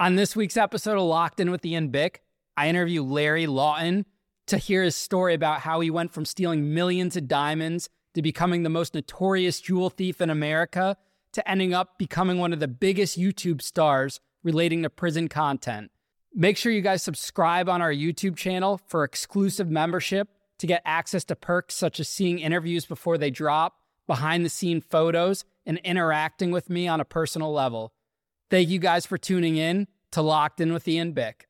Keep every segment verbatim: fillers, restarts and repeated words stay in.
On this week's episode of Locked In with Ian Bick, I interview Larry Lawton to hear his story about how he went from stealing millions of diamonds to becoming the most notorious jewel thief in America to ending up becoming one of the biggest YouTube stars relating to prison content. Make sure you guys subscribe on our YouTube channel for exclusive membership to get access to perks such as seeing interviews before they drop, behind-the-scene photos, and interacting with me on a personal level. Thank you guys for tuning in to Locked In with Ian Bick.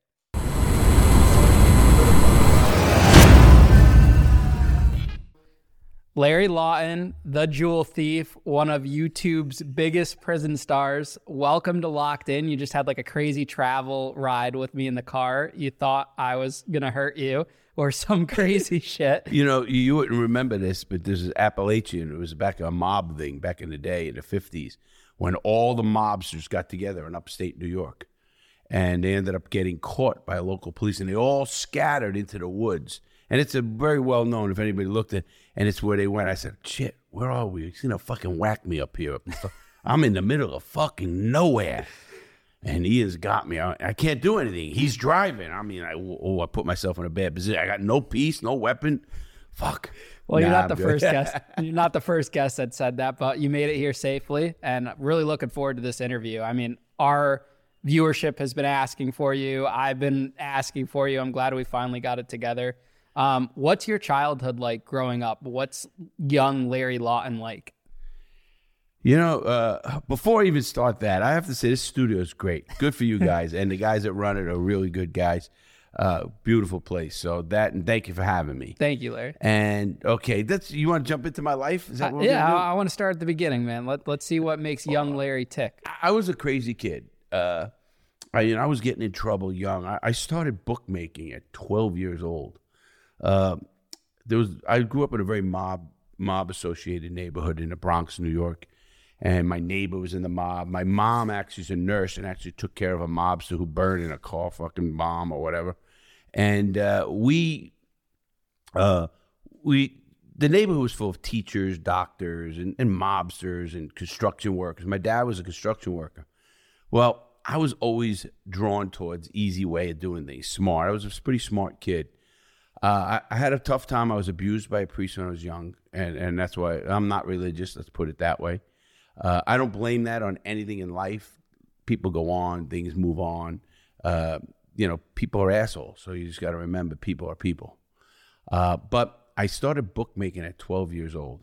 Larry Lawton, the jewel thief, one of YouTube's biggest prison stars. Welcome to Locked In. You just had like a crazy travel ride with me in the car. You thought I was going to hurt you or some crazy shit. You know, you wouldn't remember this, but this is Appalachian. It was back a mob thing back in the day in the fifties when all the mobsters got together in upstate New York. And they ended up getting caught by local police and they all scattered into the woods. And it's a very well-known, if anybody looked at, and it's where they went. I said, shit, where are we? It's going to fucking whack me up here. I'm in the middle of fucking nowhere. And he has got me. I, I can't do anything. He's driving. I mean, I, oh, I put myself in a bad position. I got no peace, no weapon. Fuck. Well, nah, you're not the first guest. You're not the first guest that said that, but you made it here safely. And really looking forward to this interview. I mean, our viewership has been asking for you. I've been asking for you. I'm glad we finally got it together. Um, what's your childhood like growing up? What's young Larry Lawton like? You know, uh, before I even start that, I have to say this studio is great. Good for you guys. And the guys that run it are really good guys. Uh, beautiful place. So that, and thank you for having me. Thank you, Larry. And okay, that's, you want to jump into my life? Is that what uh, we're yeah, I, I want to start at the beginning, man. Let, let's see what makes young Larry tick. I, I was a crazy kid. Uh, I, you know, I was getting in trouble young. I, I started bookmaking at twelve years old. Uh, there was. I grew up in a very mob mob associated neighborhood in the Bronx, New York, and my neighbor was in the mob. My mom actually is a nurse and actually took care of a mobster who burned in a car fucking bomb or whatever. And uh, we, uh, we the neighborhood was full of teachers, doctors, and, and mobsters and construction workers. My dad was a construction worker. Well, I was always drawn towards easy way of doing things, smart. I was a pretty smart kid. Uh, I, I had a tough time. I was abused by a priest when I was young, and, and that's why I'm not religious, let's put it that way. Uh, I don't blame that on anything in life. People go on, things move on. Uh, you know, people are assholes, so you just got to remember people are people. Uh, but I started bookmaking at twelve years old,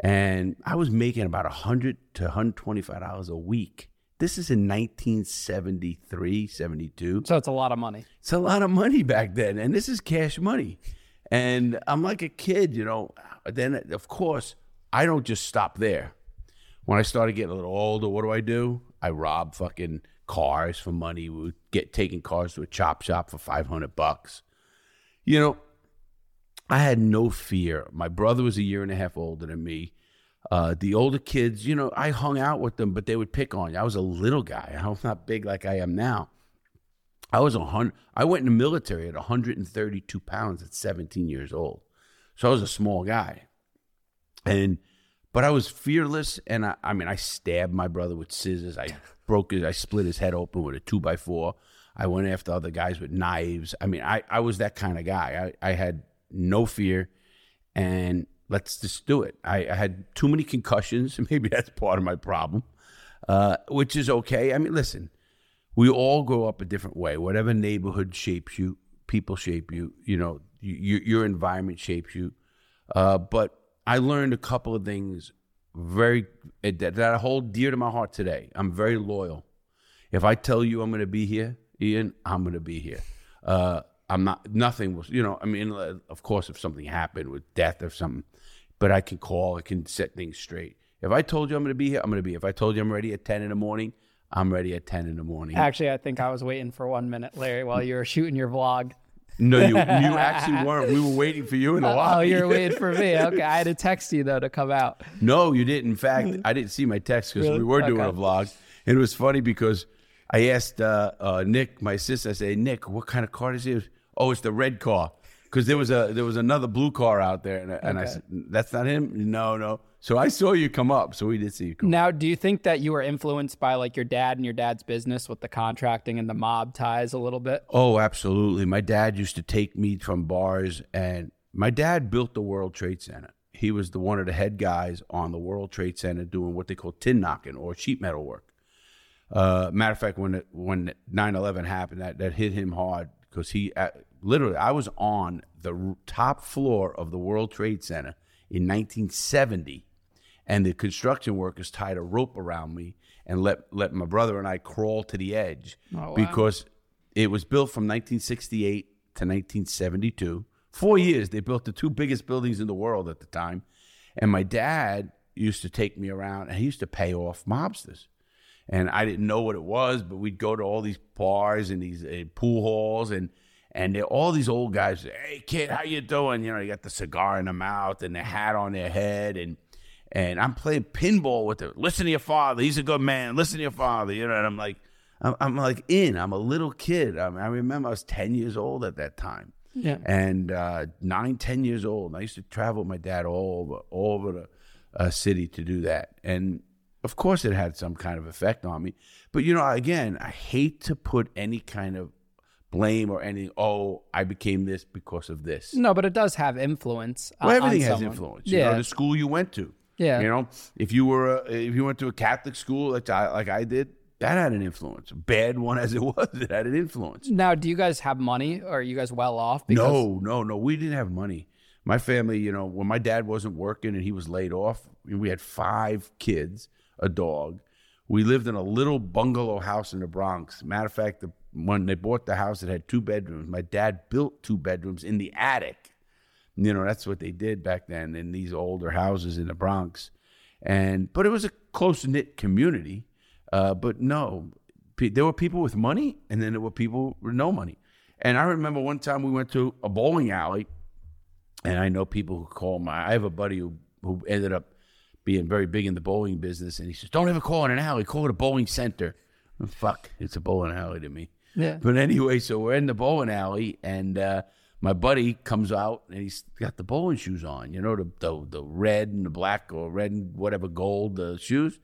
and I was making about one hundred to one hundred twenty-five dollars a week. This is in nineteen seventy-three, seventy-two. So it's a lot of money. It's a lot of money back then. And this is cash money. And I'm like a kid, you know. Then, of course, I don't just stop there. When I started getting a little older, what do I do? I rob fucking cars for money. We would get taking cars to a chop shop for five hundred bucks. You know, I had no fear. My brother was a year and a half older than me. Uh, the older kids, you know, I hung out with them, but they would pick on you. I was a little guy. I was not big like I am now. I was a hundred. I went in the military at one hundred thirty-two pounds at seventeen years old. So I was a small guy. And, but I was fearless. And I, I mean, I stabbed my brother with scissors. I broke his, I split his head open with a two by four. I went after other guys with knives. I mean, I, I was that kind of guy. I, I had no fear. And let's just do it. I, I had too many concussions. Maybe that's part of my problem, uh, which is okay. I mean, listen, we all grow up a different way. Whatever neighborhood shapes you, people shape you, you know, you, your environment shapes you. Uh, but I learned a couple of things very that, that I hold dear to my heart today. I'm very loyal. If I tell you I'm going to be here, Ian, I'm going to be here. Uh, I'm not, nothing was, you know, I mean, of course, if something happened with death or something, but I can call, I can set things straight. If I told you I'm going to be here, I'm going to be here. If I told you I'm ready at ten in the morning, I'm ready at ten in the morning. Actually, I think I was waiting for one minute, Larry, while you were shooting your vlog. No, you you actually weren't. We were waiting for you in the lobby. Oh, you were waiting for me. Okay, I had to text you, though, to come out. No, you didn't. In fact, I didn't see my text because really? we were doing okay. a vlog. And it was funny because I asked uh, uh, Nick, my sister, I said, Nick, what kind of car is it? Oh, it's the red car. Because there was a there was another blue car out there. And, and okay. I said, that's not him? No, no. So I saw you come up. So we did see you come now, up. Now, do you think that you were influenced by like your dad and your dad's business with the contracting and the mob ties a little bit? Oh, absolutely. My dad used to take me from bars, and my dad built the World Trade Center. He was the one of the head guys on the World Trade Center doing what they call tin knocking or sheet metal work. Uh, matter of fact, when it, when nine eleven happened, that, that hit him hard because he uh, literally, I was on the top floor of the World Trade Center in nineteen seventy. And the construction workers tied a rope around me and let let my brother and I crawl to the edge. Oh, wow. Because it was built from nineteen sixty-eight to nineteen seventy-two. Four years, they built the two biggest buildings in the world at the time. And my dad used to take me around, and he used to pay off mobsters. And I didn't know what it was, but we'd go to all these bars and these uh, pool halls, and and all these old guys, hey, kid, how you doing? You know, they got the cigar in their mouth and the hat on their head, and And I'm playing pinball with her. Listen to your father. He's a good man. Listen to your father. You know, and I'm like, I'm, I'm like in. I'm a little kid. I mean, I remember I was ten years old at that time. Yeah. And uh, nine, ten years old. And I used to travel with my dad all over, all over the uh, city to do that. And of course, it had some kind of effect on me. But you know, again, I hate to put any kind of blame or anything. Oh, I became this because of this. No, but it does have influence. Well, uh, everything on has someone. influence. You yeah. know, the school you went to. Yeah, you know, if you were a, if you went to a Catholic school like I, like I did, that had an influence. A bad one as it was, it had an influence. Now, do you guys have money? Or are you guys well off? Because- no, no, no. We didn't have money. My family, you know, when my dad wasn't working and he was laid off, we had five kids, a dog. We lived in a little bungalow house in the Bronx. Matter of fact, the, when they bought the house, it had two bedrooms. My dad built two bedrooms in the attic. You know, that's what they did back then in these older houses in the Bronx. And but it was a close-knit community. Uh, but no, p- there were people with money, and then there were people with no money. And I remember one time we went to a bowling alley, and I know people who call my... I have a buddy who, who ended up being very big in the bowling business, and he says, don't ever call it an alley, call it a bowling center. Oh, fuck, it's a bowling alley to me. Yeah. But anyway, so we're in the bowling alley, and... Uh, my buddy comes out and he's got the bowling shoes on, you know, the the, the red and the black or red and whatever gold uh, shoes.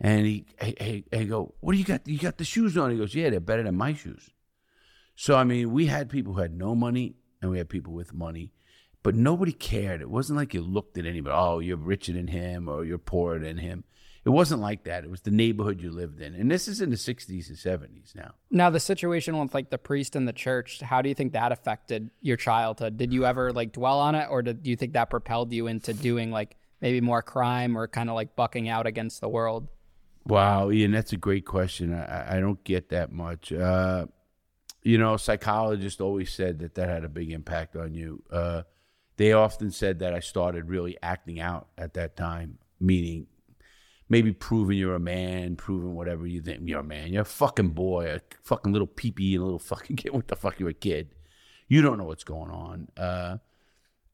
And he, hey, hey, hey, go, what do you got? You got the shoes on? He goes, yeah, they're better than my shoes. So, I mean, we had people who had no money and we had people with money, but nobody cared. It wasn't like you looked at anybody, oh, you're richer than him or you're poorer than him. It wasn't like that. It was the neighborhood you lived in. And this is in the sixties and seventies now. Now, the situation with, like, the priest and the church, how do you think that affected your childhood? Did you ever, like, dwell on it? Or did, do you think that propelled you into doing, like, maybe more crime or kind of, like, bucking out against the world? Wow, Ian, that's a great question. I, I don't get that much. Uh, you know, psychologists always said that that had a big impact on you. Uh, they often said that I started really acting out at that time, meaning... maybe proving you're a man, proving whatever you think you're a man. You're a fucking boy, a fucking little peepee, a little fucking kid. What the fuck, you're a kid. You don't know what's going on. Uh,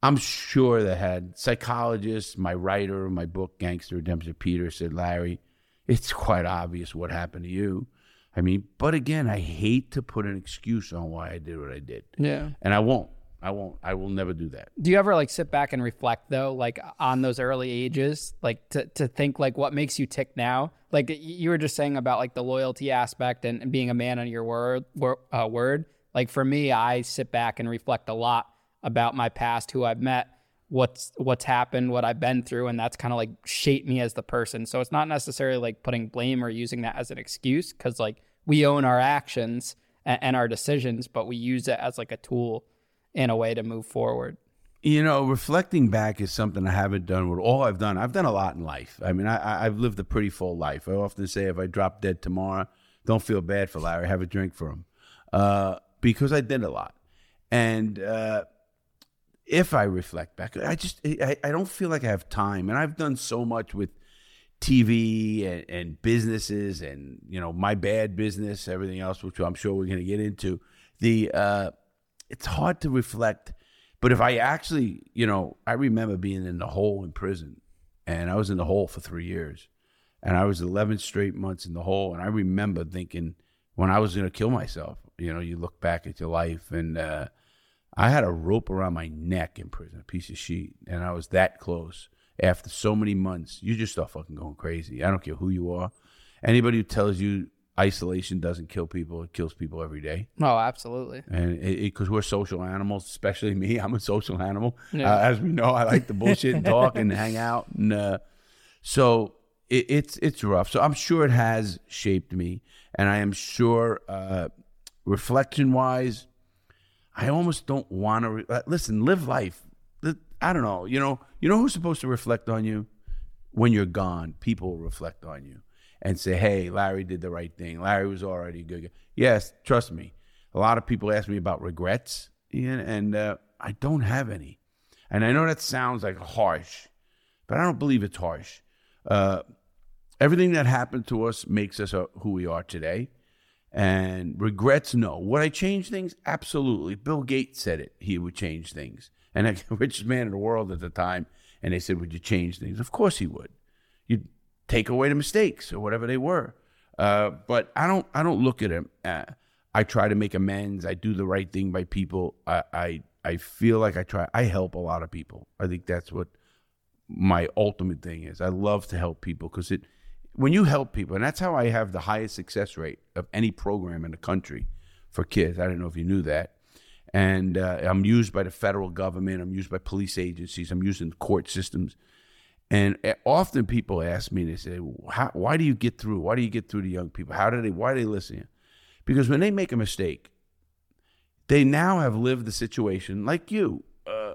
I'm sure that had psychologists, my writer, my book, Gangster Redemption, Peter, said, Larry, it's quite obvious what happened to you. I mean, but again, I hate to put an excuse on why I did what I did. Yeah. And I won't. I won't. I will never do that. Do you ever like sit back and reflect though, like on those early ages, like to, to think like what makes you tick now? Like you were just saying about like the loyalty aspect and, and being a man on your word. Uh, word. Like for me, I sit back and reflect a lot about my past, who I've met, what's what's happened, what I've been through, and that's kind of like shaped me as the person. So it's not necessarily like putting blame or using that as an excuse because like we own our actions and, and our decisions, but we use it as like a tool in a way to move forward. You know, reflecting back is something I haven't done with all I've done. I've done a lot in life. I mean, I, I've lived a pretty full life. I often say if I drop dead tomorrow, don't feel bad for Larry. Have a drink for him. Uh, because I did a lot. And uh, if I reflect back, I just, I, I don't feel like I have time. And I've done so much with T V and, and businesses and, you know, my bad business, everything else, which I'm sure we're going to get into. The, uh, It's hard to reflect, but if I actually, you know, I remember being in the hole in prison, and I was in the hole for three years, and I was eleven straight months in the hole, and I remember thinking when I was going to kill myself, you know, you look back at your life, and uh, I had a rope around my neck in prison, a piece of sheet, and I was that close, after so many months, you just start fucking going crazy. I don't care who you are. Anybody who tells you isolation doesn't kill people, it kills people every day. Oh, absolutely. And because we're social animals, especially me. I'm a social animal. Yeah. Uh, as we know, I like to bullshit and talk and hang out. And uh, so it, it's it's rough. So I'm sure it has shaped me. And I am sure uh, reflection-wise, I almost don't want to... Re- Listen, live life. I don't know. You know, you know who's supposed to reflect on you? When you're gone, people reflect on you and say, hey, Larry did the right thing. Larry was already a good guy. Yes, trust me. A lot of people ask me about regrets, Ian, and uh, I don't have any. And I know that sounds like harsh, but I don't believe it's harsh. Uh, everything that happened to us makes us who we are today. And regrets, no. Would I change things? Absolutely. Bill Gates said it. He would change things. And I, the richest man in the world at the time. And they said, would you change things? Of course he would. You'd take away the mistakes or whatever they were. Uh, but I don't I don't look at him. Uh, I try to make amends. I do the right thing by people. I, I I feel like I try. I help a lot of people. I think that's what my ultimate thing is. I love to help people because it... When you help people, and that's how I have the highest success rate of any program in the country for kids. I don't know if you knew that. And uh, I'm used by the federal government. I'm used by police agencies. I'm used in court systems. And often people ask me, they say, how, why do you get through? Why do you get through to young people? How do they, why do they listen? Because when they make a mistake, they now have lived the situation like you uh,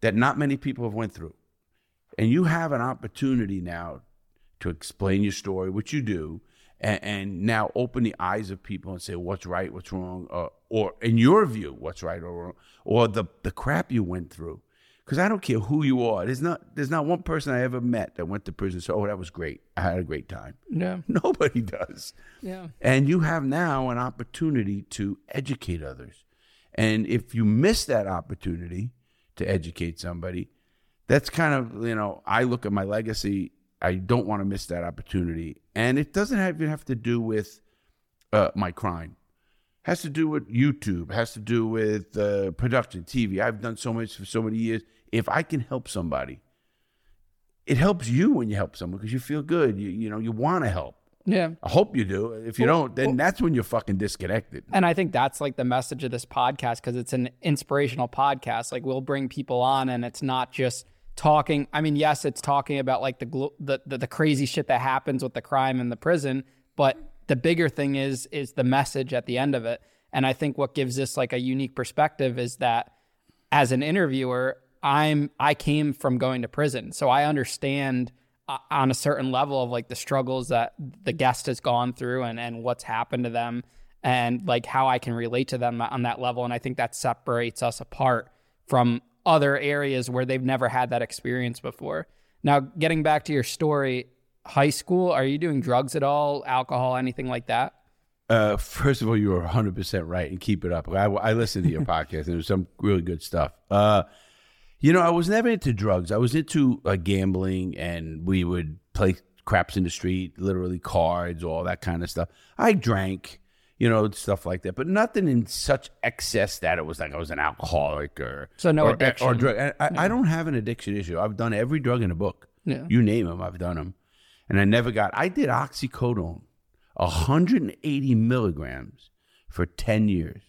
that not many people have went through. And you have an opportunity now to explain your story, what you do, and, and now open the eyes of people and say what's right, what's wrong, uh, or in your view, what's right or wrong, or the, the crap you went through. Because I don't care who you are. There's not there's not one person I ever met that went to prison and said, oh, that was great. I had a great time. Yeah. Nobody does. Yeah. And you have now an opportunity to educate others. And if you miss that opportunity to educate somebody, that's kind of, you know, I look at my legacy. I don't want to miss that opportunity. And it doesn't even have to do with uh, my crime. It has to do with YouTube. It has to do with uh, production, T V. I've done so much for so many years. If I can help somebody, it helps you when you help someone because you feel good. You, you know, you want to help. Yeah. I hope you do. If you well, don't, then well, that's when you're fucking disconnected. And I think that's like the message of this podcast because it's an inspirational podcast. Like we'll bring people on and it's not just talking. I mean, yes, it's talking about like the, the the the crazy shit that happens with the crime and the prison, but the bigger thing is is the message at the end of it. And I think what gives this like a unique perspective is that as an interviewer, I'm I came from going to prison, so I understand uh, on a certain level of like the struggles that the guest has gone through and and what's happened to them and like how I can relate to them on that level. And I think that separates us apart from other areas where they've never had that experience before. Now, getting back to your story, high school, are you doing drugs at all, alcohol, anything like that? Uh, first of all, you are one hundred percent right, and keep it up. I, I listened to your podcast, and there's some really good stuff. Uh, you know, I was never into drugs. I was into uh, gambling, and we would play craps in the street, literally cards, all that kind of stuff. I drank, you know, stuff like that, but nothing in such excess that it was like I was an alcoholic or so no or, addiction. Or drug. I, yeah. I don't have an addiction issue. I've done every drug in the book. Yeah. You name them, I've done them, and I never got. I did oxycodone, one hundred eighty milligrams for ten years.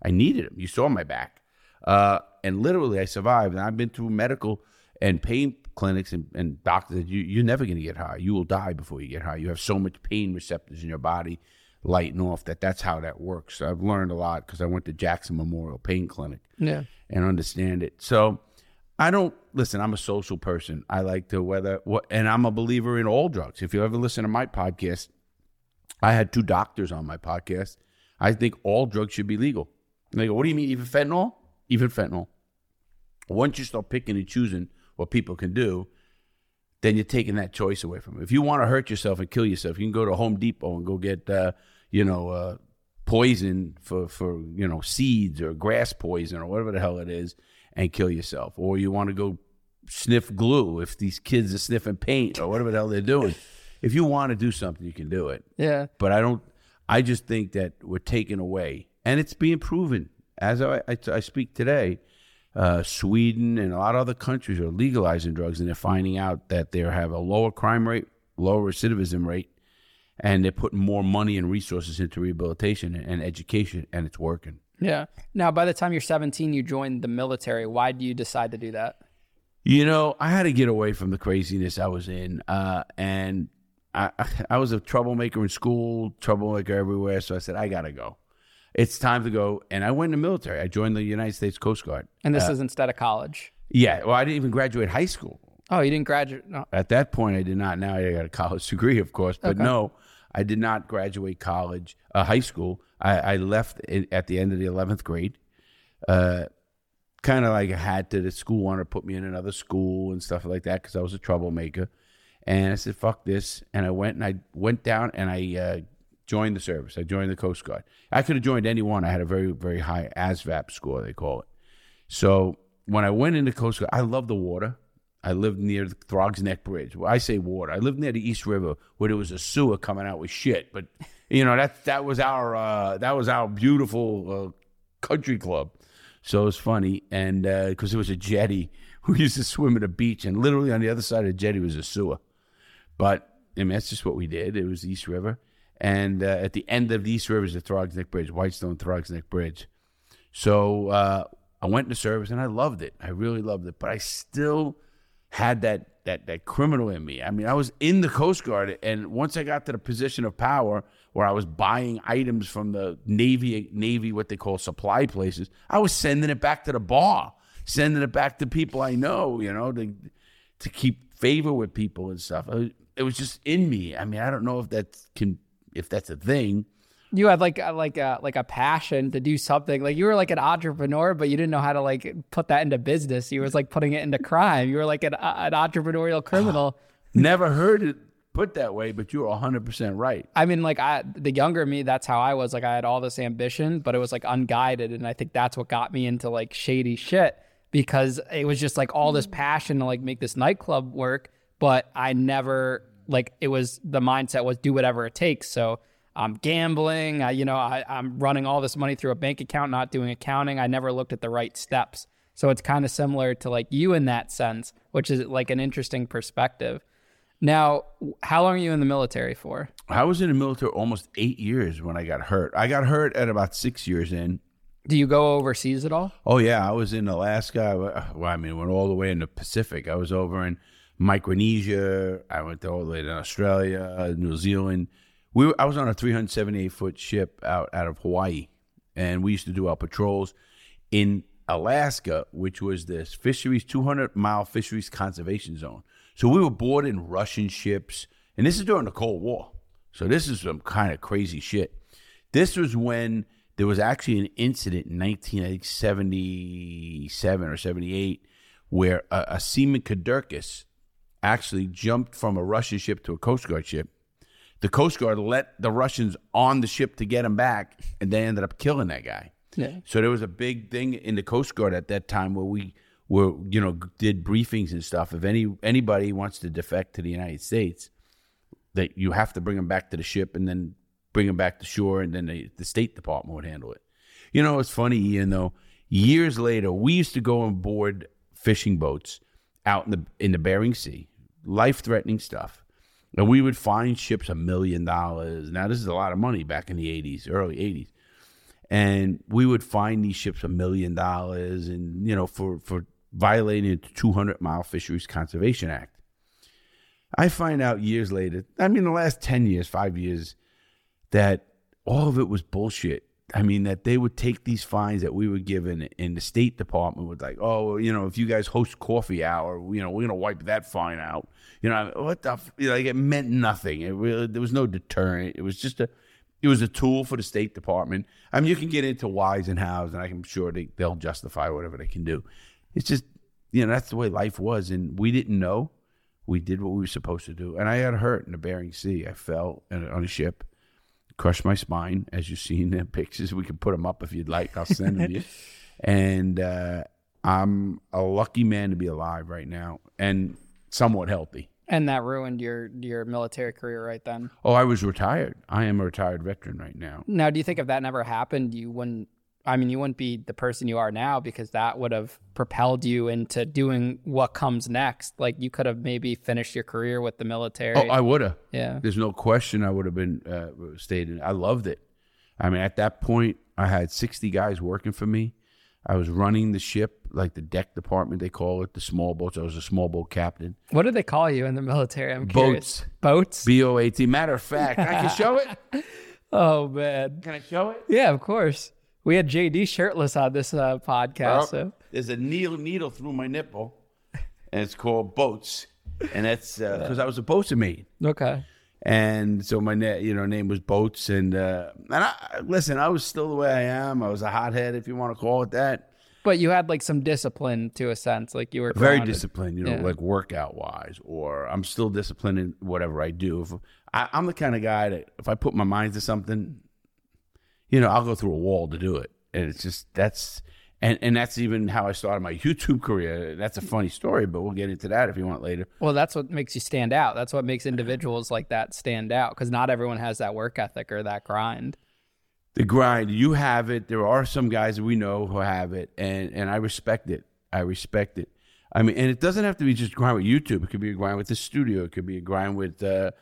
I needed them. You saw my back, uh, and literally I survived. And I've been through medical and pain clinics and, and doctors. You, you're never going to get high. You will die before you get high. You have so much pain receptors in your body. Lighten off that that's how that works. I've learned a lot because I went to Jackson Memorial Pain Clinic yeah. and understand it. So I don't, listen, I'm a social person. I like to whether, what, and I'm a believer in all drugs. If you ever listen to my podcast, I had two doctors on my podcast. I think all drugs should be legal. And they go, what do you mean, even fentanyl? Even fentanyl. Once you start picking and choosing what people can do, then you're taking that choice away from them. If you want to hurt yourself and kill yourself, you can go to Home Depot and go get, uh, you know, uh, poison for, for, you know, seeds or grass poison or whatever the hell it is and kill yourself. Or you want to go sniff glue if these kids are sniffing paint or whatever the hell they're doing. If you want to do something, you can do it. Yeah. But I don't, I just think that we're taken away. And it's being proven. As I, I, I speak today, uh, Sweden and a lot of other countries are legalizing drugs, and they're finding out that they have a lower crime rate, lower recidivism rate, and they're putting more money and resources into rehabilitation and education, and it's working. Yeah. Now, by the time you're seventeen, you joined the military. Why do you decide to do that? You know, I had to get away from the craziness I was in, uh, and I, I was a troublemaker in school, troublemaker everywhere, so I said, I got to go. It's time to go, and I went in the military. I joined the United States Coast Guard. And this uh, is instead of college? Yeah. Well, I didn't even graduate high school. Oh, you didn't graduate? No. At that point, I did not. Now I got a college degree, of course, but okay. no. I did not graduate college, uh, high school. I, I left in, at the end of the eleventh grade. Uh, kind of like I had to, the school wanted to put me in another school and stuff like that because I was a troublemaker. And I said, fuck this. And I went and I went down and I uh, joined the service. I joined the Coast Guard. I could have joined anyone. I had a very, very high A S V A B score, they call it. So when I went into Coast Guard, I loved the water. I lived near the Throg's Neck Bridge. Well, I say water. I lived near the East River, where there was a sewer coming out with shit. But you know that that was our uh, that was our beautiful uh, country club. So it was funny, and because uh, it was a jetty, we used to swim at a beach, and literally on the other side of the jetty was a sewer. But I mean, that's just what we did. It was the East River, and uh, at the end of the East River is the Throg's Neck Bridge, Whitestone Throg's Neck Bridge. So uh, I went into service, and I loved it. I really loved it, but I still had that that that criminal in me. I mean, I was in the Coast Guard, and once I got to the position of power where I was buying items from the Navy, Navy what they call supply places, I was sending it back to the bar, sending it back to people I know, you know, to to keep favor with people and stuff. It was just in me. I mean, I don't know if that can if that's a thing. You had like like a, like a passion to do something. Like you were like an entrepreneur, but you didn't know how to like put that into business. You was like putting it into crime. You were like an, an entrepreneurial criminal. Never heard it put that way, but you were one hundred percent right. I mean, like I, the younger me, that's how I was. Like I had all this ambition, but it was like unguided. And I think that's what got me into like shady shit, because it was just like all this passion to like make this nightclub work. But I never like it was the mindset was do whatever it takes. So I'm gambling, I, you know, I, I'm running all this money through a bank account, not doing accounting. I never looked at the right steps. So it's kind of similar to like you in that sense, which is like an interesting perspective. Now, how long are you in the military for? I was in the military almost eight years when I got hurt. I got hurt at about six years in. Do you go overseas at all? Oh, yeah. I was in Alaska. Well, I mean, went all the way in the Pacific. I was over in Micronesia. I went all the way to Australia, New Zealand. We were, I was on a three hundred seventy-eight foot ship out, out of Hawaii, and we used to do our patrols in Alaska, which was this fisheries, two hundred mile fisheries conservation zone. So we were boarding Russian ships, and this is during the Cold War. So this is some kind of crazy shit. This was when there was actually an incident in nineteen seventy-seven or seventy-eight where a, a seaman, Kudurkis, actually jumped from a Russian ship to a Coast Guard ship. The Coast Guard let the Russians on the ship to get him back, and they ended up killing that guy. Yeah. So there was a big thing in the Coast Guard at that time where we were, you know, did briefings and stuff. If any anybody wants to defect to the United States, that you have to bring them back to the ship and then bring them back to shore, and then they, the State Department would handle it. You know, it's funny, Ian, though. Years later, we used to go on board fishing boats out in the in the Bering Sea, life-threatening stuff. And we would find ships a million dollars. Now, this is a lot of money back in the eighties, early eighties. And we would find these ships a million dollars and, you know, for, for violating the two hundred mile Fisheries Conservation Act. I find out years later, I mean, the last ten years, five years, that all of it was bullshit. I mean, that they would take these fines that we were given, and the State Department would like, oh, you know, if you guys host coffee hour, you know, we're going to wipe that fine out. You know, what the, f-? You know, like it meant nothing. It really, there was no deterrent. It was just a, it was a tool for the State Department. I mean, you can get into whys and hows, and I'm sure they, they'll justify whatever they can do. It's just, you know, that's the way life was. And we didn't know. We did what we were supposed to do. And I got hurt in the Bering Sea. I fell on a ship. Crushed my spine, as you've seen in pictures. We can put them up if you'd like. I'll send them to you. And uh, I'm a lucky man to be alive right now and somewhat healthy. And that ruined your your military career right then? Oh, I was retired. I am a retired veteran right now. Now, do you think if that never happened, you wouldn't I mean, you wouldn't be the person you are now, because that would have propelled you into doing what comes next. Like, you could have maybe finished your career with the military. Oh, I would have. Yeah. There's no question I would have been uh, stayed in. I loved it. I mean, at that point, I had sixty guys working for me. I was running the ship, like the deck department, they call it, the small boats. I was a small boat captain. What do they call you in the military? I'm curious. Boats. Boats? B O A T. Matter of fact, I can show it. Oh, man. Can I show it? Yeah, of course. We had J D shirtless on this uh, podcast. Well, so. There's a needle, needle through my nipple, and it's called boats. And that's because uh, I was a boatswain mate. Okay. And so my na- you know, name was Boats. And uh, and I, listen, I was still the way I am. I was a hothead, if you want to call it that. But you had like some discipline to a sense. Like you were grounded. Very disciplined, you know, yeah. Like workout wise, or I'm still disciplined in whatever I do. If, I, I'm the kind of guy that if I put my mind to something, you know, I'll go through a wall to do it. And it's just, that's, and, and that's even how I started my YouTube career. That's a funny story, but we'll get into that if you want later. Well, that's what makes you stand out. That's what makes individuals like that stand out, because not everyone has that work ethic or that grind. The grind, you have it. There are some guys that we know who have it, and, and I respect it. I respect it. I mean, and it doesn't have to be just grind with YouTube. It could be a grind with the studio. It could be a grind with uh,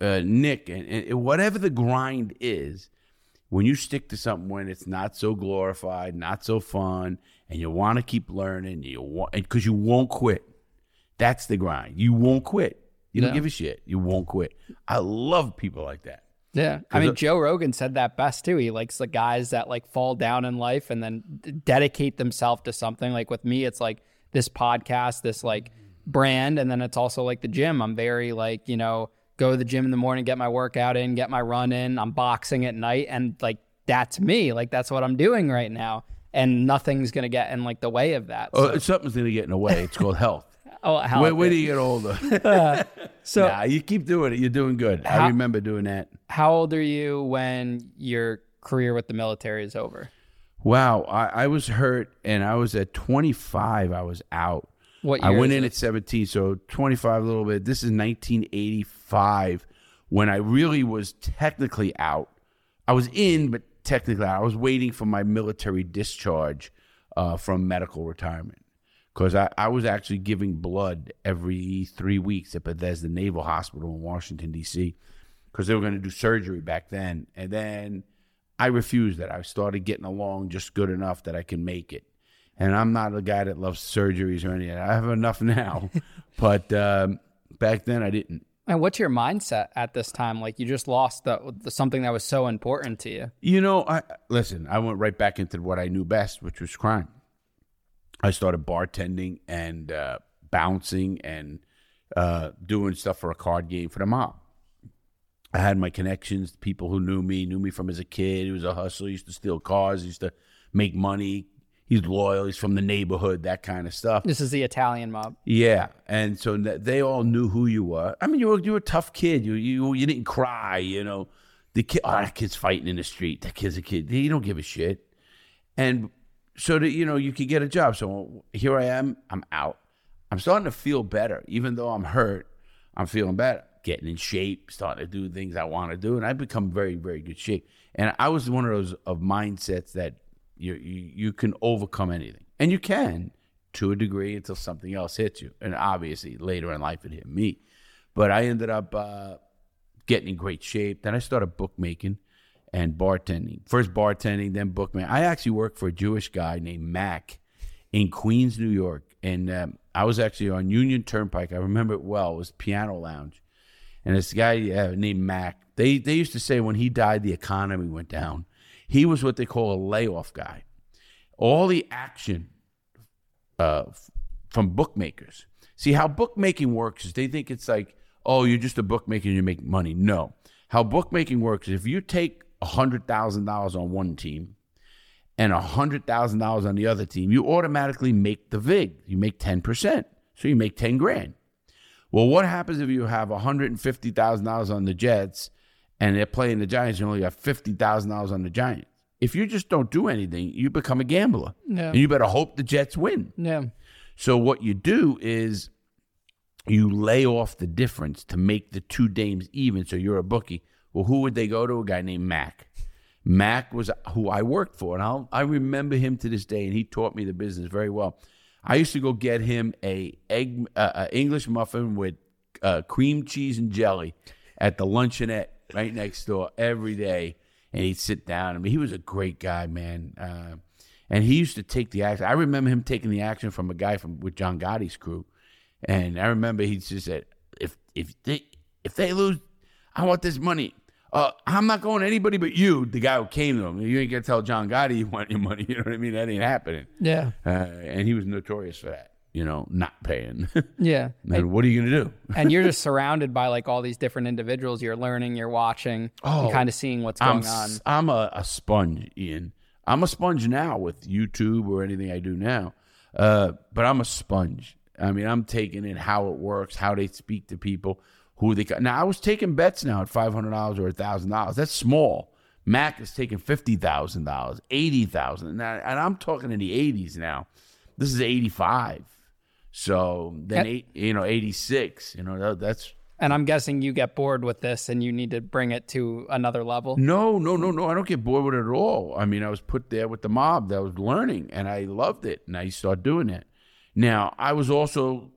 uh, Nick. And, and whatever the grind is, when you stick to something when it's not so glorified, not so fun, and you want to keep learning, you want, because you won't quit. That's the grind. You won't quit. You don't yeah. give a shit. You won't quit. I love people like that. Yeah. I mean, it, Joe Rogan said that best too. He likes the guys that like fall down in life and then dedicate themselves to something. Like with me, it's like this podcast, this like brand, and then it's also like the gym. I'm very like, you know, go to the gym in the morning, get my workout in, get my run in. I'm boxing at night. And like, that's me. Like, that's what I'm doing right now. And nothing's going to get in like the way of that. So. Oh, something's going to get in the way. It's called health. Oh, health. Wait, wait till you get older. uh, so nah, you keep doing it. You're doing good. How, I remember doing that. How old are you when your career with the military is over? Wow. I, I was hurt, and I was at twenty-five. I was out. What year I went in at seventeen, so twenty-five a little bit. This is nineteen eighty-five, when I really was technically out. I was in, but technically out. I was waiting for my military discharge uh, from medical retirement, because I, I was actually giving blood every three weeks at Bethesda Naval Hospital in Washington, D C, because they were going to do surgery back then. And then I refused that. I started getting along just good enough that I can make it. And I'm not a guy that loves surgeries or anything. I have enough now. But um, back then, I didn't. And what's your mindset at this time? Like, you just lost the, the, something that was so important to you. You know, I listen, I went right back into what I knew best, which was crime. I started bartending and uh, bouncing and uh, doing stuff for a card game for the mob. I had my connections, people who knew me, knew me from as a kid. He was a hustler. He used to steal cars. He used to make money. He's loyal. He's from the neighborhood, that kind of stuff. This is the Italian mob. Yeah. And so they all knew who you were. I mean, you were, you were a tough kid. You you you didn't cry, you know. The kid, oh, that kid's fighting in the street. That kid's a kid. He don't give a shit. And so that, you know, you could get a job. So here I am. I'm out. I'm starting to feel better. Even though I'm hurt, I'm feeling better. Getting in shape, starting to do things I want to do. And I've become very, very good shape. And I was one of those of mindsets that, You, you you can overcome anything. And you can, to a degree, until something else hits you. And obviously, later in life, it hit me. But I ended up uh, getting in great shape. Then I started bookmaking and bartending. First bartending, then bookmaking. I actually worked for a Jewish guy named Mac in Queens, New York. And um, I was actually on Union Turnpike. I remember it well. It was Piano Lounge. And this guy uh, named Mac, they, they used to say when he died, the economy went down. He was what they call a layoff guy. All the action uh, f- from bookmakers. See, how bookmaking works is they think it's like, oh, you're just a bookmaker and you make money. No. How bookmaking works is if you take one hundred thousand dollars on one team and one hundred thousand dollars on the other team, you automatically make the vig. You make ten percent. So you make ten grand. Well, what happens if you have one hundred fifty thousand dollars on the Jets and they're playing the Giants, you only got fifty thousand dollars on the Giants? If you just don't do anything, you become a gambler. Yeah. And you better hope the Jets win. Yeah. So what you do is you lay off the difference to make the two games even, so you're a bookie. Well, who would they go to? A guy named Mac. Mac was who I worked for, and I'll, I remember him to this day, and he taught me the business very well. I used to go get him a egg, uh, a English muffin with uh, cream cheese and jelly at the luncheonette right next door every day, and he'd sit down. I mean, he was a great guy, man, uh, and he used to take the action. I remember him taking the action from a guy from with John Gotti's crew, and I remember he just said, "If if they if they lose, I want this money." Uh, I'm not going to anybody but you, the guy who came to him. You ain't going to tell John Gotti you want your money. You know what I mean? That ain't happening. Yeah. Uh, and he was notorious for that, you know, not paying. Yeah. And, and what are you going to do? And you're just surrounded by, like, all these different individuals. You're learning, you're watching, oh, and kind of seeing what's going I'm, on. I'm a, a sponge, Ian. I'm a sponge now with YouTube or anything I do now. Uh, but I'm a sponge. I mean, I'm taking in how it works, how they speak to people. Who they got. Now, I was taking bets now at five hundred dollars or one thousand dollars. That's small. Mac is taking fifty thousand dollars, eighty thousand dollars. And, and I'm talking in the eighties now. This is eighty-five. So then, and, eight, you know, eighty-six. You know, that, that's. And I'm guessing you get bored with this and you need to bring it to another level. No, no, no, no. I don't get bored with it at all. I mean, I was put there with the mob that was learning, and I loved it. And I started doing it. Now, I was also.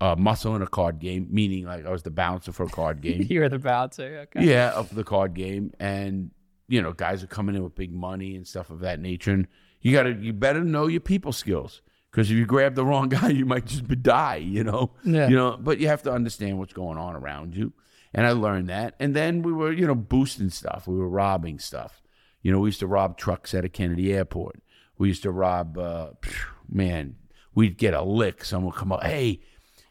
Uh, muscle in a card game, meaning like I was the bouncer for a card game. You were the bouncer, okay. Yeah, of the card game. And, you know, guys are coming in with big money and stuff of that nature. And you gotta, you better know your people skills, because if you grab the wrong guy, you might just die, you know? Yeah. You know, but you have to understand what's going on around you. And I learned that. And then we were, you know, boosting stuff. We were robbing stuff. You know, we used to rob trucks at a Kennedy airport. We used to rob, uh, man, we'd get a lick. Someone would come up, hey,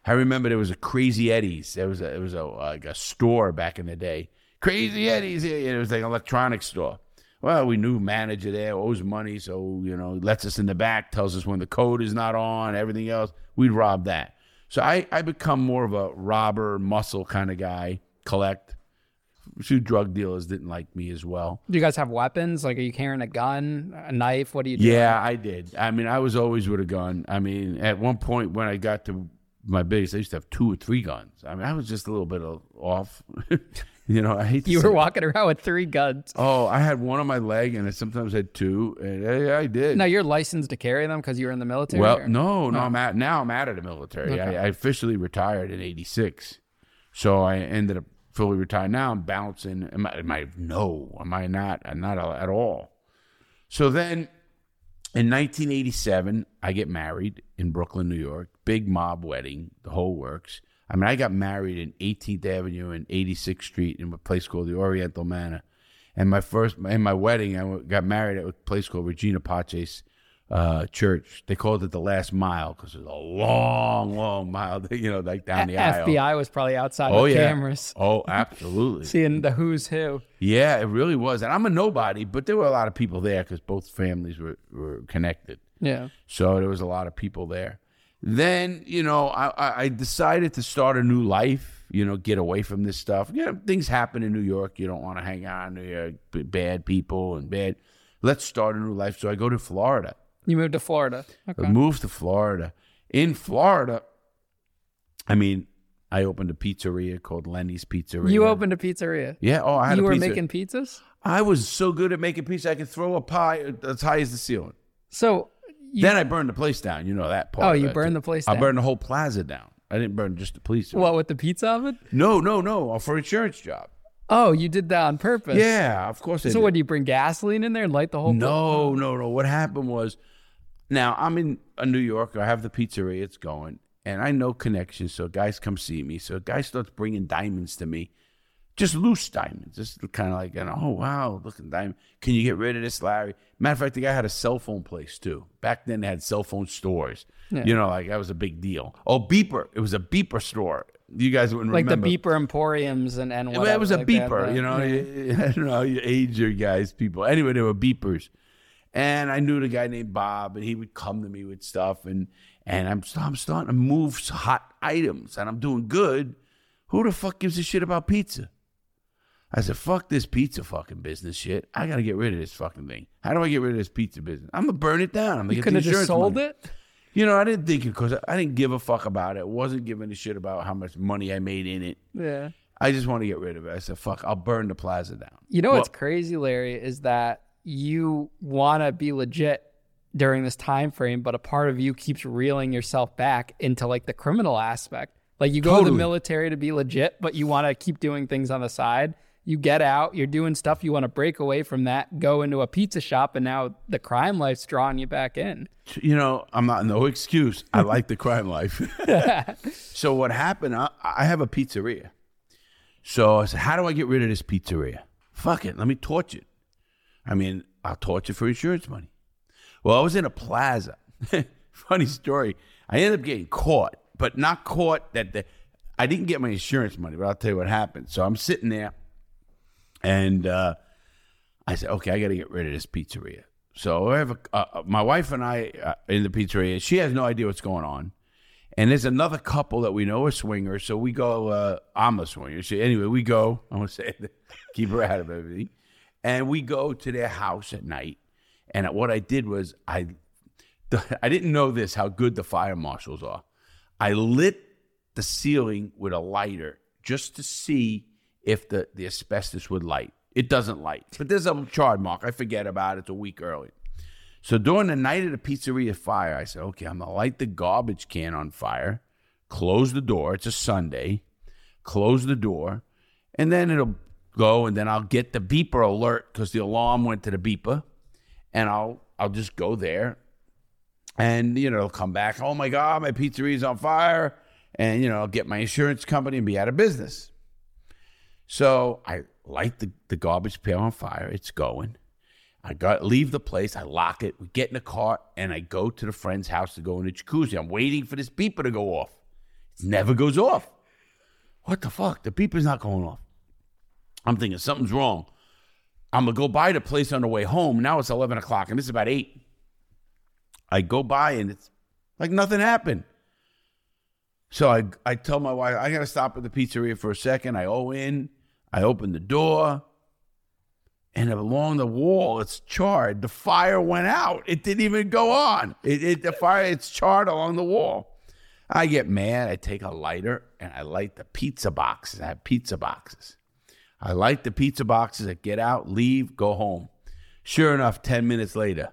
I remember there was a Crazy Eddie's. There was a, it was a, like a store back in the day. Crazy Eddie's. It was like an electronics store. Well, we knew manager there, owes money, so, you know, lets us in the back, tells us when the code is not on, everything else. We'd rob that. So I, I become more of a robber, muscle kind of guy, collect. A few drug dealers didn't like me as well. Do you guys have weapons? Like, are you carrying a gun, a knife? What do you do? Yeah, I did. I mean, I was always with a gun. I mean, at one point when I got to my biggest, I used to have two or three guns. I mean, I was just a little bit of off. You know, I hate to You were walking that. around with three guns. Oh, I had one on my leg, and I sometimes had two, and I, I did. Now, you're licensed to carry them because you were in the military? Well, or? no, no. Oh. I'm at, now I'm out of the military. Okay. I, I officially retired in eighty-six, so I ended up fully retired. Now I'm bouncing. Am I, am I no, am I not? I'm not at all. So then, in nineteen eighty-seven, I get married in Brooklyn, New York. Big mob wedding, the whole works. I mean, I got married in eighteenth Avenue and eighty-sixth Street in a place called the Oriental Manor. And my first, in my wedding, I got married at a place called Regina Pace's uh, Church. They called it the Last Mile because it was a long, long mile, you know, like down the aisle. F B I was probably outside oh, with yeah. cameras. Oh, absolutely. Seeing the who's who. Yeah, it really was. And I'm a nobody, but there were a lot of people there because both families were, were connected. Yeah. So there was a lot of people there. Then, you know, I, I decided to start a new life, you know, get away from this stuff. You know, things happen in New York. You don't want to hang on to bad people and bad. Let's start a new life. So I go to Florida. You moved to Florida. Okay. I moved to Florida. In Florida, I mean, I opened a pizzeria called Lenny's Pizzeria. You opened a pizzeria? Yeah. Oh, I had you a pizzeria. You were making pizzas? I was so good at making pizza, I could throw a pie as high as the ceiling. So you, then I burned the place down. You know that part. Oh, you burned the place down. I burned the whole plaza down. I didn't burn just the police. What, with the pizza oven? No, no, no. For an insurance job. Oh, you did that on purpose? Yeah, of course I did. So what, do you bring gasoline in there and light the whole place? No, no, no. What happened was, now I'm in New York. I have the pizzeria. It's going. And I know connections, so guys come see me. So a guy starts bringing diamonds to me. Just loose diamonds. Just kind of like, you know, oh, wow, look at diamond. Can you get rid of this, Larry? Matter of fact, the guy had a cell phone place, too. Back then, they had cell phone stores. Yeah. You know, like, that was a big deal. Oh, Beeper. It was a Beeper store. You guys wouldn't like remember. Like the Beeper Emporiums and, and whatever. It was a like Beeper, that, you know. Yeah. I don't know, you age your guys, people. Anyway, they were Beepers. And I knew the guy named Bob, and he would come to me with stuff. And, and I'm, I'm starting to move hot items, and I'm doing good. Who the fuck gives a shit about pizza? I said, fuck this pizza fucking business shit. I got to get rid of this fucking thing. How do I get rid of this pizza business? I'm going to burn it down. I'm gonna you could have just sold money. It? You know, I didn't think it because I didn't give a fuck about it. I wasn't giving a shit about how much money I made in it. Yeah. I just want to get rid of it. I said, fuck, I'll burn the plaza down. You know well, what's crazy, Larry, is that you want to be legit during this time frame, but a part of you keeps reeling yourself back into like the criminal aspect. Like you go totally. to the military to be legit, but you want to keep doing things on the side. You get out, you're doing stuff, you want to break away from that, go into a pizza shop, and now the crime life's drawing you back in. You know, I'm not, no excuse. I like the crime life. So what happened, I, I have a pizzeria. So I said, how do I get rid of this pizzeria? Fuck it, let me torch it. I mean, I'll torch it for insurance money. Well, I was in a plaza. Funny story. I ended up getting caught, but not caught that the, I didn't get my insurance money, but I'll tell you what happened. So I'm sitting there, and uh, I said, okay, I got to get rid of this pizzeria. So I have a, uh, my wife and I uh, in the pizzeria. She has no idea what's going on. And there's another couple that we know are swingers. So we go, uh, I'm a swinger. So anyway, we go, I'm going to say, keep her out of everything. And we go to their house at night. And what I did was I, I didn't know this, how good the fire marshals are. I lit the ceiling with a lighter just to see if the, the asbestos would light. It doesn't light. But there's a char mark. I forget about it. It's a week early. So during the night of the pizzeria fire, I said, okay, I'm going to light the garbage can on fire, close the door. It's a Sunday. Close the door, and then it'll go, and then I'll get the beeper alert because the alarm went to the beeper, and I'll I'll just go there, and, you know, it'll come back. Oh, my God, my pizzeria's on fire, and, you know, I'll get my insurance company and be out of business. So I light the, the garbage pail on fire. It's going. I got leave the place. I lock it. We get in the car, and I go to the friend's house to go in the jacuzzi. I'm waiting for this beeper to go off. It never goes off. What the fuck? The beeper's not going off. I'm thinking something's wrong. I'm going to go by the place on the way home. Now it's eleven o'clock, and it's about eight. I go by, and it's like nothing happened. So I, I tell my wife, I got to stop at the pizzeria for a second. I go in. I open the door. And along the wall, it's charred. The fire went out. It didn't even go on. It, it the fire, it's charred along the wall. I get mad. I take a lighter, and I light the pizza boxes. I have pizza boxes. I light the pizza boxes. I get out, leave, go home. Sure enough, ten minutes later,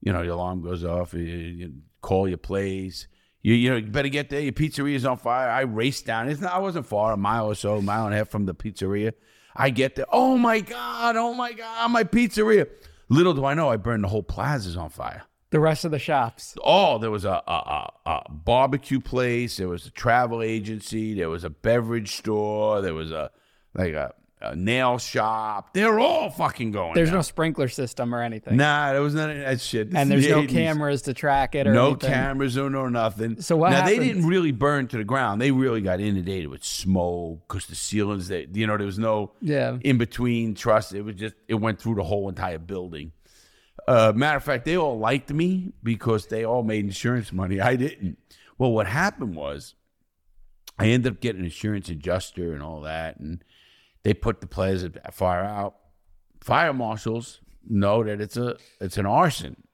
you know, your alarm goes off. You, you call your place. You, you know, you better get there. Your pizzeria is on fire. I raced down. It's not, I wasn't far, a mile or so, a mile and a half from the pizzeria. I get there. Oh, my God. Oh, my God. My pizzeria. Little do I know I burned the whole plazas on fire. The rest of the shops. Oh, there was a, a, a, a barbecue place. There was a travel agency. There was a beverage store. There was a like a, a nail shop. They're all fucking going. There's down. No sprinkler system or anything. Nah, there was none of that shit. This and there's the no eighties. Cameras to track it or no anything. No cameras or no nothing. So what Now, happened? They didn't really burn to the ground. They really got inundated with smoke because the ceilings, they, you know, there was no yeah. in-between trust. It was just, it went through the whole entire building. Uh, matter of fact, they all liked me because they all made insurance money. I didn't. Well, what happened was I ended up getting an insurance adjuster and all that, and they put the plaza fire out. Fire marshals know that it's a it's an arson.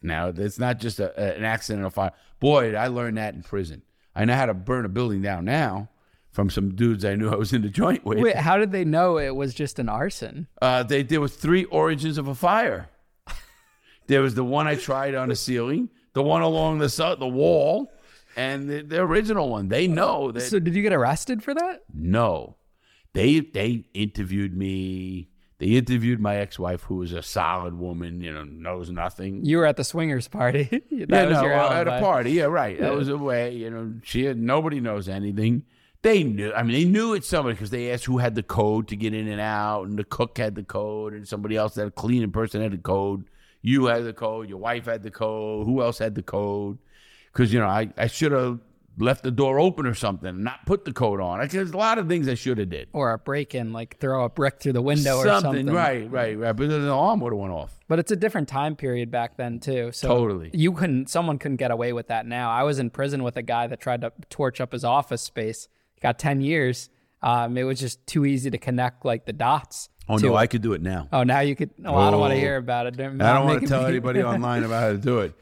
Now, it's not just a, an accident of fire. Boy, I learned that in prison. I know how to burn a building down now from some dudes I knew I was in the joint with. Wait, how did they know it was just an arson? Uh, they there was three origins of a fire. There was the one I tried on the ceiling, the one along the su- the wall, and the, the original one. They know that. So did you get arrested for that? No. They they interviewed me. They interviewed my ex-wife, who was a solid woman, you know, knows nothing. You were at the swingers party. that yeah, was no, your at a party. Yeah, right. Yeah. That was a way, you know, she had, nobody knows anything. They knew. I mean, they knew it's somebody because they asked who had the code to get in and out, and the cook had the code, and somebody else, that cleaning person, had the code. You had the code. Your wife had the code. Who else had the code? Because, you know, I, I should have left the door open or something, not put the coat on. There's a lot of things I should have did. Or a break-in, like throw a brick through the window something, or something. Right, right, right. But then the alarm would have went off. But it's a different time period back then, too. So totally. You couldn't, someone couldn't get away with that now. I was in prison with a guy that tried to torch up his office space. He got ten years. Um, it was just too easy to connect, like, the dots. Oh, no, it. I could do it now. Oh, now you could. Oh, oh. I don't want to hear about it. Don't I don't want to tell me. Anybody online about how to do it.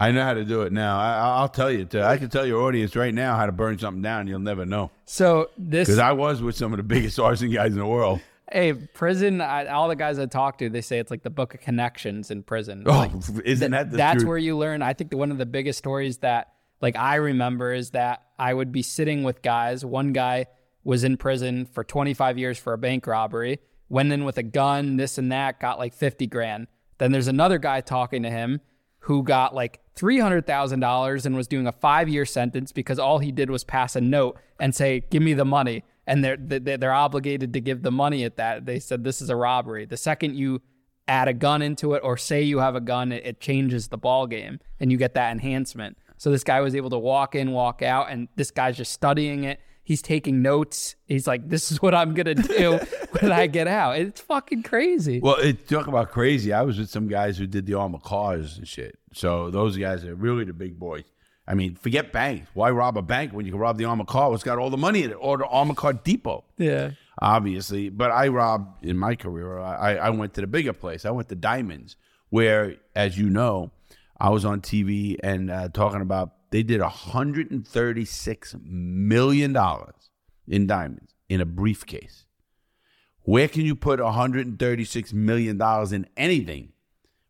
I know how to do it now. I, I'll tell you. To, I can tell your audience right now how to burn something down. You'll never know. So this, because I was with some of the biggest arson guys in the world. Hey, prison, I, all the guys I talk to, they say it's like the book of connections in prison. Oh, like, isn't that the That's truth? Where you learn. I think that one of the biggest stories that like I remember is that I would be sitting with guys. One guy was in prison for twenty-five years for a bank robbery, went in with a gun, this and that, got like fifty grand. Then there's another guy talking to him who got like three hundred thousand dollars and was doing a five-year sentence because all he did was pass a note and say, give me the money. And they're, they're obligated to give the money at that. They said, this is a robbery. The second you add a gun into it or say you have a gun, it changes the ball game and you get that enhancement. So this guy was able to walk in, walk out, and this guy's just studying it. He's taking notes. He's like, this is what I'm going to do when I get out. It's fucking crazy. Well, it, talk about crazy. I was with some guys who did the armored cars and shit. So those guys are really the big boys. I mean, forget banks. Why rob a bank when you can rob the armored car? It's got all the money in it, or the armored car depot. Yeah, obviously. But I robbed in my career. I, I went to the bigger place. I went to Diamonds, where, as you know, I was on T V and uh, talking about they did one hundred thirty-six million dollars in diamonds in a briefcase. Where can you put one hundred thirty-six million dollars in anything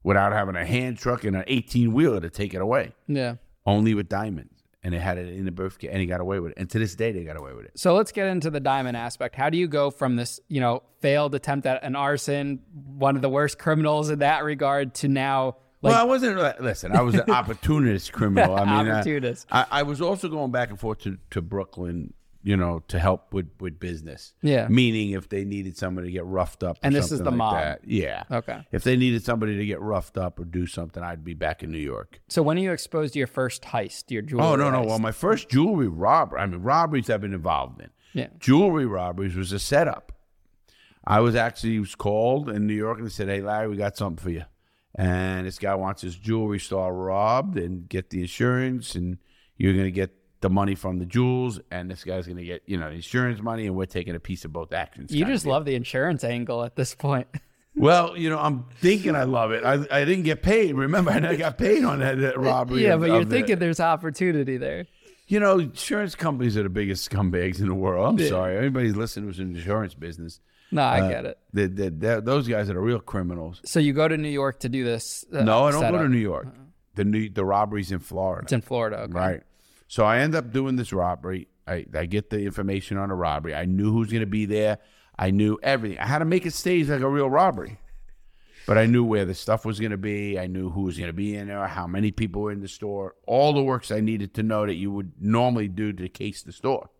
without having a hand truck and an eighteen-wheeler to take it away? Yeah. Only with diamonds. And it had it in the briefcase, and he got away with it. And to this day, they got away with it. So let's get into the diamond aspect. How do you go from this, you know, failed attempt at an arson, one of the worst criminals in that regard, to now... Like, well, I wasn't, listen, I was an opportunist criminal. I mean, opportunist. I, I, I was also going back and forth to, to Brooklyn, you know, to help with, with business. Yeah. Meaning if they needed somebody to get roughed up or and this is the like mob. That, yeah. Okay. If they needed somebody to get roughed up or do something, I'd be back in New York. So when are you exposed to your first heist, your jewelry Oh, no, no. Heist? Well, my first jewelry robbery, I mean, robberies I've been involved in. Yeah. Jewelry robberies was a setup. I was actually was called in New York and they said, hey, Larry, we got something for you. And this guy wants his jewelry store robbed and get the insurance, and you're going to get the money from the jewels, and this guy's going to get, you know, insurance money, and we're taking a piece of both actions. You just love the insurance angle at this point. Well, you know, I'm thinking I love it. I, I didn't get paid. Remember, I never got paid on that, that robbery. Yeah, of, but you're thinking the, there's opportunity there. You know, insurance companies are the biggest scumbags in the world. I'm yeah. sorry. Anybody's listening who's in the insurance business. No, I uh, get it. They're, they're, they're, those guys are the real criminals. So you go to New York to do this? Uh, no, I don't setup. go to New York. Uh-huh. The new, the robbery's in Florida. It's in Florida, okay. Right. So I end up doing this robbery. I, I get the information on the robbery. I knew who's going to be there. I knew everything. I had to make it stage like a real robbery. But I knew where the stuff was going to be. I knew who was going to be in there, how many people were in the store, all the works I needed to know that you would normally do to case the store.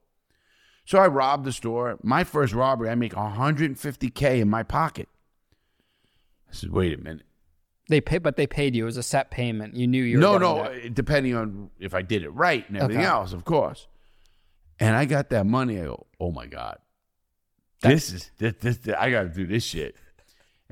So I robbed the store. My first robbery, I make one hundred fifty K in my pocket. I said, wait a minute. They pay, But they paid you. It was a set payment. You knew you were going to. No, no, depending on if I did it right and everything okay. else, of course. And I got that money. I go, oh, my God. That's- this is, this, this, this I got to do this shit.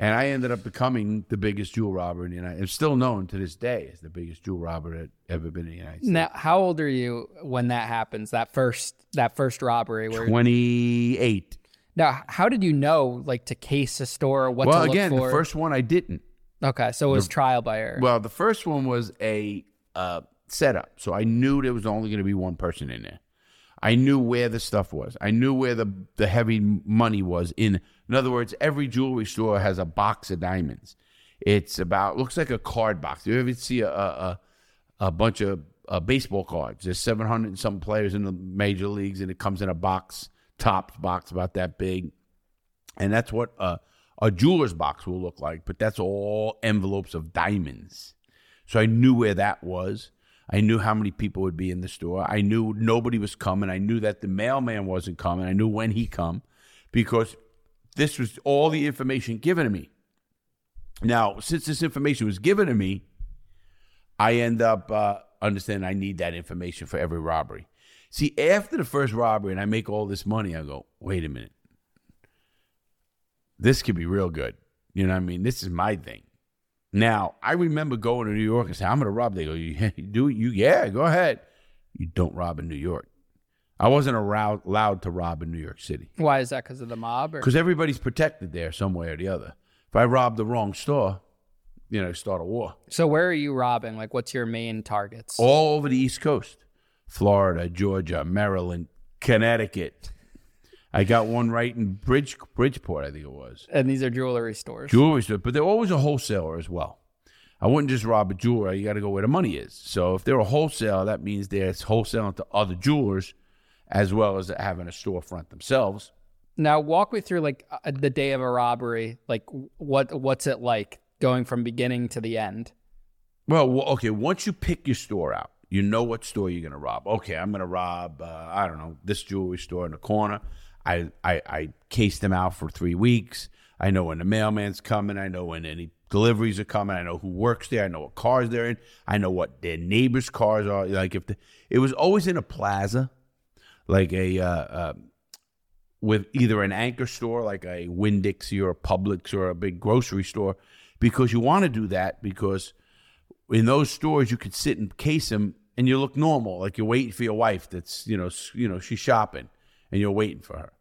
And I ended up becoming the biggest jewel robber in the United States. It's still known to this day as the biggest jewel robber that ever been in the United States. Now, how old are you when that happens, that first that first robbery? Where twenty-eight. Now, how did you know, like, to case a store or what well, to again, look for? Well, again, the first one I didn't. Okay, so it was the, trial by error. Well, the first one was a uh, setup, so I knew there was only going to be one person in there. I knew where the stuff was. I knew where the, the heavy money was. In In other words, every jewelry store has a box of diamonds. It's about, looks like a card box. You ever see a a, a bunch of uh, baseball cards? There's seven hundred and some players in the major leagues, and it comes in a box, top box about that big. And that's what uh, a jeweler's box will look like, but that's all envelopes of diamonds. So I knew where that was. I knew how many people would be in the store. I knew nobody was coming. I knew that the mailman wasn't coming. I knew when he come because this was all the information given to me. Now, since this information was given to me, I end up uh, understanding I need that information for every robbery. See, after the first robbery and I make all this money, I go, wait a minute. This could be real good. You know what I mean? This is my thing. Now, I remember going to New York and saying, I'm going to rob. They go, you, you do it? You, yeah, go ahead. You don't rob in New York. I wasn't around, allowed to rob in New York City. Why is that? Because of the mob? Because everybody's protected there some way or the other. If I robbed the wrong store, you know, start a war. So where are you robbing? Like, what's your main targets? All over the East Coast. Florida, Georgia, Maryland, Connecticut. I got one right in Bridge, Bridgeport, I think it was. And these are jewelry stores. Jewelry stores, but they're always a wholesaler as well. I wouldn't just rob a jeweler. You got to go where the money is. So if they're a wholesaler, that means they're wholesaling to other jewelers as well as having a storefront themselves. Now, walk me through, like, uh, the day of a robbery. Like, what what's it like going from beginning to the end? Well, okay, once you pick your store out, you know what store you're going to rob. Okay, I'm going to rob, uh, I don't know, this jewelry store in the corner. I, I, I case them out for three weeks. I know when the mailman's coming. I know when any deliveries are coming. I know who works there. I know what cars they're in. I know what their neighbors' cars are. Like, if the, it was always in a plaza, like a, uh, uh, with either an anchor store, like a Winn-Dixie or a Publix or a big grocery store, because you want to do that because in those stores you could sit and case them and you look normal, like you're waiting for your wife that's, you know, you know she's shopping and you're waiting for her.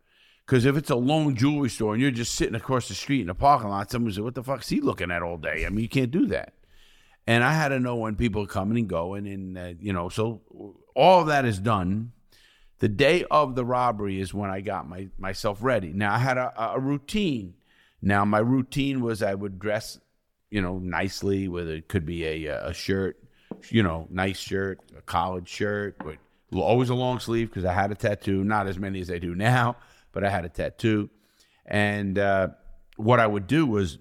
Because if it's a lone jewelry store and you're just sitting across the street in a parking lot, someone says, what the fuck's he looking at all day? I mean, you can't do that. And I had to know when people are coming and going. And, uh, you know, so all that is done. The day of the robbery is when I got my myself ready. Now, I had a, a routine. Now, my routine was I would dress, you know, nicely, whether it could be a, a shirt, you know, nice shirt, a collared shirt, but always a long sleeve because I had a tattoo, not as many as I do now. But I had a tattoo, and uh, what I would do was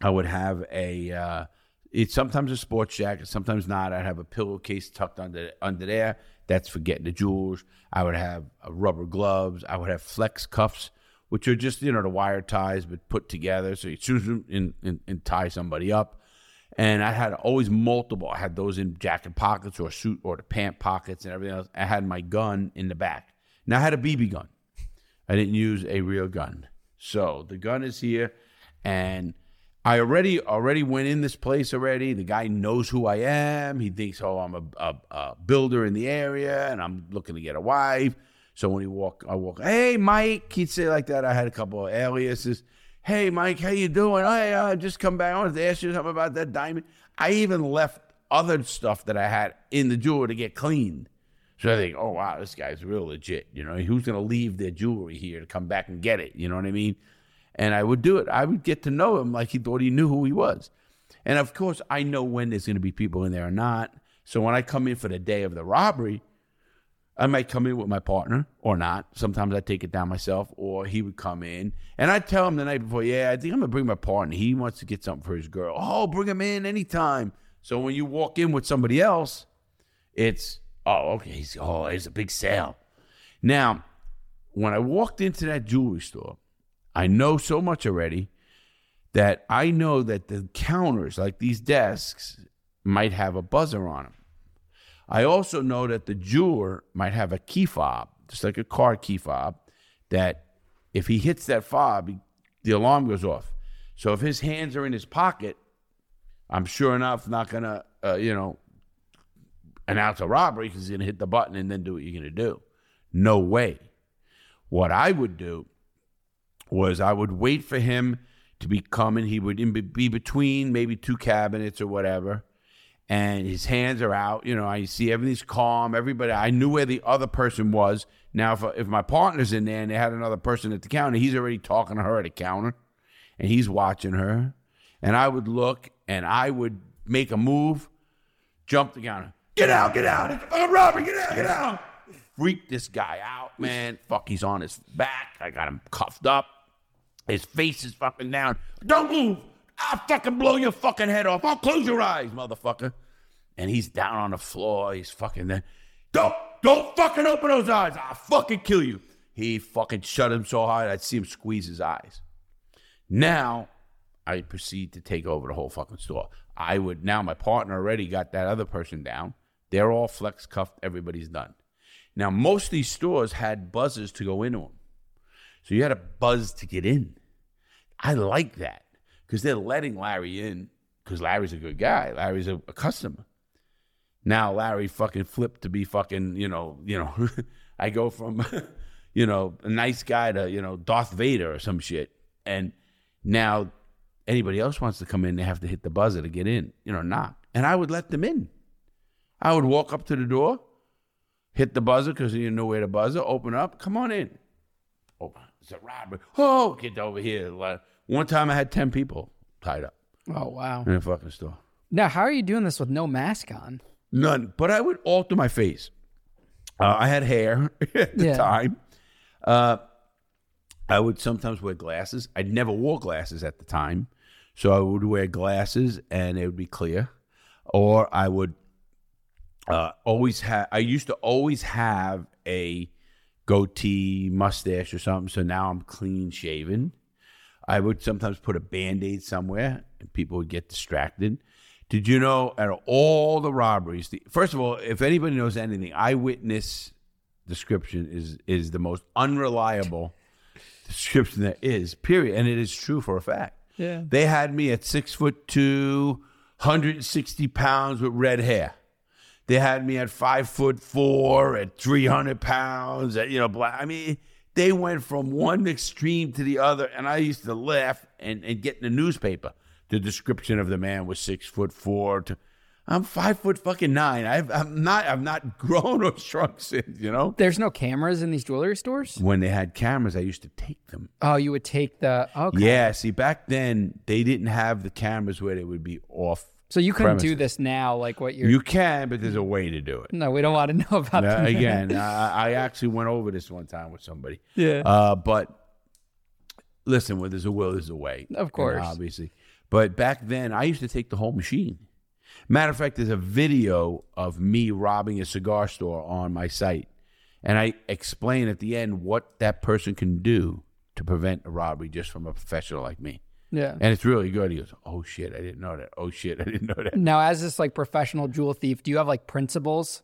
I would have a uh, it's sometimes a sports jacket, sometimes not. I'd have a pillowcase tucked under under there. That's for getting the jewels. I would have uh, rubber gloves. I would have flex cuffs, which are just, you know, the wire ties but put together, so you choose them and, and, and tie somebody up. And I had always multiple. I had those in jacket pockets or suit or the pant pockets and everything else. I had my gun in the back. Now I had a B B gun. I didn't use a real gun. So the gun is here, and I already already went in this place already. The guy knows who I am. He thinks, oh, I'm a, a, a builder in the area, and I'm looking to get a wife. So when he walk, I walk, hey, Mike. He'd say like that. I had a couple of aliases. Hey, Mike, how you doing? Hey, I just come back. I wanted to ask you something about that diamond. I even left other stuff that I had in the jewelry to get cleaned. So I think, oh, wow, this guy's real legit. You know, who's going to leave their jewelry here to come back and get it? You know what I mean? And I would do it. I would get to know him like he thought he knew who he was. And, of course, I know when there's going to be people in there or not. So when I come in for the day of the robbery, I might come in with my partner or not. Sometimes I take it down myself, or he would come in. And I'd tell him the night before, yeah, I think I'm going to bring my partner. He wants to get something for his girl. Oh, bring him in anytime. So when you walk in with somebody else, it's... Oh, okay. He's, oh, it's a big sale. Now, when I walked into that jewelry store, I know so much already that I know that the counters, like these desks, might have a buzzer on them. I also know that the jeweler might have a key fob, just like a car key fob, that if he hits that fob, he, the alarm goes off. So if his hands are in his pocket, I'm sure enough not going to, uh, you know, announce a robbery because you're going to hit the button and then do what you're going to do. No way. What I would do was I would wait for him to be coming. He would be between maybe two cabinets or whatever, and his hands are out. You know, I see everything's calm. Everybody, I knew where the other person was. Now, if, if my partner's in there and they had another person at the counter, he's already talking to her at the counter, and he's watching her. And I would look, and I would make a move, jump the counter. Get out, get out. It's a fucking robbery. Get out, get out. Freak this guy out, man. Fuck, he's on his back. I got him cuffed up. His face is fucking down. Don't move. I'll fucking blow your fucking head off. I'll close your eyes, motherfucker. And he's down on the floor. He's fucking there. Don't, don't fucking open those eyes. I'll fucking kill you. He fucking shut him so hard I'd see him squeeze his eyes. Now, I proceed to take over the whole fucking store. I would, now my partner already got that other person down. They're all flex cuffed. Everybody's done. Now, most of these stores had buzzers to go into them. So you had a buzz to get in. I like that because they're letting Larry in because Larry's a good guy. Larry's a, a customer. Now, Larry fucking flipped to be fucking, you know, you know, I go from, you know, a nice guy to, you know, Darth Vader or some shit. And now anybody else wants to come in, they have to hit the buzzer to get in, you know, knock. And I would let them in. I would walk up to the door, hit the buzzer because you didn't know where the buzzer, open up, come on in. Oh, it's a robbery. Oh, get over here. One time I had ten people tied up. Oh, wow. In a fucking store. Now, how are you doing this with no mask on? None, but I would alter my face. Uh, I had hair at the yeah. time. Uh, I would sometimes wear glasses. I never wore glasses at the time. So I would wear glasses and it would be clear. Or I would uh, always have, I used to always have a goatee, mustache or something. So now I'm clean shaven. I would sometimes put a Band-Aid somewhere and people would get distracted. Did you know, out of all the robberies, the, first of all, if anybody knows anything, eyewitness description is is the most unreliable description there is, period. And it is true for a fact. Yeah. They had me at six foot two, one hundred sixty pounds with red hair. They had me at five foot four, at three hundred pounds, at, you know, black. I mean, they went from one extreme to the other. And I used to laugh and, and get in the newspaper. The description of the man was six foot four. To, I'm five foot fucking nine. I've, I'm not. I'm not grown or shrunk since. You know. There's no cameras in these jewelry stores. When they had cameras, I used to take them. Oh, you would take the. Okay. Yeah. See, back then they didn't have the cameras where they would be off. So you couldn't premises. do this now, like what you're. You can, but there's a way to do it. No, we don't want to know about that. Again, I, I actually went over this one time with somebody. Yeah. Uh, but listen, where there's a will, there's a way. Of course, you know, obviously. But back then, I used to take the whole machine. Matter of fact, there's a video of me robbing a cigar store on my site. And I explain at the end what that person can do to prevent a robbery just from a professional like me. Yeah. And it's really good. He goes, oh, shit, I didn't know that. Oh, shit, I didn't know that. Now, as this, like, professional jewel thief, do you have, like, principles?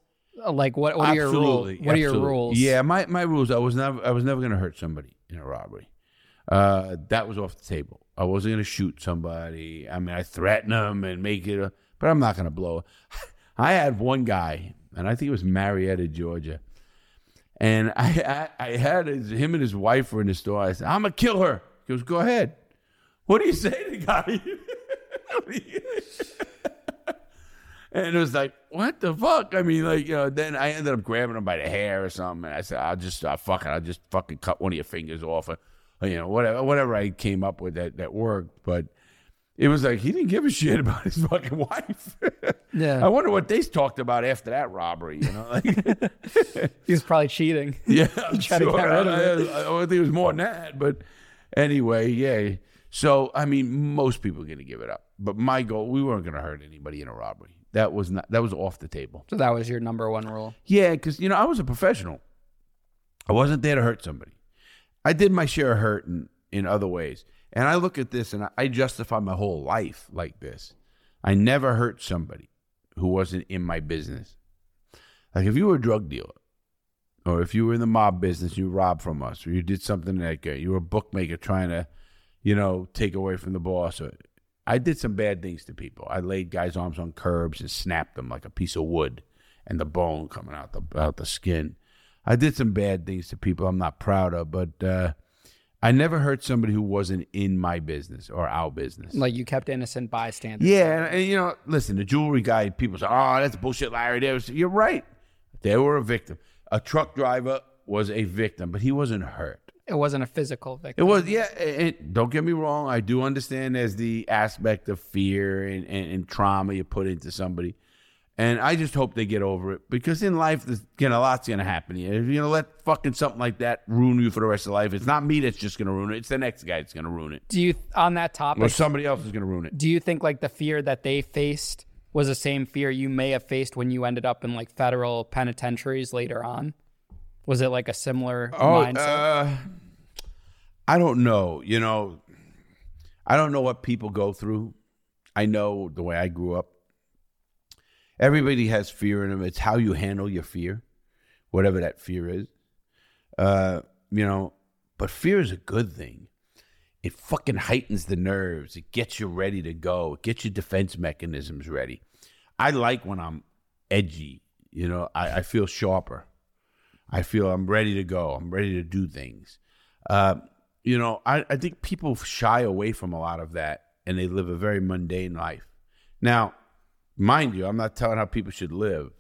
Like, what, what are your rules? What are your rules? Yeah, my, my rules, I was never, I was never going to hurt somebody in a robbery. Uh, that was off the table. I wasn't going to shoot somebody. I mean, I threaten them and make it, a, but I'm not going to blow. I had one guy, and I think it was Marietta, Georgia. And I I, I had his, him and his wife were in the store. I said, I'm going to kill her. He goes, go ahead. What do you say to the guy? And it was like, what the fuck? I mean, like, you know, then I ended up grabbing him by the hair or something. And I said, I'll just, I'll fucking, I'll just fucking cut one of your fingers off. Or, you know, whatever, whatever I came up with that, that worked, but it was like he didn't give a shit about his fucking wife. Yeah, I wonder what they talked about after that robbery. You know, like, he was probably cheating. Yeah, he tried sure. to get rid of it. I, I, I think it was more than that, but anyway, yeah. So I mean, most people are gonna give it up, but my goal, we weren't gonna hurt anybody in a robbery. That was not that was off the table. So that was your number one rule. Yeah, because you know I was a professional. I wasn't there to hurt somebody. I did my share of hurt in, in other ways. And I look at this and I, I justify my whole life like this. I never hurt somebody who wasn't in my business. Like if you were a drug dealer or if you were in the mob business, you robbed from us or you did something like that, you were a bookmaker trying to, you know, take away from the boss. Or, I did some bad things to people. I laid guys' arms on curbs and snapped them like a piece of wood and the bone coming out the, out the skin. I did some bad things to people I'm not proud of, but uh, I never hurt somebody who wasn't in my business or our business. Like you kept innocent bystanders. Yeah, and, and you know, listen, the jewelry guy, people say, oh, that's bullshit, Larry. There was, you're right. They were a victim. A truck driver was a victim, but he wasn't hurt. It wasn't a physical victim. It was, yeah, and don't get me wrong. I do understand there's the aspect of fear and, and, and trauma you put into somebody. And I just hope they get over it because in life, you know, lots going to happen. If you're going to let fucking something like that ruin you for the rest of life, it's not me that's just going to ruin it. It's the next guy that's going to ruin it. Do you, on that topic, or somebody else is going to ruin it. Do you think like the fear that they faced was the same fear you may have faced when you ended up in like federal penitentiaries later on? Was it like a similar oh, mindset? Uh, I don't know. You know, I don't know what people go through. I know the way I grew up. Everybody has fear in them. It's how you handle your fear, whatever that fear is. Uh, you know, but fear is a good thing. It fucking heightens the nerves. It gets you ready to go. It gets your defense mechanisms ready. I like when I'm edgy. You know, I, I feel sharper. I feel I'm ready to go. I'm ready to do things. Uh, you know, I, I think people shy away from a lot of that and they live a very mundane life. Now, mind you, I'm not telling how people should live.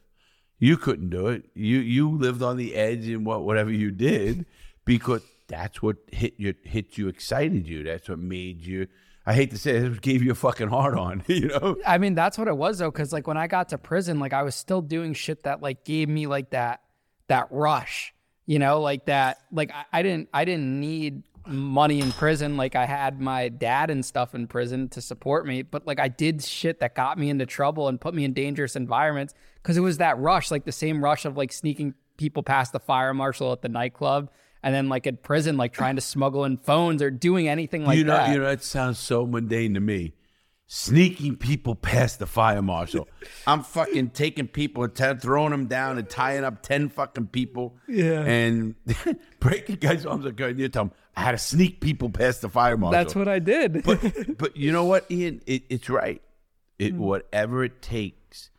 You couldn't do it. You you lived on the edge in what whatever you did, because that's what hit you, hit you, excited you. That's what made you. I hate to say it, it gave you a fucking hard on, you know? I mean, that's what it was, though, because, like, when I got to prison, like, I was still doing shit that, like, gave me, like, that that rush, you know? Like, that, like, I, I didn't I didn't need money in prison. Like, I had my dad and stuff in prison to support me, but, like, I did shit that got me into trouble and put me in dangerous environments because it was that rush, like, the same rush of, like, sneaking people past the fire marshal at the nightclub. And then, like, in prison, like, trying to smuggle in phones or doing anything like you know, that. You know, it sounds so mundane to me. Sneaking people past the fire marshal. I'm fucking taking people and t- throwing them down and tying up ten fucking people. Yeah. And breaking guys' arms. Like, you're telling them, I had to sneak people past the fire marshal. That's what I did. but, but you know what, Ian? It, it's right. It mm-hmm. Whatever it takes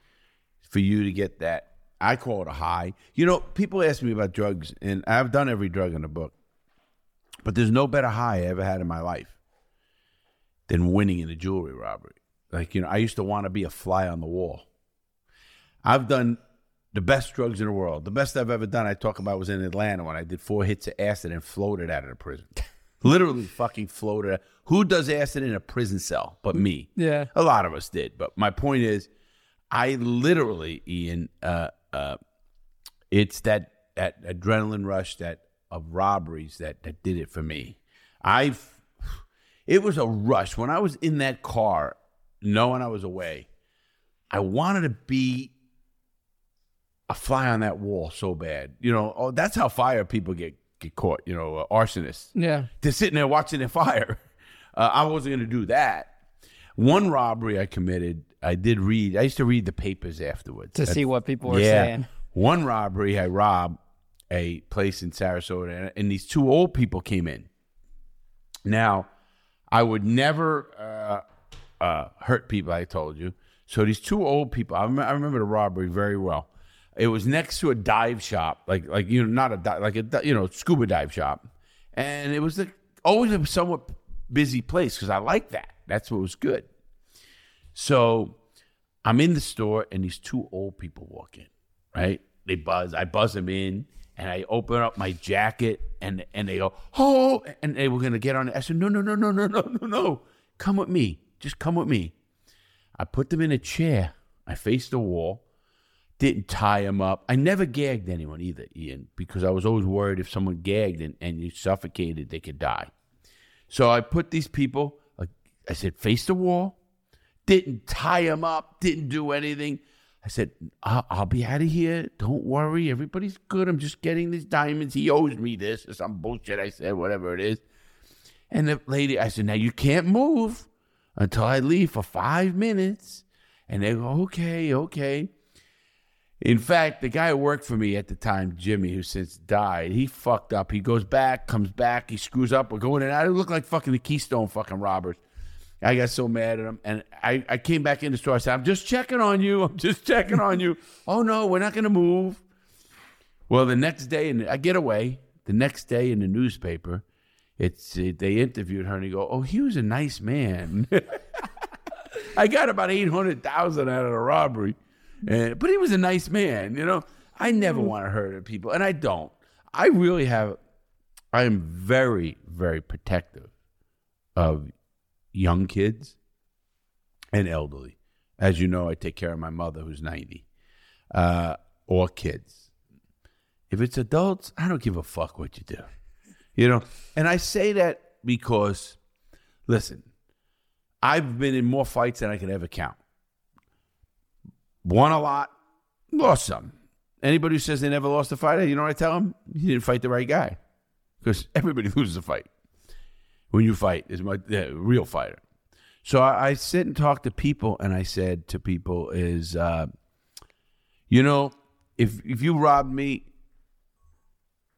for you to get that. I call it a high. You know, people ask me about drugs, and I've done every drug in the book, but there's no better high I ever had in my life than winning in a jewelry robbery. Like, you know, I used to want to be a fly on the wall. I've done the best drugs in the world. The best I've ever done, I talk about, was in Atlanta when I did four hits of acid and floated out of the prison. Literally fucking floated out. Who does acid in a prison cell but me? Yeah. A lot of us did, but my point is, I literally, Ian, uh, Uh, it's that, that adrenaline rush that of robberies that, that did it for me. I've, it was a rush. When I was in that car, knowing I was away, I wanted to be a fly on that wall so bad. You know, oh, that's how fire people get, get caught, you know, uh, arsonists. Yeah. They're sitting there watching the fire. Uh, I wasn't going to do that. One robbery I committed, I did read. I used to read the papers afterwards. To I'd, see what people were yeah. saying. One robbery, I robbed a place in Sarasota, and, and these two old people came in. Now, I would never uh, uh, hurt people, I told you. So these two old people, I, rem- I remember the robbery very well. It was next to a dive shop, like, like you know, not a dive, like a, you know, scuba dive shop. And it was the, always a somewhat busy place because I like that. That's what was good. So I'm in the store, and these two old people walk in, right? They buzz. I buzz them in, and I open up my jacket, and and they go, oh, and they were going to get on it. I said, no, no, no, no, no, no, no, no. Come with me. Just come with me. I put them in a chair. I faced the wall. Didn't tie them up. I never gagged anyone either, Ian, because I was always worried if someone gagged and, and you suffocated, they could die. So I put these people, I said, face the wall. Didn't tie him up. Didn't do anything. I said, I'll, I'll be out of here. Don't worry. Everybody's good. I'm just getting these diamonds. He owes me this or some bullshit. I said, whatever it is. And the lady, I said, now you can't move until I leave for five minutes. And they go, okay, okay. In fact, the guy who worked for me at the time, Jimmy, who since died, he fucked up. He goes back, comes back. He screws up. We're going in and out. It looked like fucking the Keystone fucking robbers. I got so mad at him, and I, I came back in the store. I said, I'm just checking on you. I'm just checking on you. Oh, no, we're not going to move. Well, the next day, and I get away. The next day in the newspaper, it's it, they interviewed her, and they go, oh, he was a nice man. I got about eight hundred thousand dollars out of the robbery, and, but he was a nice man, you know. I never want to hurt people, and I don't. I really have – I am very, very protective of – young kids and elderly. As you know, I take care of my mother who's ninety, uh, or kids. If it's adults, I don't give a fuck what you do. You know, and I say that because, listen, I've been in more fights than I can ever count. Won a lot, lost some. Anybody who says they never lost a fight, you know what I tell them? You didn't fight the right guy, because everybody loses a fight. When you fight, is my yeah, real fighter. So I, I sit and talk to people, and I said to people is, uh, you know, if if you robbed me,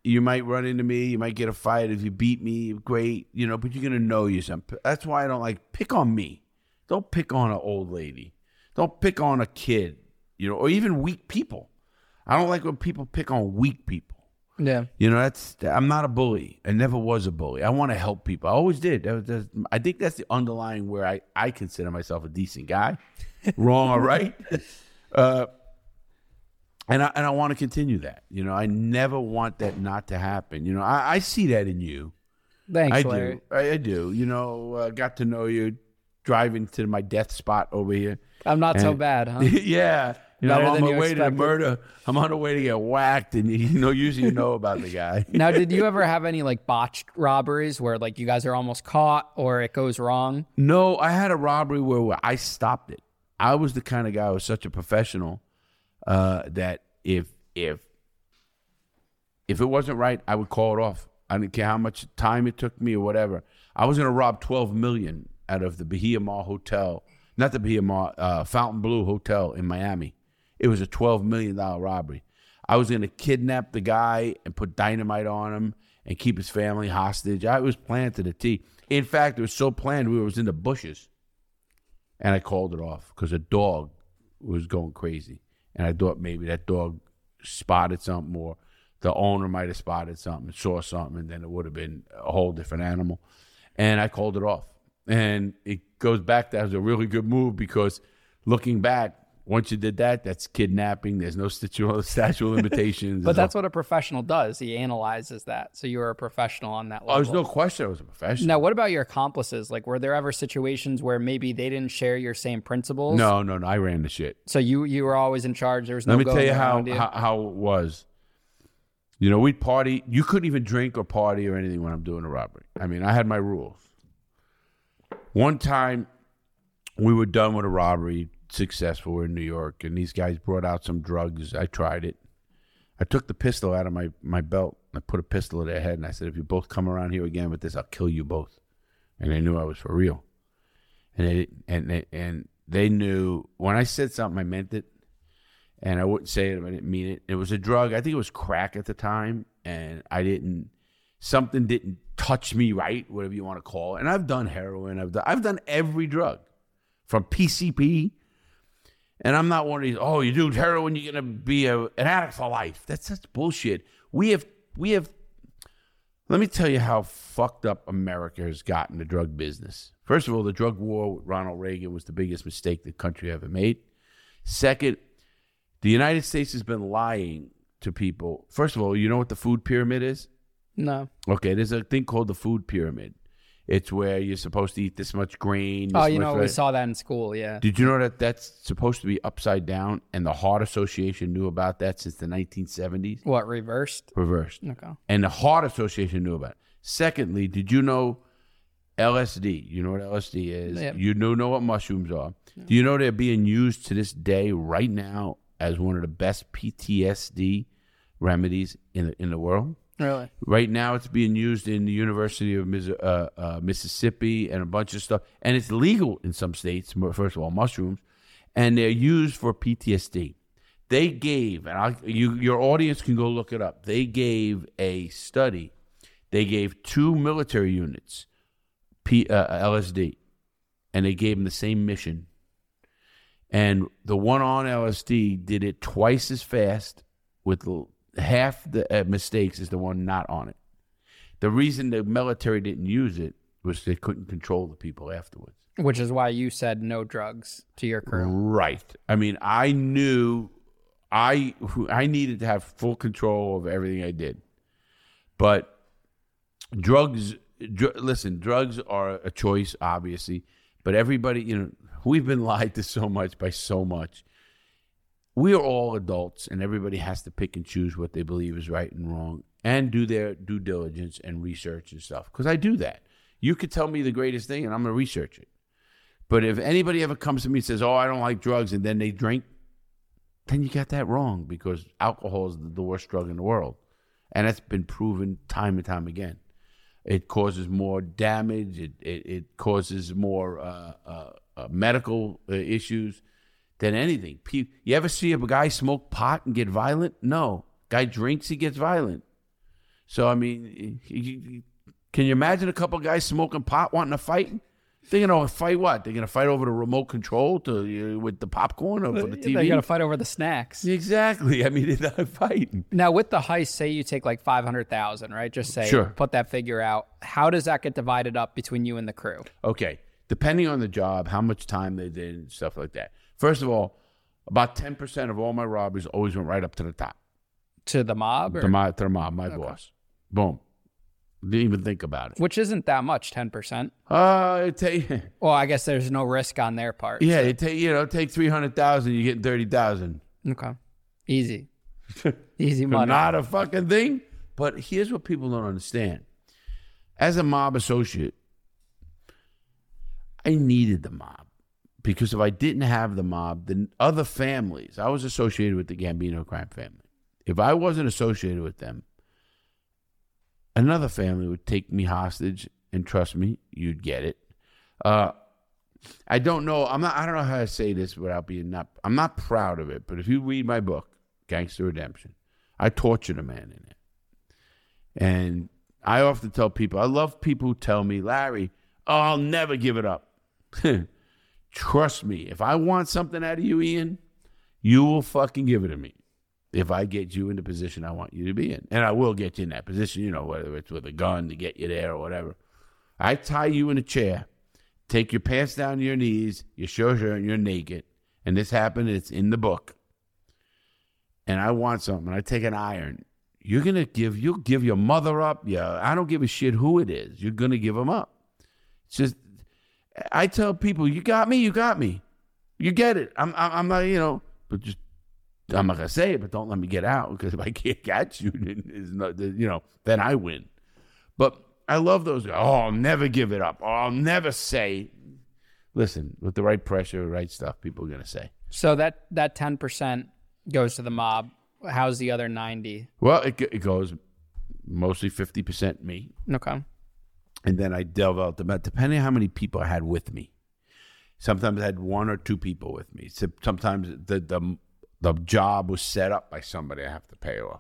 you might run into me, you might get a fight. If you beat me, great, you know, but you're going to know you something. That's why I don't like, pick on me. Don't pick on an old lady. Don't pick on a kid, you know, or even weak people. I don't like when people pick on weak people. Yeah. You know, that's, I'm not a bully. I never was a bully. I want to help people. I always did. That was, that was, I think that's the underlying where I, I consider myself a decent guy. Wrong or right. Uh, and I, and I want to continue that. You know, I never want that not to happen. You know, I, I see that in you. Thanks, I Larry. Do. I, I do. You know, uh, got to know you driving to my death spot over here. I'm not and, so bad, huh? Yeah. You know, I'm on my way expected. to the murder. I'm on the way to get whacked, and you know, usually you know about the guy. Now, did you ever have any like botched robberies where like you guys are almost caught or it goes wrong? No, I had a robbery where, where I stopped it. I was the kind of guy who was such a professional uh, that if if if it wasn't right, I would call it off. I didn't care how much time it took me or whatever. I was going to rob twelve million dollars out of the Bahia Mar Hotel, not the Bahia Mar, uh, Fountain Blue Hotel in Miami. It was a twelve million dollars robbery. I was going to kidnap the guy and put dynamite on him and keep his family hostage. I was planned to the T. In fact, it was so planned we was in the bushes. And I called it off because a dog was going crazy. And I thought maybe that dog spotted something, or the owner might have spotted something, saw something, and then it would have been a whole different animal. And I called it off. And it goes back, that was a really good move, because looking back, once you did that, that's kidnapping. There's no statute of limitations. But that's what a professional does. He analyzes that. So you were a professional on that level. Oh, there's no question I was a professional. Now, what about your accomplices? Like, were there ever situations where maybe they didn't share your same principles? No, no, no. I ran the shit. So you you were always in charge. There was no Let me going tell you how, you how how it was. You know, we'd party. You couldn't even drink or party or anything when I'm doing a robbery. I mean, I had my rules. One time, we were done with a robbery. Successful in New York, and these guys brought out some drugs. I tried it. I took the pistol out of my, my belt. I put a pistol at their head, and I said, if you both come around here again with this, I'll kill you both. And they knew I was for real. And they and they, and they knew when I said something, I meant it. And I wouldn't say it if I didn't mean it. It was a drug. I think it was crack at the time, and I didn't, something didn't touch me right, whatever you want to call it. And I've done heroin. I've done, I've done every drug from P C P. And I'm not one of these, oh, you do heroin, you're going to be a, an addict for life. That's such bullshit. We have, we have, let me tell you how fucked up America has gotten the drug business. First of all, the drug war with Ronald Reagan was the biggest mistake the country ever made. Second, the United States has been lying to people. First of all, you know what the food pyramid is? No. Okay, there's a thing called the food pyramid. It's where you're supposed to eat this much grain. This oh, you much know, bread. We saw that in school, yeah. Did you know that that's supposed to be upside down? And the Heart Association knew about that since the nineteen seventies. What, reversed? Reversed. Okay. And the Heart Association knew about it. Secondly, did you know L S D? You know what L S D is. Yep. You know, know what mushrooms are. Yep. Do you know they're being used to this day right now as one of the best P T S D remedies in the, in the world? Really? Right now, it's being used in the University of uh, uh, Mississippi and a bunch of stuff. And it's legal in some states, first of all, mushrooms. And they're used for P T S D. They gave, and I, you, your audience can go look it up. They gave a study. They gave two military units P, uh, L S D. And they gave them the same mission. And the one on L S D did it twice as fast with half the uh, mistakes is the one not on it. The reason the military didn't use it was they couldn't control the people afterwards. Which is why you said no drugs to your crew. Right. I mean, I knew I I needed to have full control of everything I did. But drugs, dr- listen, drugs are a choice, obviously. But everybody, you know, we've been lied to so much by so much. We are all adults, and everybody has to pick and choose what they believe is right and wrong and do their due diligence and research and stuff, because I do that. You could tell me the greatest thing, and I'm going to research it. But if anybody ever comes to me and says, oh, I don't like drugs, and then they drink, then you got that wrong, because alcohol is the worst drug in the world, and that's been proven time and time again. It causes more damage. It, it, it causes more uh, uh, uh, medical uh, issues. Than anything. You ever see a guy smoke pot and get violent? No. Guy drinks, he gets violent. So, I mean, can you imagine a couple of guys smoking pot wanting to fight? They're going to fight what? They're going to fight over the remote control to uh, with the popcorn or for the T V? They're going to fight over the snacks. Exactly. I mean, they're not fighting. Now, with the heist, say you take like five hundred thousand dollars, right? Just say, sure. Put that figure out. How does that get divided up between you and the crew? Okay. Depending on the job, how much time they did and stuff like that. First of all, about ten percent of all my robberies always went right up to the top. To the mob? Or? To, my, to the mob, my okay. boss. Boom. Didn't even think about it. Which isn't that much, ten percent. Uh, it take, well, I guess there's no risk on their part. Yeah, so. it take, you know, take three hundred thousand dollars, you're getting thirty thousand dollars. Okay. Easy. Easy money. Not a fucking thing. But here's what people don't understand. As a mob associate, I needed the mob. Because if I didn't have the mob, then other families, I was associated with the Gambino crime family. If I wasn't associated with them, another family would take me hostage, and trust me, you'd get it. Uh, I don't know. I'm not. I don't know how to say this without being not. I'm not proud of it. But if you read my book, Gangster Redemption, I tortured a man in it, and I often tell people, I love people who tell me, Larry, oh, I'll never give it up. Trust me, if I want something out of you, Ian, you will fucking give it to me. If I get you in the position I want you to be in. And I will get you in that position, you know, whether it's with a gun to get you there or whatever. I tie you in a chair, take your pants down to your knees, your shorts on, you're naked. And this happened, it's in the book. And I want something. I take an iron. You're going to give, you'll give your mother up. Yeah, I don't give a shit who it is. You're going to give them up. It's just, I tell people, you got me, you got me. You get it. I'm, I'm, I'm not, you know, but just, I'm not going to say it, but don't let me get out, because if I can't catch you, not, you know, then I win. But I love those guys. Oh, I'll never give it up. Oh, I'll never say. Listen, with the right pressure, the right stuff, people are going to say. So that, that ten percent goes to the mob. How's the other ninety? Well, it, it goes mostly fifty percent me. Okay. And then I delve out the, depending on how many people I had with me. Sometimes I had one or two people with me. Sometimes the the... The job was set up by somebody I have to pay off,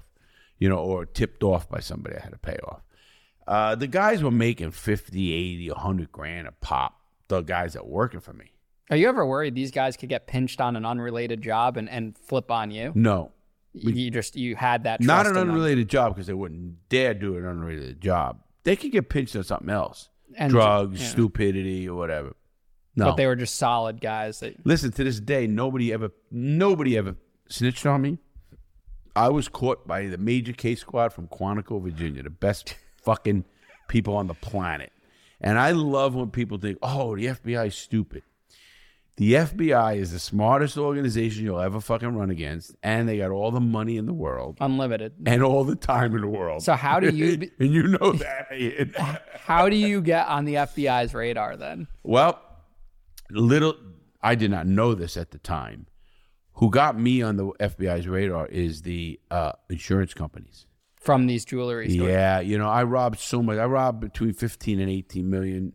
you know, or tipped off by somebody I had to pay off. Uh, the guys were making fifty, eighty, a hundred grand a pop, the guys that were working for me. Are you ever worried these guys could get pinched on an unrelated job and, and flip on you? No. You, you just, you had that trust. Not an unrelated job, because they wouldn't dare do an unrelated job. They could get pinched on something else, and drugs, yeah. stupidity, or whatever. No. But they were just solid guys. That... Listen, to this day, nobody ever, nobody ever... snitched on me. I was caught by the major case squad from Quantico, Virginia, the best fucking people on the planet. And I love when people think, oh, the F B I is stupid. The F B I is the smartest organization you'll ever fucking run against, and they got all the money in the world. Unlimited. And all the time in the world. So how do you... Be- and you know that. How do you get on the F B I's radar then? Well, little... I did not know this at the time. Who got me on the F B I's radar is the uh, insurance companies. From these jewelry stores? Yeah, you know, I robbed so much. I robbed between fifteen and eighteen million,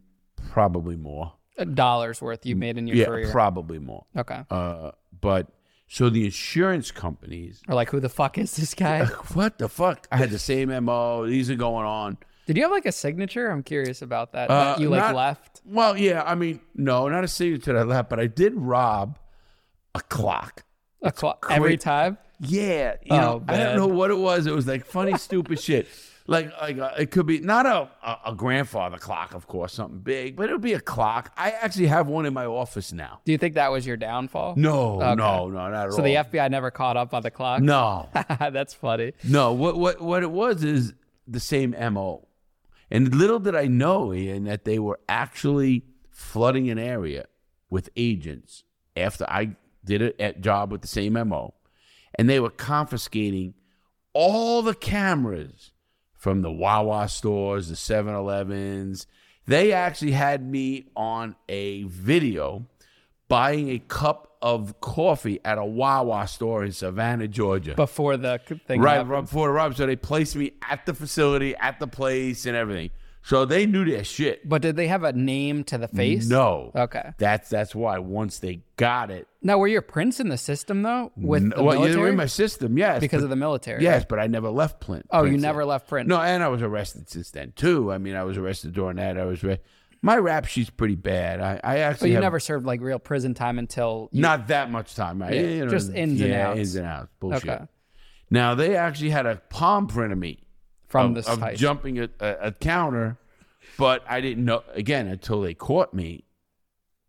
probably more. Dollars worth you made in your yeah, career? Yeah, probably more. Okay. Uh, but, so the insurance companies... Are like, who the fuck is this guy? What the fuck? I had the same M O. These are going on. Did you have like a signature? I'm curious about that. Uh, you like not, left? Well, yeah, I mean, no, not a signature that I left, but I did rob a clock. A clock every time? Yeah. You know, oh, I don't know what it was. It was like funny, stupid shit. Like, like uh, it could be not a, a, a grandfather clock, of course, something big, but it would be a clock. I actually have one in my office now. Do you think that was your downfall? No, okay. no, no, not at so all. So the F B I never caught up on the clock? No. That's funny. No, what, what, what it was is the same M O. And little did I know, Ian, that they were actually flooding an area with agents after I... did a job with the same M O, and they were confiscating all the cameras from the Wawa stores, the seven elevens. They actually had me on a video buying a cup of coffee at a Wawa store in Savannah, Georgia. Before the thing Right, happened. Before the robbery. So they placed me at the facility, at the place, and everything. So they knew their shit. But did they have a name to the face? No. Okay. That's that's why once they got it. Now, were your prints in the system, though? With no, the well, military? They were in my system, yes. Because but, of the military? Yes, right? But I never left print. Oh, you never yet. left print? No, and I was arrested since then, too. I mean, I was arrested during that. I was re- My rap sheet's pretty bad. I, I actually. But you have, never served like real prison time until. You, not that much time. I, yeah, you know, just ins yeah, and outs. ins and outs. Bullshit. Okay. Now they actually had a palm print of me from of, this of jumping a, a, a counter, but I didn't know again until they caught me.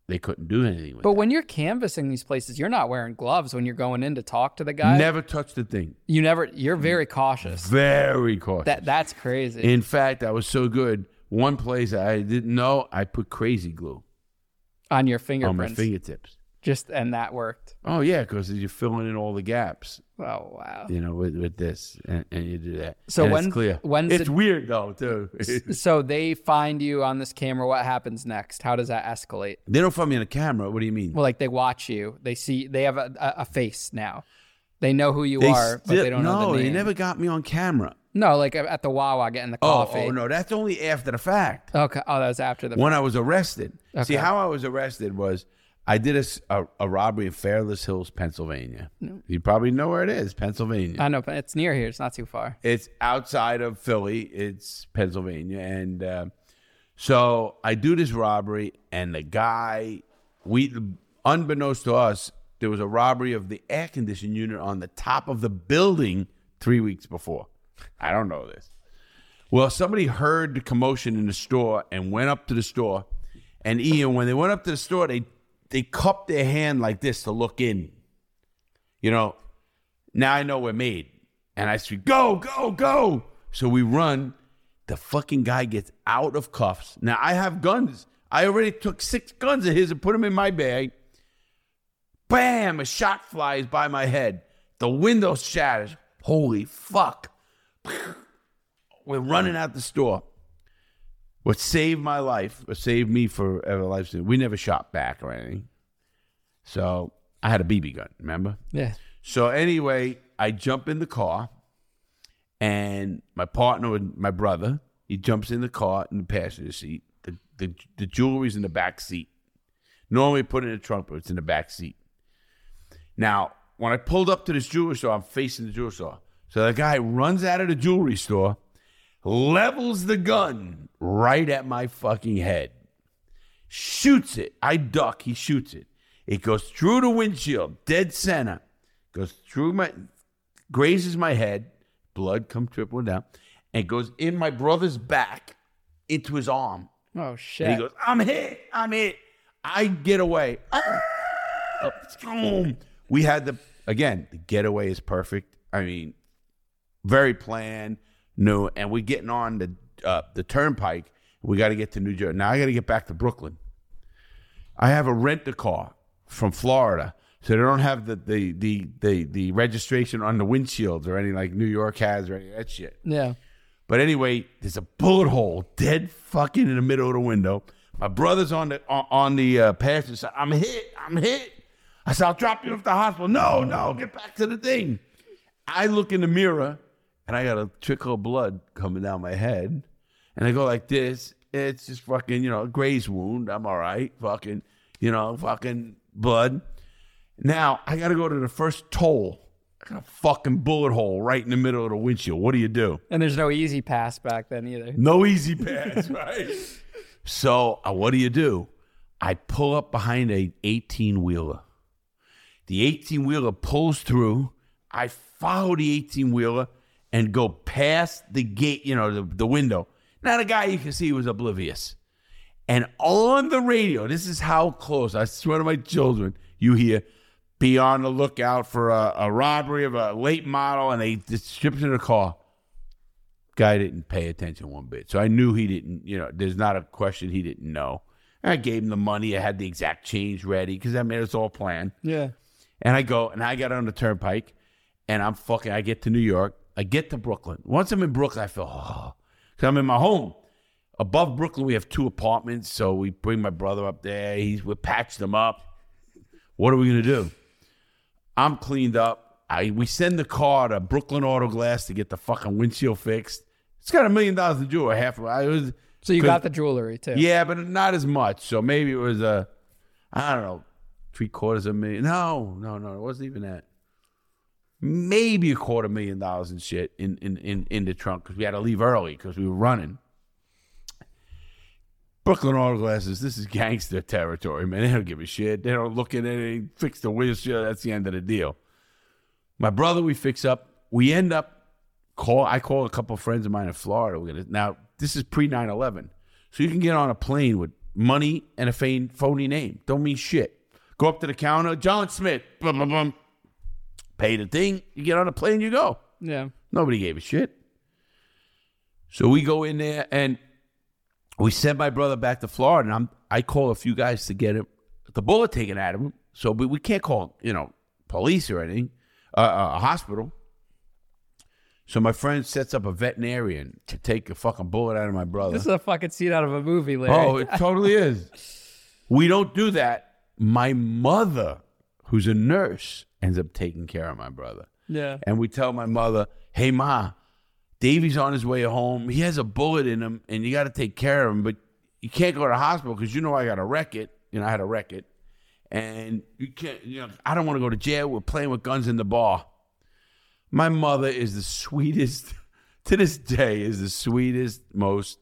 They couldn't do anything with it. But that. When you're canvassing these places, you're not wearing gloves when you're going in to talk to the guy. Never touch the thing. You never. You're very cautious. Very cautious. That that's crazy. In fact, I was so good. One place I didn't know, I put crazy glue on your fingerprints. On my fingertips. Just and that worked. Oh yeah, because you're filling in all the gaps. Oh wow. You know, with, with this, and, and you do that. So and when it's clear, when's it's it, weird though too. So they find you on this camera. What happens next? How does that escalate? They don't find me on a camera. What do you mean? Well, like they watch you. They see. They have a, a, a face now. They know who you they are, still, but they don't no, know the name. No, they never got me on camera. No, like at the Wawa getting the coffee. Oh, oh no, that's only after the fact. Okay. Oh, that was after the fact. When I was arrested. Okay. See, how I was arrested was I did a, a, a robbery in Fairless Hills, Pennsylvania. No. You probably know where it is, Pennsylvania. I know, but it's near here. It's not too far. It's outside of Philly. It's Pennsylvania. And uh, so I do this robbery, and the guy, we, unbeknownst to us, there was a robbery of the air conditioning unit on the top of the building three weeks before. I don't know this. Well, somebody heard the commotion in the store and went up to the store. And Ian, when they went up to the store, they they cupped their hand like this to look in. You know, now I know we're made. And I said, go, go, go. So we run. The fucking guy gets out of cuffs. Now, I have guns. I already took six guns of his and put them in my bag. Bam, a shot flies by my head. The window shatters. Holy fuck. We're running out the store. What saved my life, what saved me forever life, we never shot back or anything. So I had a B B gun, remember? Yeah. So anyway, I jump in the car, and my partner, with my brother, he jumps in the car in the passenger seat. The, the, the jewelry's in the back seat. Normally put in a trunk, but it's in the back seat. Now, when I pulled up to this jewelry store, I'm facing the jewelry store. So the guy runs out of the jewelry store, levels the gun right at my fucking head, shoots it. I duck, he shoots it. It goes through the windshield, dead center, goes through my, grazes my head, blood come tripping down, and goes in my brother's back into his arm. Oh, shit. And he goes, I'm hit, I'm hit. I get away. We had the, again, the getaway is perfect. I mean, very planned, no, and we're getting on the uh, the Turnpike. We got to get to New Jersey. Now I got to get back to Brooklyn. I have a rent-a-car from Florida, so they don't have the the, the the the registration on the windshields or anything like New York has or any of that shit. Yeah. But anyway, there's a bullet hole dead fucking in the middle of the window. My brother's on the on, on the uh, passenger side. I'm hit. I'm hit. I said, I'll drop you off the hospital. No, no, get back to the thing. I look in the mirror, and I got a trickle of blood coming down my head. And I go like this. It's just fucking, you know, a graze wound. I'm all right. Fucking, you know, fucking blood. Now, I got to go to the first toll. I got a fucking bullet hole right in the middle of the windshield. What do you do? And there's no easy pass back then either. No easy pass, right? So uh, what do you do? I pull up behind an eighteen-wheeler. The eighteen-wheeler pulls through. I follow the eighteen-wheeler and go past the gate, you know, the, the window. Now, the guy, you can see, was oblivious. And on the radio, this is how close, I swear to my children, you hear, be on the lookout for a, a robbery of a late model, and they stripped in the car. Guy didn't pay attention one bit. So I knew he didn't, you know, there's not a question he didn't know. And I gave him the money. I had the exact change ready because, I mean, it's all planned. Yeah. And I go, and I got on the Turnpike. And I'm fucking, I get to New York. I get to Brooklyn. Once I'm in Brooklyn, I feel, oh, because I'm in my home. Above Brooklyn, we have two apartments. So we bring my brother up there. He's, we patch them up. What are we going to do? I'm cleaned up. I We send the car to Brooklyn Auto Glass to get the fucking windshield fixed. It's got a million dollars in jewelry. Half of it was, so you got the jewelry too. Yeah, but not as much. So maybe it was, a, I don't know, three quarters of a million. No, no, no. It wasn't even that. Maybe a quarter million dollars and shit in, in, in, in the trunk because we had to leave early because we were running. Brooklyn Auto Glasses, this is gangster territory, man. They don't give a shit. They don't look at anything. Fix the windshield. That's the end of the deal. My brother, we fix up. We end up, call. I call a couple of friends of mine in Florida. We're gonna, now, this is pre nine eleven. So you can get on a plane with money and a feigned, phony name. Don't mean shit. Go up to the counter. John Smith. Blah, blah, blah. Pay the thing. You get on a plane, you go. Yeah. Nobody gave a shit. So we go in there, and we sent my brother back to Florida, and I'm, I call a few guys to get him, the bullet taken out of him. So we, we can't call, you know, police or anything, uh, a hospital. So my friend sets up a veterinarian to take a fucking bullet out of my brother. This is a fucking scene out of a movie, Larry. Oh, it totally is. We don't do that. My mother, who's a nurse, ends up taking care of my brother. Yeah. And we tell my mother, hey, Ma, Davey's on his way home. He has a bullet in him, and you got to take care of him. But you can't go to the hospital because you know I got to wreck it. You know I had to wreck it, and you can't. You know I don't want to go to jail. We're playing with guns in the bar. My mother is the sweetest. To this day, is the sweetest, most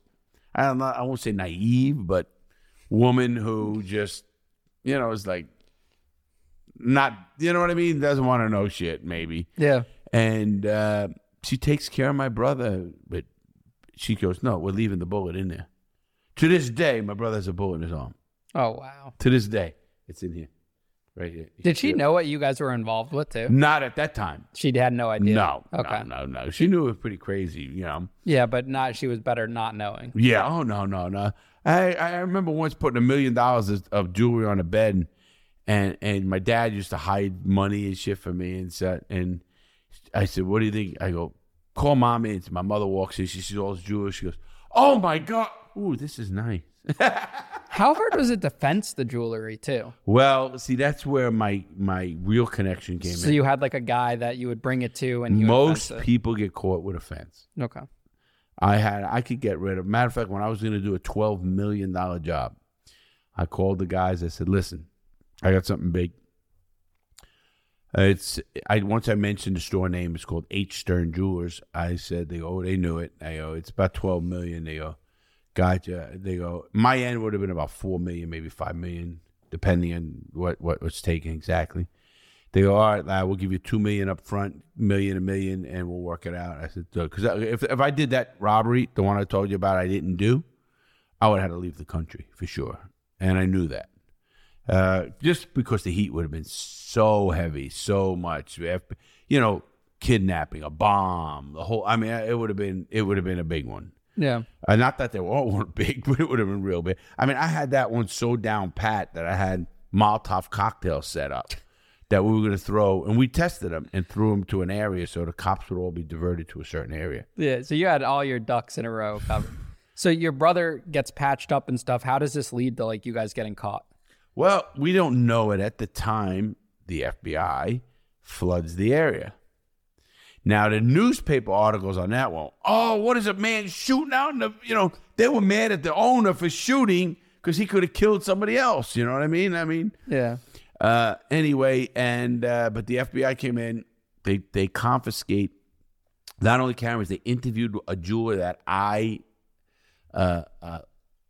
I don't know. I won't say naive, but woman who just you know is like not. You know what I mean? Doesn't want to know shit. Maybe. Yeah. And. uh She takes care of my brother, but she goes, no, we're leaving the bullet in there. To this day, my brother has a bullet in his arm. Oh, wow. To this day, it's in here, right here. Did she know what you guys were involved with, too? Not at that time. She had no idea? No, okay. no, no, no. She knew it was pretty crazy, you know. Yeah, but not. She was better not knowing. Yeah, oh, no, no, no. I, I remember once putting a million dollars of jewelry on a bed, and, and, and my dad used to hide money and shit from me and said, and I said, what do you think? I go, call mom in. So my mother walks in. She sees all this jewelry. She goes, oh, my God. Ooh, this is nice. How hard was it to fence the jewelry, too? Well, see, that's where my my real connection came so in. So you had, like, a guy that you would bring it to, and he Most would fence it. People get caught with a fence. Okay. I had, I could get rid of. Matter of fact, when I was going to do a twelve million dollars job, I called the guys. I said, listen, I got something big. It's I once I mentioned the store name. It's called H. Stern Jewelers. I said they go, oh, they knew it. I go, it's about twelve million. They go, gotcha. They go, my end would have been about four million, maybe five million, depending on what what was taken exactly. They go, all right, lad, we'll give you two million up front, million a million, and we'll work it out. I said because if if I did that robbery, the one I told you about, I didn't do, I would have had to leave the country for sure, and I knew that. Uh, just because the heat would have been so heavy, so much, you know, kidnapping, a bomb, the whole. I mean, it would have been, it would have been a big one. Yeah. Uh, not that they all weren't big, but it would have been real big. I mean, I had that one so down pat that I had Molotov cocktails set up that we were going to throw, and we tested them and threw them to an area so the cops would all be diverted to a certain area. Yeah. So you had all your ducks in a row covered. So your brother gets patched up and stuff. How does this lead to like you guys getting caught? Well, we don't know it at the time. The F B I floods the area. Now, the newspaper articles on that one, oh, what is a man shooting out in the, you know, they were mad at the owner for shooting because he could have killed somebody else. You know what I mean? I mean, yeah. Uh, anyway, and uh, but the F B I came in. They they confiscate not only cameras. They interviewed a jeweler that I uh, uh,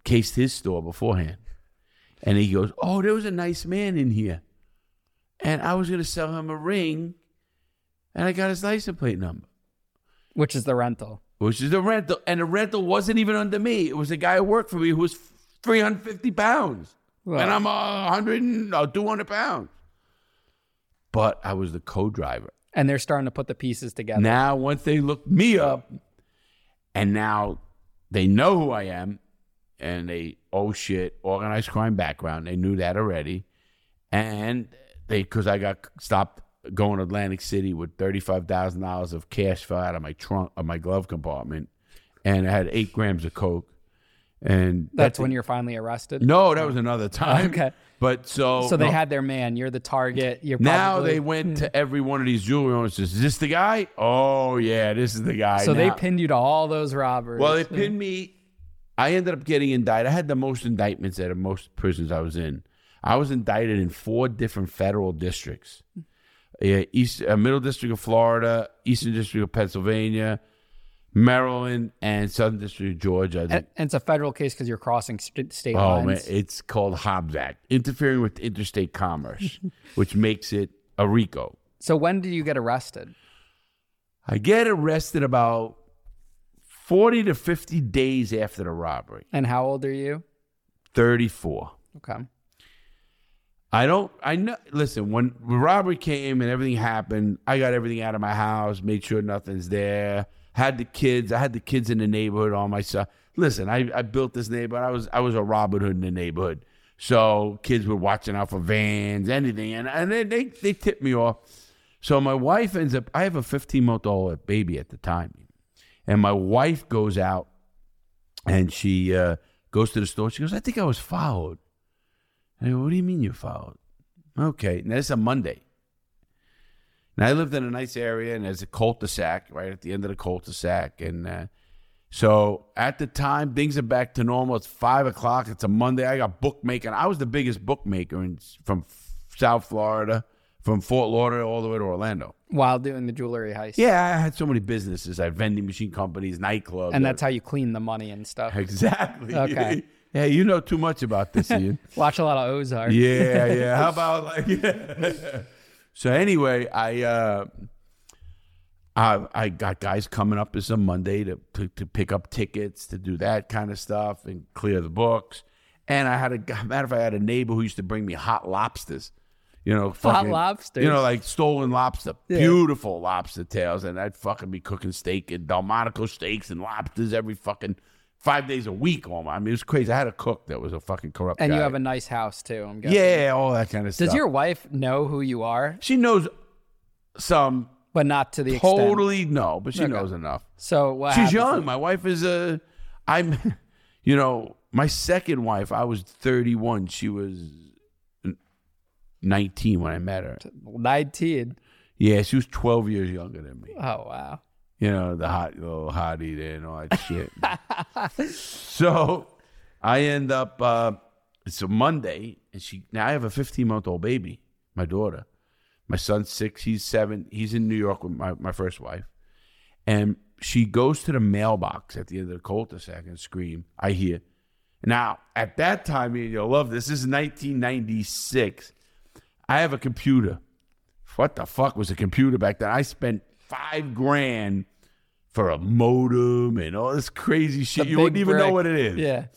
cased his store beforehand. And he goes, oh, there was a nice man in here. And I was going to sell him a ring, and I got his license plate number. Which is the rental. Which is the rental. And the rental wasn't even under me. It was a guy who worked for me who was three hundred fifty pounds. Right. And I'm uh, one hundred, two hundred pounds. But I was the co-driver. And they're starting to put the pieces together. Now, once they looked me up, and now they know who I am, and they, oh, shit, organized crime background. They knew that already. And they, because I got stopped going to Atlantic City with thirty-five thousand dollars of cash fell out of my trunk, of my glove compartment. And I had eight grams of coke. And that's, that's when it. You're finally arrested? No, that was another time. Okay. But so. So they no. had their man. You're the target. You're now probably, they went hmm. to every one of these jewelry owners. Is this the guy? Oh, yeah, this is the guy. So now. They pinned you to all those robbers. Well, they pinned hmm. me. I ended up getting indicted. I had the most indictments out of most prisons I was in. I was indicted in four different federal districts. Uh, East, uh, Middle District of Florida, Eastern District of Pennsylvania, Maryland, and Southern District of Georgia. And, and it's a federal case because you're crossing st- state oh, lines. Oh, man, it's called Hobbs Act, interfering with interstate commerce, which makes it a RICO. So when do you get arrested? I get arrested about forty to fifty days after the robbery. And how old are you? thirty-four. Okay. I don't, I know, listen, when the robbery came and everything happened, I got everything out of my house, made sure nothing's there, had the kids, I had the kids in the neighborhood all myself. Listen, I, I built this neighborhood, I was I was a Robin Hood in the neighborhood. So kids were watching out for vans, anything, and, and they, they, they tipped me off. So my wife ends up, I have a fifteen-month-old baby at the time, and my wife goes out and she uh, goes to the store. She goes, I think I was followed. I go, what do you mean you followed? Okay, now it's a Monday. Now I lived in a nice area, and there's a cul-de-sac, right at the end of the cul-de-sac. And uh, so at the time, things are back to normal. It's five o'clock. It's a Monday. I got bookmaking. I was the biggest bookmaker in, from South Florida, from Fort Lauderdale all the way to Orlando. While doing the jewelry heist. Yeah, I had so many businesses. I had vending machine companies, nightclubs. And that's how you clean the money and stuff. Exactly. Okay. Yeah, you know too much about this, Ian. Watch a lot of Ozark. Yeah, yeah. How about like... Yeah. So anyway, I, uh, I I got guys coming up as a Monday to, to to pick up tickets, to do that kind of stuff and clear the books. And I had a... Matter of fact, I had a neighbor who used to bring me hot lobsters. You know, fucking... Hot lobsters? You know, like stolen lobster. Yeah. Beautiful lobster tails. And I'd fucking be cooking steak and Delmonico steaks and lobsters every fucking... Five days a week, almost. I mean, it was crazy. I had a cook that was a fucking corrupt and guy. And you have a nice house, too, I'm guessing. Yeah, all that kind of Does stuff. Does your wife know who you are? She knows some. But not to the totally extent. Totally, no. But she okay. knows enough. So what She's young. My wife is a... I'm, you know, my second wife, I was thirty-one. She was nineteen when I met her. nineteen? Yeah, she was twelve years younger than me. Oh, wow. You know, the hot little hottie there and all that shit. So I end up, uh, it's a Monday, and she now I have a fifteen-month-old baby, my daughter. My son's six, he's seven. He's in New York with my, my first wife. And she goes to the mailbox at the end of the cul-de-sac and scream, I hear. Now, at that time, you'll love this. This is nineteen ninety-six. I have a computer. What the fuck was a computer back then? I spent... Five grand for a modem and all this crazy shit. The you wouldn't even brick. Know what it is. Yeah.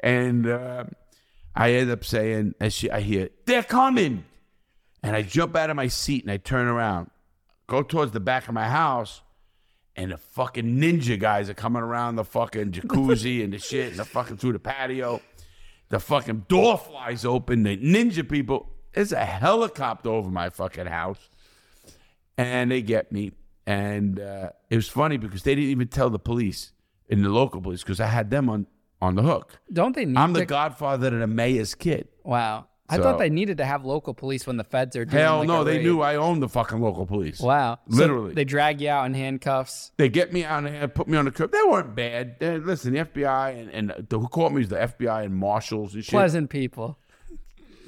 And uh, I end up saying, as she, I hear, they're coming. And I jump out of my seat and I turn around, go towards the back of my house, and the fucking ninja guys are coming around the fucking jacuzzi and the shit and the fucking through the patio. The fucking door flies open. The ninja people, there's a helicopter over my fucking house. And they get me. And uh, it was funny because they didn't even tell the police and the local police because I had them on, on the hook. Don't they need I'm to... the godfather to the mayor's kid. Wow. I so, thought they needed to have local police when the feds are doing Hell like no, a they raid. Knew I owned the fucking local police. Wow. Literally. So they drag you out in handcuffs. They get me out and put me on the curb. They weren't bad. They, listen, the F B I and, and the, who caught me was the F B I and marshals and shit. Pleasant people.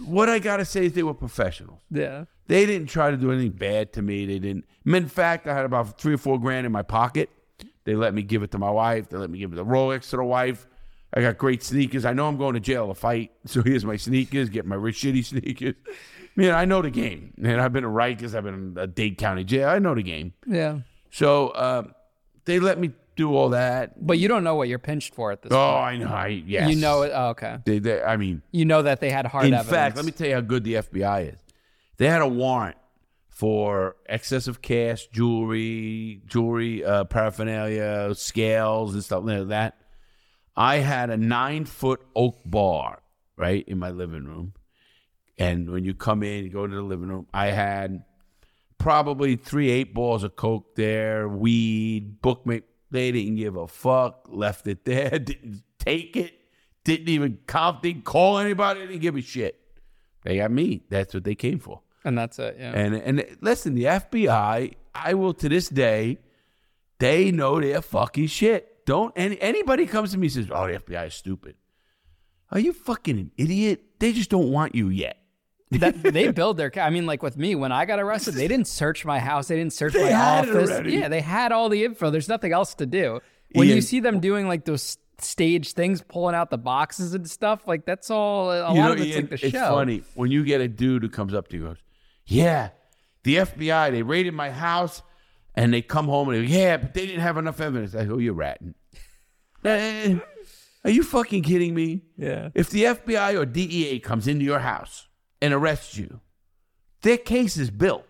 What I got to say is they were professionals. Yeah. They didn't try to do anything bad to me. They didn't. In fact, I had about three or four grand in my pocket. They let me give it to my wife. They let me give it the Rolex to the wife. I got great sneakers. I know I'm going to jail to fight. So here's my sneakers. Get my shitty sneakers. Man, I know the game. Man, I've been in Rikers. I've been in Dade County Jail. I know the game. Yeah. So uh, they let me do all that. But you don't know what you're pinched for at this oh, point. Oh, I know. I, yes. You know it. Oh, okay. They, they, I mean. You know that they had hard in evidence. In fact, let me tell you how good the F B I is. They had a warrant for excessive cash, jewelry, jewelry uh, paraphernalia, scales, and stuff like that. I had a nine-foot oak bar, right, in my living room. And when you come in, you go to the living room, I had probably three eight balls of coke there, weed, bookmaker. They didn't give a fuck, left it there, didn't take it, didn't even count, didn't call anybody, didn't give a shit. They got me. That's what they came for. And that's it, yeah. And and listen, the F B I, I will to this day, they know their fucking shit. Don't any anybody comes to me and says, oh, the F B I is stupid. Are you fucking an idiot? They just don't want you yet. that they build their, I mean, like with me, when I got arrested, they didn't search my house. They didn't search they my had office. It already. Yeah, they had all the info. There's nothing else to do. When Ian, you see them doing like those stage things, pulling out the boxes and stuff, like that's all, a lot know, of it's Ian, like the it's show. It's funny when you get a dude who comes up to you and goes, yeah, the F B I, they raided my house and they come home and they go, yeah, but they didn't have enough evidence. I go, you're ratting. Are you fucking kidding me? Yeah. If the F B I or D E A comes into your house and arrests you, their case is built.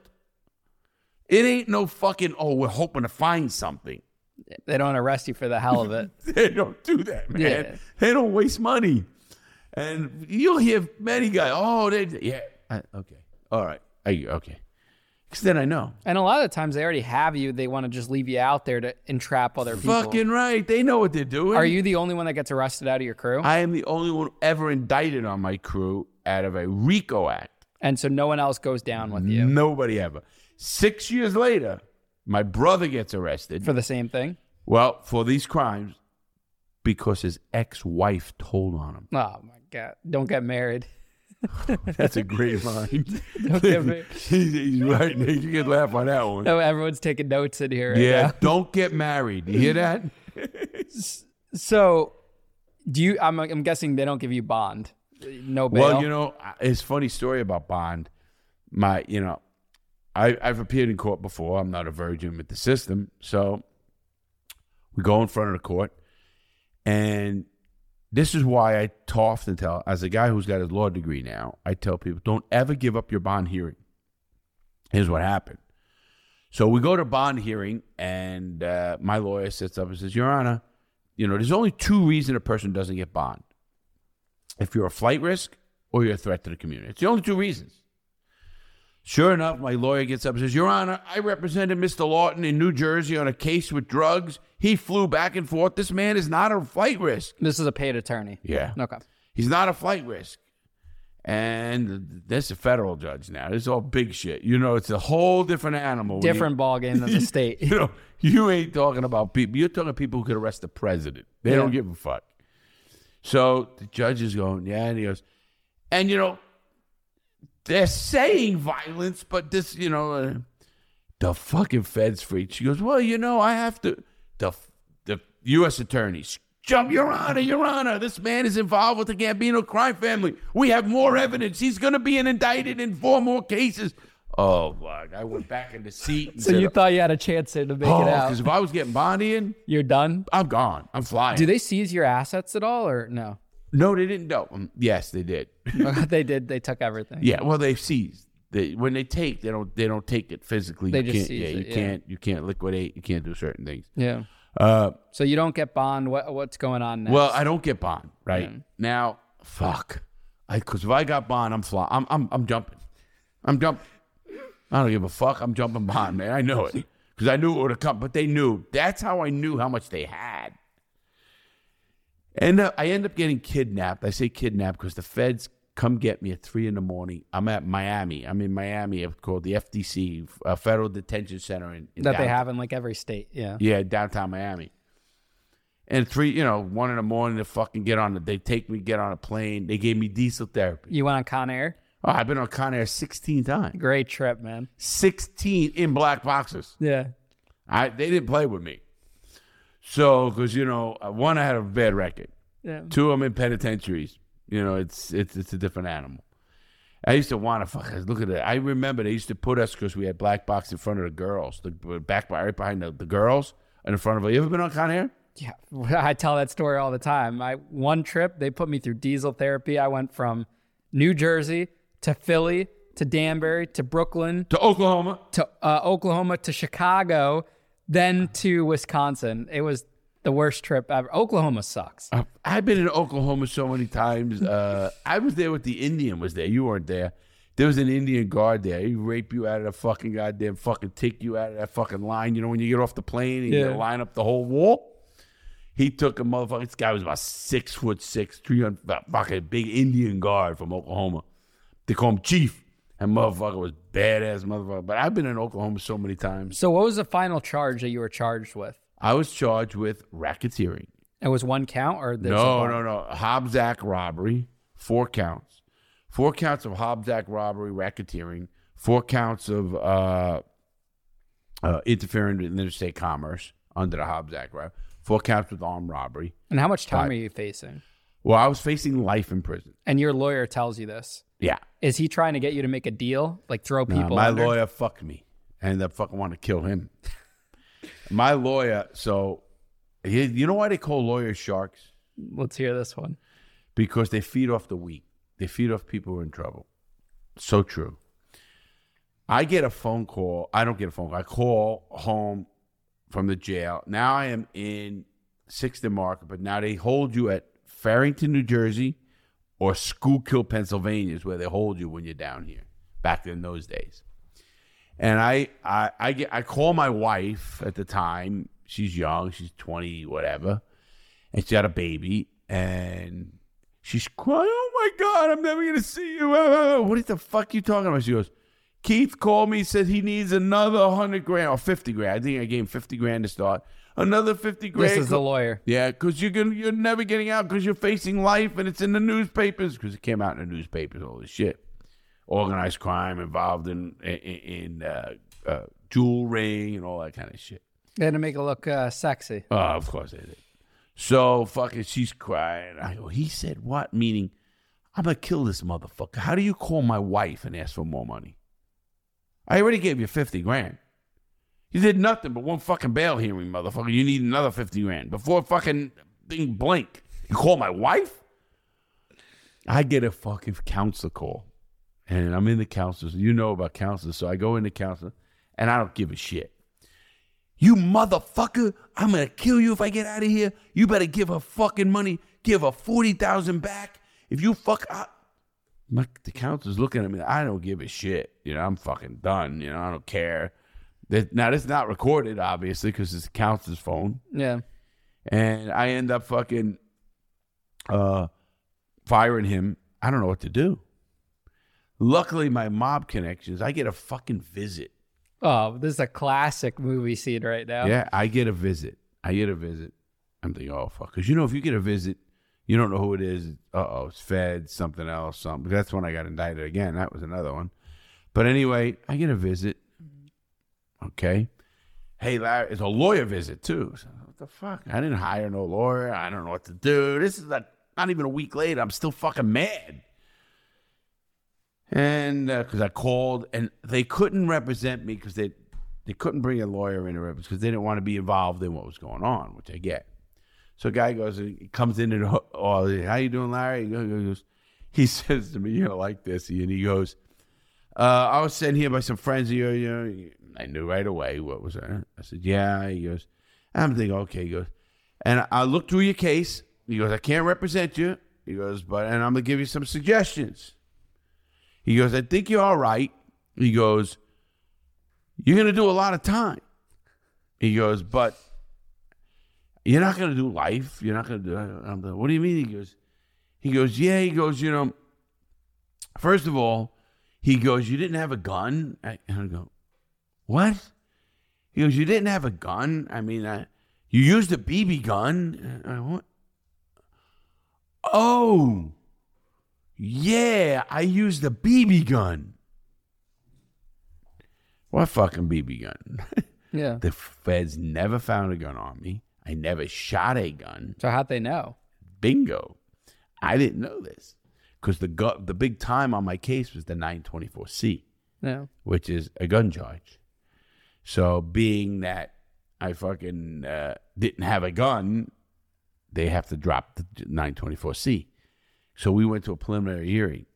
It ain't no fucking, oh, we're hoping to find something. They don't arrest you for the hell of it. They don't do that, man. Yeah. They don't waste money. And you'll hear many guys, oh, they, yeah, I, okay. All right. I, okay. Because then I know. And a lot of the times they already have you. They want to just leave you out there to entrap other people. Fucking right. They know what they're doing. Are you the only one that gets arrested out of your crew? I am the only one ever indicted on my crew out of a RICO Act. And so no one else goes down with you? Nobody ever. Six years later, my brother gets arrested. For the same thing? Well, for these crimes, because his ex-wife told on him. Oh, my God. Don't get married. That's a great line. Don't get married. he's, he's right. You can laugh on that one. No, everyone's taking notes in here. Right yeah, now. Don't get married. You hear that? So, do you? I'm, I'm guessing they don't give you bond. No bail. Well, you know, it's a funny story about bond. My, you know, I, I've appeared in court before. I'm not a virgin with the system. So we go in front of the court. And this is why I often tell, as a guy who's got his law degree now, I tell people, don't ever give up your bond hearing. Here's what happened. So we go to bond hearing, and uh, my lawyer sits up and says, Your Honor, you know, there's only two reasons a person doesn't get bond. If you're a flight risk or you're a threat to the community. It's the only two reasons. Sure enough, my lawyer gets up and says, Your Honor, I represented Mister Lawton in New Jersey on a case with drugs. He flew back and forth. This man is not a flight risk. This is a paid attorney. Yeah. Okay. He's not a flight risk. And this is a federal judge now. This is all big shit. You know, it's a whole different animal. Different ballgame than the state. You know, you ain't talking about people. You're talking people who could arrest the president. They yeah. don't give a fuck. So the judge is going, yeah, and he goes, and, you know, they're saying violence, but this, you know, uh, the fucking feds freak. She goes, well, you know, I have to, the the U S attorneys, jump, Your Honor, Your Honor, this man is involved with the Gambino crime family. We have more evidence. He's going to be indicted in four more cases. Oh, God, I went back in the seat. And so said, you thought you had a chance to make oh, it out. Because if I was getting bond in. You're done? I'm gone. I'm flying. Do they seize your assets at all or no? No, they didn't. No. Um, yes, they did. They did. They took everything. Yeah. Well, they seized. They, when they take, they don't. They don't take it physically. They you just can't, seize yeah, it. You yeah. can't. You can't liquidate. You can't do certain things. Yeah. Uh, so you don't get bond. What, what's going on now? Well, I don't get bond right yeah. now. Fuck. Because if I got bond, I'm flying. I'm. I'm. I'm jumping. I'm jumping. I don't give a fuck. I'm jumping bond, man. I know it because I knew it would have come. But they knew. That's how I knew how much they had. And uh, I end up getting kidnapped. I say kidnapped because the feds come get me at three in the morning. I'm at Miami. I'm in Miami. It's called the F D C, uh, Federal Detention Center. In, in that downtown. They have in like every state. Yeah. Yeah, downtown Miami. And three, you know, one in the morning to fucking get on. The, they take me, get on a plane. They gave me diesel therapy. You went on Con Air? Oh, I've been on Con Air sixteen times. Great trip, man. sixteen in black boxes. Yeah. I They didn't play with me. So, because, you know, one, I had a bad record. Yeah. Two, I'm in penitentiaries. You know, it's it's it's a different animal. I used to want to fuck. Look at it. I remember they used to put us, because we had black box in front of the girls, the back right behind the, the girls and in front of them. You ever been on Con Air? Yeah. I tell that story all the time. I One trip, they put me through diesel therapy. I went from New Jersey to Philly to Danbury to Brooklyn. To Oklahoma. To uh, Oklahoma to Chicago. Then to Wisconsin. It was the worst trip ever. Oklahoma sucks. Uh, I've been in Oklahoma so many times. Uh, I was there with the Indian was there. You weren't there. There was an Indian guard there. He raped you out of the fucking goddamn fucking take you out of that fucking line. You know, when you get off the plane and yeah. you line up the whole wall. He took a motherfucker. This guy was about six foot six, three hundred, fucking big Indian guard from Oklahoma. They call him Chief. That motherfucker was badass motherfucker. But I've been in Oklahoma so many times. So what was the final charge that you were charged with? I was charged with racketeering. It was one count? or No, no, no. Hobbs Act robbery, four counts. four counts of Hobbs Act robbery, racketeering, four counts of uh, uh, interfering with interstate commerce under the Hobbs Act, right? Four counts with armed robbery. And how much time uh, are you facing? Well, I was facing life in prison. And your lawyer tells you this? Yeah. Is he trying to get you to make a deal? Like throw people no, my under? lawyer fucked me. I ended up fucking wanting to kill him. My lawyer, so he, you know why they call lawyers sharks? Let's hear this one. Because they feed off the weak. They feed off people who are in trouble. So true. I get a phone call. I don't get a phone call. I call home from the jail. Now I am in Sixth and Market, but now they hold you at Farrington, New Jersey, or Schuylkill, Pennsylvania is where they hold you when you're down here, back in those days. And I, I, I, get, I call my wife at the time. She's young. She's twenty, whatever. And she had a baby. And she's crying, oh, my God, I'm never going to see you. Uh, what is the fuck you talking about? She goes, Keith called me, said he needs another one hundred grand or fifty grand. I think I gave him fifty grand to start. Another fifty grand. This is the lawyer. Yeah, because you're gonna, you're never getting out because you're facing life and it's in the newspapers. Because it came out in the newspapers, all this shit. Organized crime involved in in, in uh, uh, jewel ring and all that kind of shit. They had to make it look uh, sexy. Oh, uh, of course they did. So fucking, she's crying. I go, he said what? Meaning, I'm gonna kill this motherfucker. How do you call my wife and ask for more money? I already gave you fifty grand. You did nothing but one fucking bail hearing, motherfucker. You need another fifty grand before fucking thing blink. You call my wife? I get a fucking counselor call. And I'm in the counselors. You know about counselors. So I go into counselor, and I don't give a shit. You motherfucker, I'm going to kill you if I get out of here. You better give her fucking money. Give her forty thousand dollars back. If you fuck up. My, the counselor's looking at me. I don't give a shit. You know, I'm fucking done. You know, I don't care. That, now, this is not recorded, obviously, because it's the counselor's phone. Yeah. And I end up fucking uh, firing him. I don't know what to do. Luckily, my mob connections, I get a fucking visit. Oh, this is a classic movie scene right now. Yeah, I get a visit. I get a visit. I'm thinking, oh, fuck. Because, you know, if you get a visit, you don't know who it is. Uh-oh, it's Fed, something else, something. That's when I got indicted again. That was another one. But anyway, I get a visit. Okay. Hey, Larry, it's a lawyer visit, too. So, what the fuck? I didn't hire no lawyer. I don't know what to do. This is a, not even a week later. I'm still fucking mad. And because uh, I called, and they couldn't represent me because they they couldn't bring a lawyer in because they didn't want to be involved in what was going on, which I get. So a guy goes, and he comes into the, oh, how you doing, Larry? He goes, he says to me, you know, like this, and he goes, uh, I was sent here by some friends of yours. You know, I knew right away what was that. I said, yeah. He goes, I'm thinking, okay. He goes, and I looked through your case. He goes, I can't represent you. He goes, but and I'm gonna give you some suggestions. He goes, I think you're all right. He goes, you're going to do a lot of time. He goes, but you're not going to do life. You're not going to do, I'm like, what do you mean? He goes, he goes, yeah. He goes, you know, first of all, he goes, you didn't have a gun. I, and I go, what? He goes, you didn't have a gun. I mean, I, you used a B B gun. I, what? Oh, yeah, I used a B B gun. What fucking B B gun? Yeah. The feds never found a gun on me. I never shot a gun. So how'd they know? Bingo. I didn't know this. Because the gu- the big time on my case was the nine twenty-four C, yeah, which is a gun charge. So being that I fucking uh, didn't have a gun, they have to drop the nine twenty-four C. So we went to a preliminary hearing.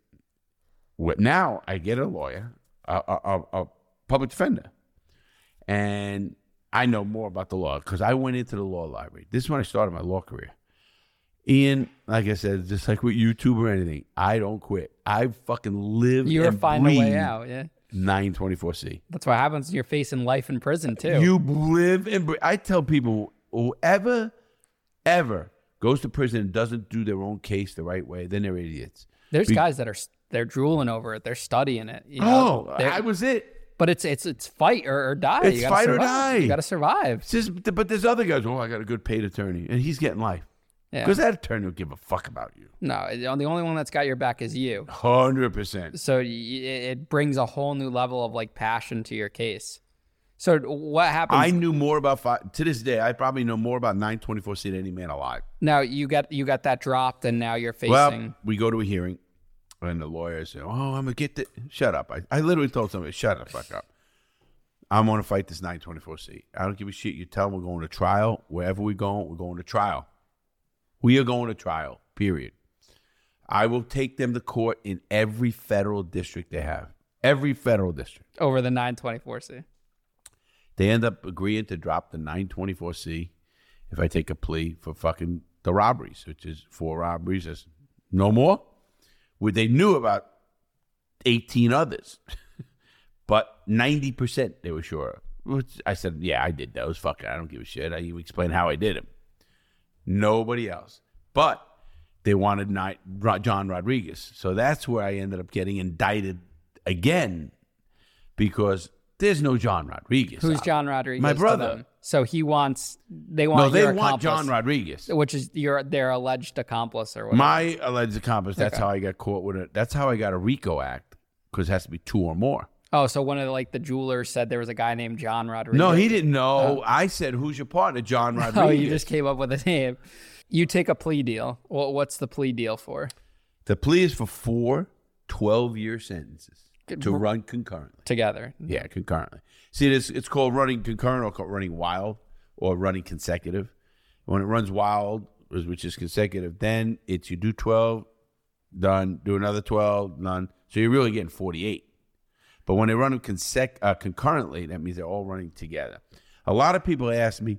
Now I get a lawyer, a, a, a public defender. And I know more about the law because I went into the law library. This is when I started my law career. Ian, like I said, just like with YouTube or anything, I don't quit. I fucking live You're and find breathe a way out, yeah. nine twenty-four C. That's what happens. You're facing life in prison, too. You live and breathe. I tell people, whoever, ever, goes to prison and doesn't do their own case the right way, then they're idiots. There's Be- guys that are they're drooling over it. They're studying it. You know? Oh, that was it. But it's it's it's fight or, or die. It's you fight survive. or die. You got to survive. Just, but there's other guys, oh, I got a good paid attorney, and he's getting life. Yeah. Because that attorney will give a fuck about you. No, the only one that's got your back is you. one hundred percent. So it brings a whole new level of like passion to your case. So what happens? I knew more about five, to this day. I probably know more about nine twenty-four C than any man alive. Now you got you got that dropped, and now you're facing. Well, we go to a hearing, and the lawyer said, "Oh, I'm gonna get the shut up." I, I literally told somebody, "Shut the fuck up." I'm gonna fight this nine twenty-four C. I don't give a shit. You tell them we're going to trial. Wherever we're going, we're going to trial. We are going to trial. Period. I will take them to court in every federal district they have. Every federal district over the nine twenty-four C. They end up agreeing to drop the nine twenty-four C if I take a plea for fucking the robberies, which is four robberies. That's no more. Well, they knew about eighteen others, but ninety percent they were sure. Which I said, yeah, I did those. Fuck it. I don't give a shit. I even explained how I did them. Nobody else. But they wanted John Rodriguez. So that's where I ended up getting indicted again because there's no John Rodriguez. Who's John Rodriguez? My brother. So he wants, they want no, they your want accomplice, John Rodriguez. Which is your their alleged accomplice or whatever. My alleged accomplice. That's okay. How I got caught with it. That's how I got a RICO act because it has to be two or more. Oh, so one of the, like the jewelers said there was a guy named John Rodriguez. No, he didn't know. Oh. I said, who's your partner, John Rodriguez? Oh, you just came up with a name. You take a plea deal. Well, what's the plea deal for? The plea is for four twelve-year sentences. To run concurrently. Together. Yeah, concurrently. See, it's, it's called running concurrent or running wild or running consecutive. When it runs wild, which is consecutive, then it's you do twelve, done, do another twelve, none. So you're really getting forty-eight. But when they run them consec- uh, concurrently, that means they're all running together. A lot of people ask me,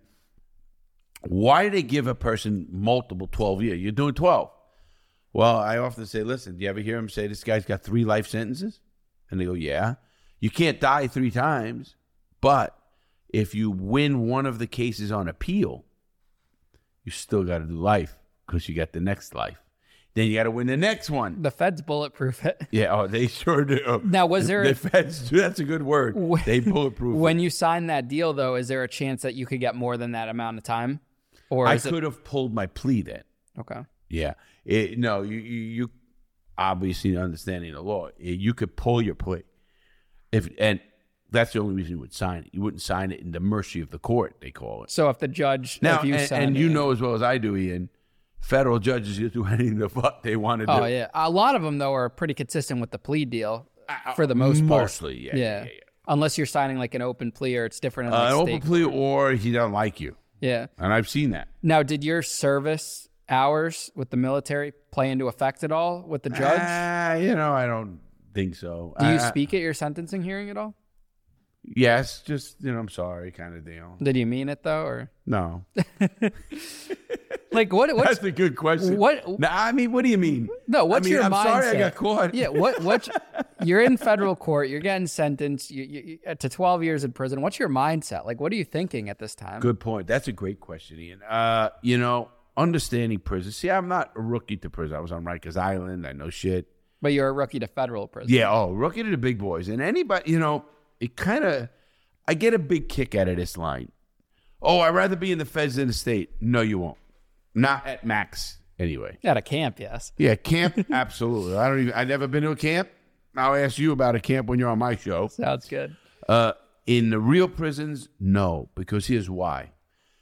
why do they give a person multiple twelve years? You're doing twelve. Well, I often say, listen, do you ever hear him say this guy's got three life sentences? And they go, yeah, you can't die three times, but if you win one of the cases on appeal, you still got to do life because you got the next life. Then you got to win the next one. The feds bulletproof it. Yeah, oh, they sure do. Now, was there the feds? That's a good word. When, they bulletproof. When it. You sign that deal, though, is there a chance that you could get more than that amount of time? Or I could it... have pulled my plea then. Okay. Yeah. It, no, you you. you obviously understanding the law, you could pull your plea. If and that's the only reason you would sign it. You wouldn't sign it in the mercy of the court, they call it. So if the judge... Now, if you and, sign and you it, know as well as I do, Ian, federal judges just do anything the fuck they want to oh, do. Oh, yeah. A lot of them, though, are pretty consistent with the plea deal for the most part. Mostly, yeah, yeah. Yeah, yeah. Unless you're signing like an open plea or it's different. In, like, uh, an open plea court. Or he doesn't like you. Yeah. And I've seen that. Now, did your service... hours with the military play into effect at all with the judge? Uh, you know, I don't think so. Do you I, speak at your sentencing hearing at all? Yes, just, you know, I'm sorry kind of deal. Did you mean it, though, or? No. Like, what? What's, that's a good question. What? No, I mean, what do you mean? No, what's I mean, your I'm mindset? I'm sorry I got caught. Yeah, what? What? You're in federal court. You're getting sentenced you, you, to twelve years in prison. What's your mindset? Like, what are you thinking at this time? Good point. That's a great question, Ian. Uh, you know, understanding prison. See, I'm not a rookie to prison. I was on Rikers Island. I know shit. But you're a rookie to federal prison. Yeah, oh, rookie to the big boys. And anybody, you know, it kind of, I get a big kick out of this line. Oh, I'd rather be in the feds than the state. No, you won't. Not at max, anyway. At a camp, yes. Yeah, camp, absolutely. I don't even, I've never been to a camp. I'll ask you about a camp when you're on my show. Sounds good. Uh, in the real prisons, no, because here's why.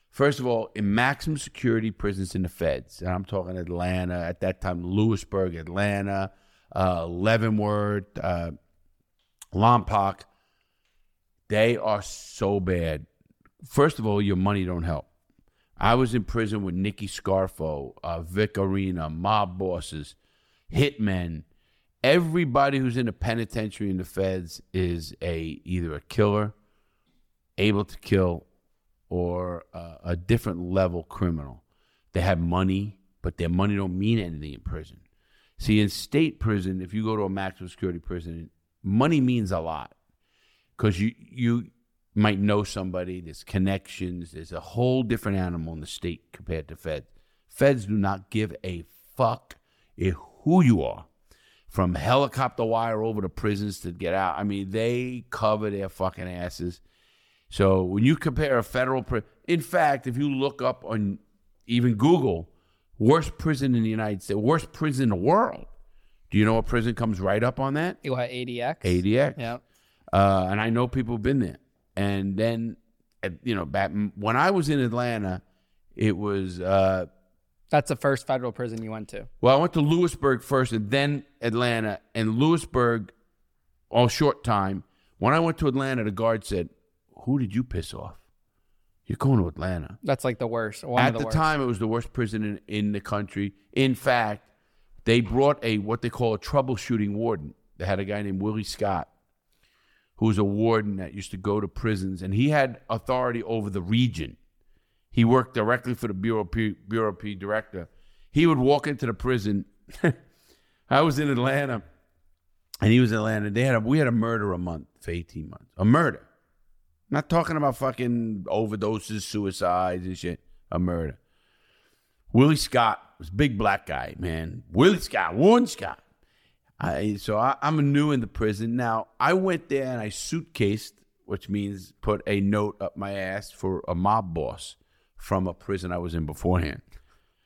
First of all, in maximum security prisons in the feds, and I'm talking Atlanta, at that time, Lewisburg, Atlanta, uh, Leavenworth, uh, Lompoc, they are so bad. First of all, your money don't help. I was in prison with Nicky Scarfo, uh, Vic Arena, mob bosses, hitmen. Everybody who's in the penitentiary in the feds is a either a killer, able to kill, or uh, a different level criminal. They have money, but their money don't mean anything in prison. See, in state prison, if you go to a maximum security prison, money means a lot because you, you might know somebody, there's connections, there's a whole different animal in the state compared to feds. Feds do not give a fuck if who you are. From helicopter wire over to prisons to get out. I mean, they cover their fucking asses. So when you compare a federal prison, in fact, if you look up on even Google, Worst prison in the United States. Worst prison in the world. Do you know a prison comes right up on that? What, A D X? A D X. Yeah. Uh, and I know people have been there. And then, you know, back when I was in Atlanta, it was... Uh, That's the first federal prison you went to. Well, I went to Lewisburg first and then Atlanta. And Lewisburg, all short time. When I went to Atlanta, the guard said, who did you piss off? You're going to Atlanta. That's like the worst. One At of the, the worst. time, it was the worst prison in, in the country. In fact, they brought a what they call a troubleshooting warden. They had a guy named Willie Scott, who was a warden that used to go to prisons, and he had authority over the region. He worked directly for the Bureau P, Bureau P director. He would walk into the prison. I was in Atlanta, and he was in Atlanta. They had a, we had a murder a month for eighteen months. A murder. Not talking about fucking overdoses, suicides and shit. A murder. Willie Scott was a big black guy, man. Willie Scott, Warren Scott. I, so I, I'm new in the prison. Now, I went there and I suitcased, which means put a note up my ass for a mob boss from a prison I was in beforehand.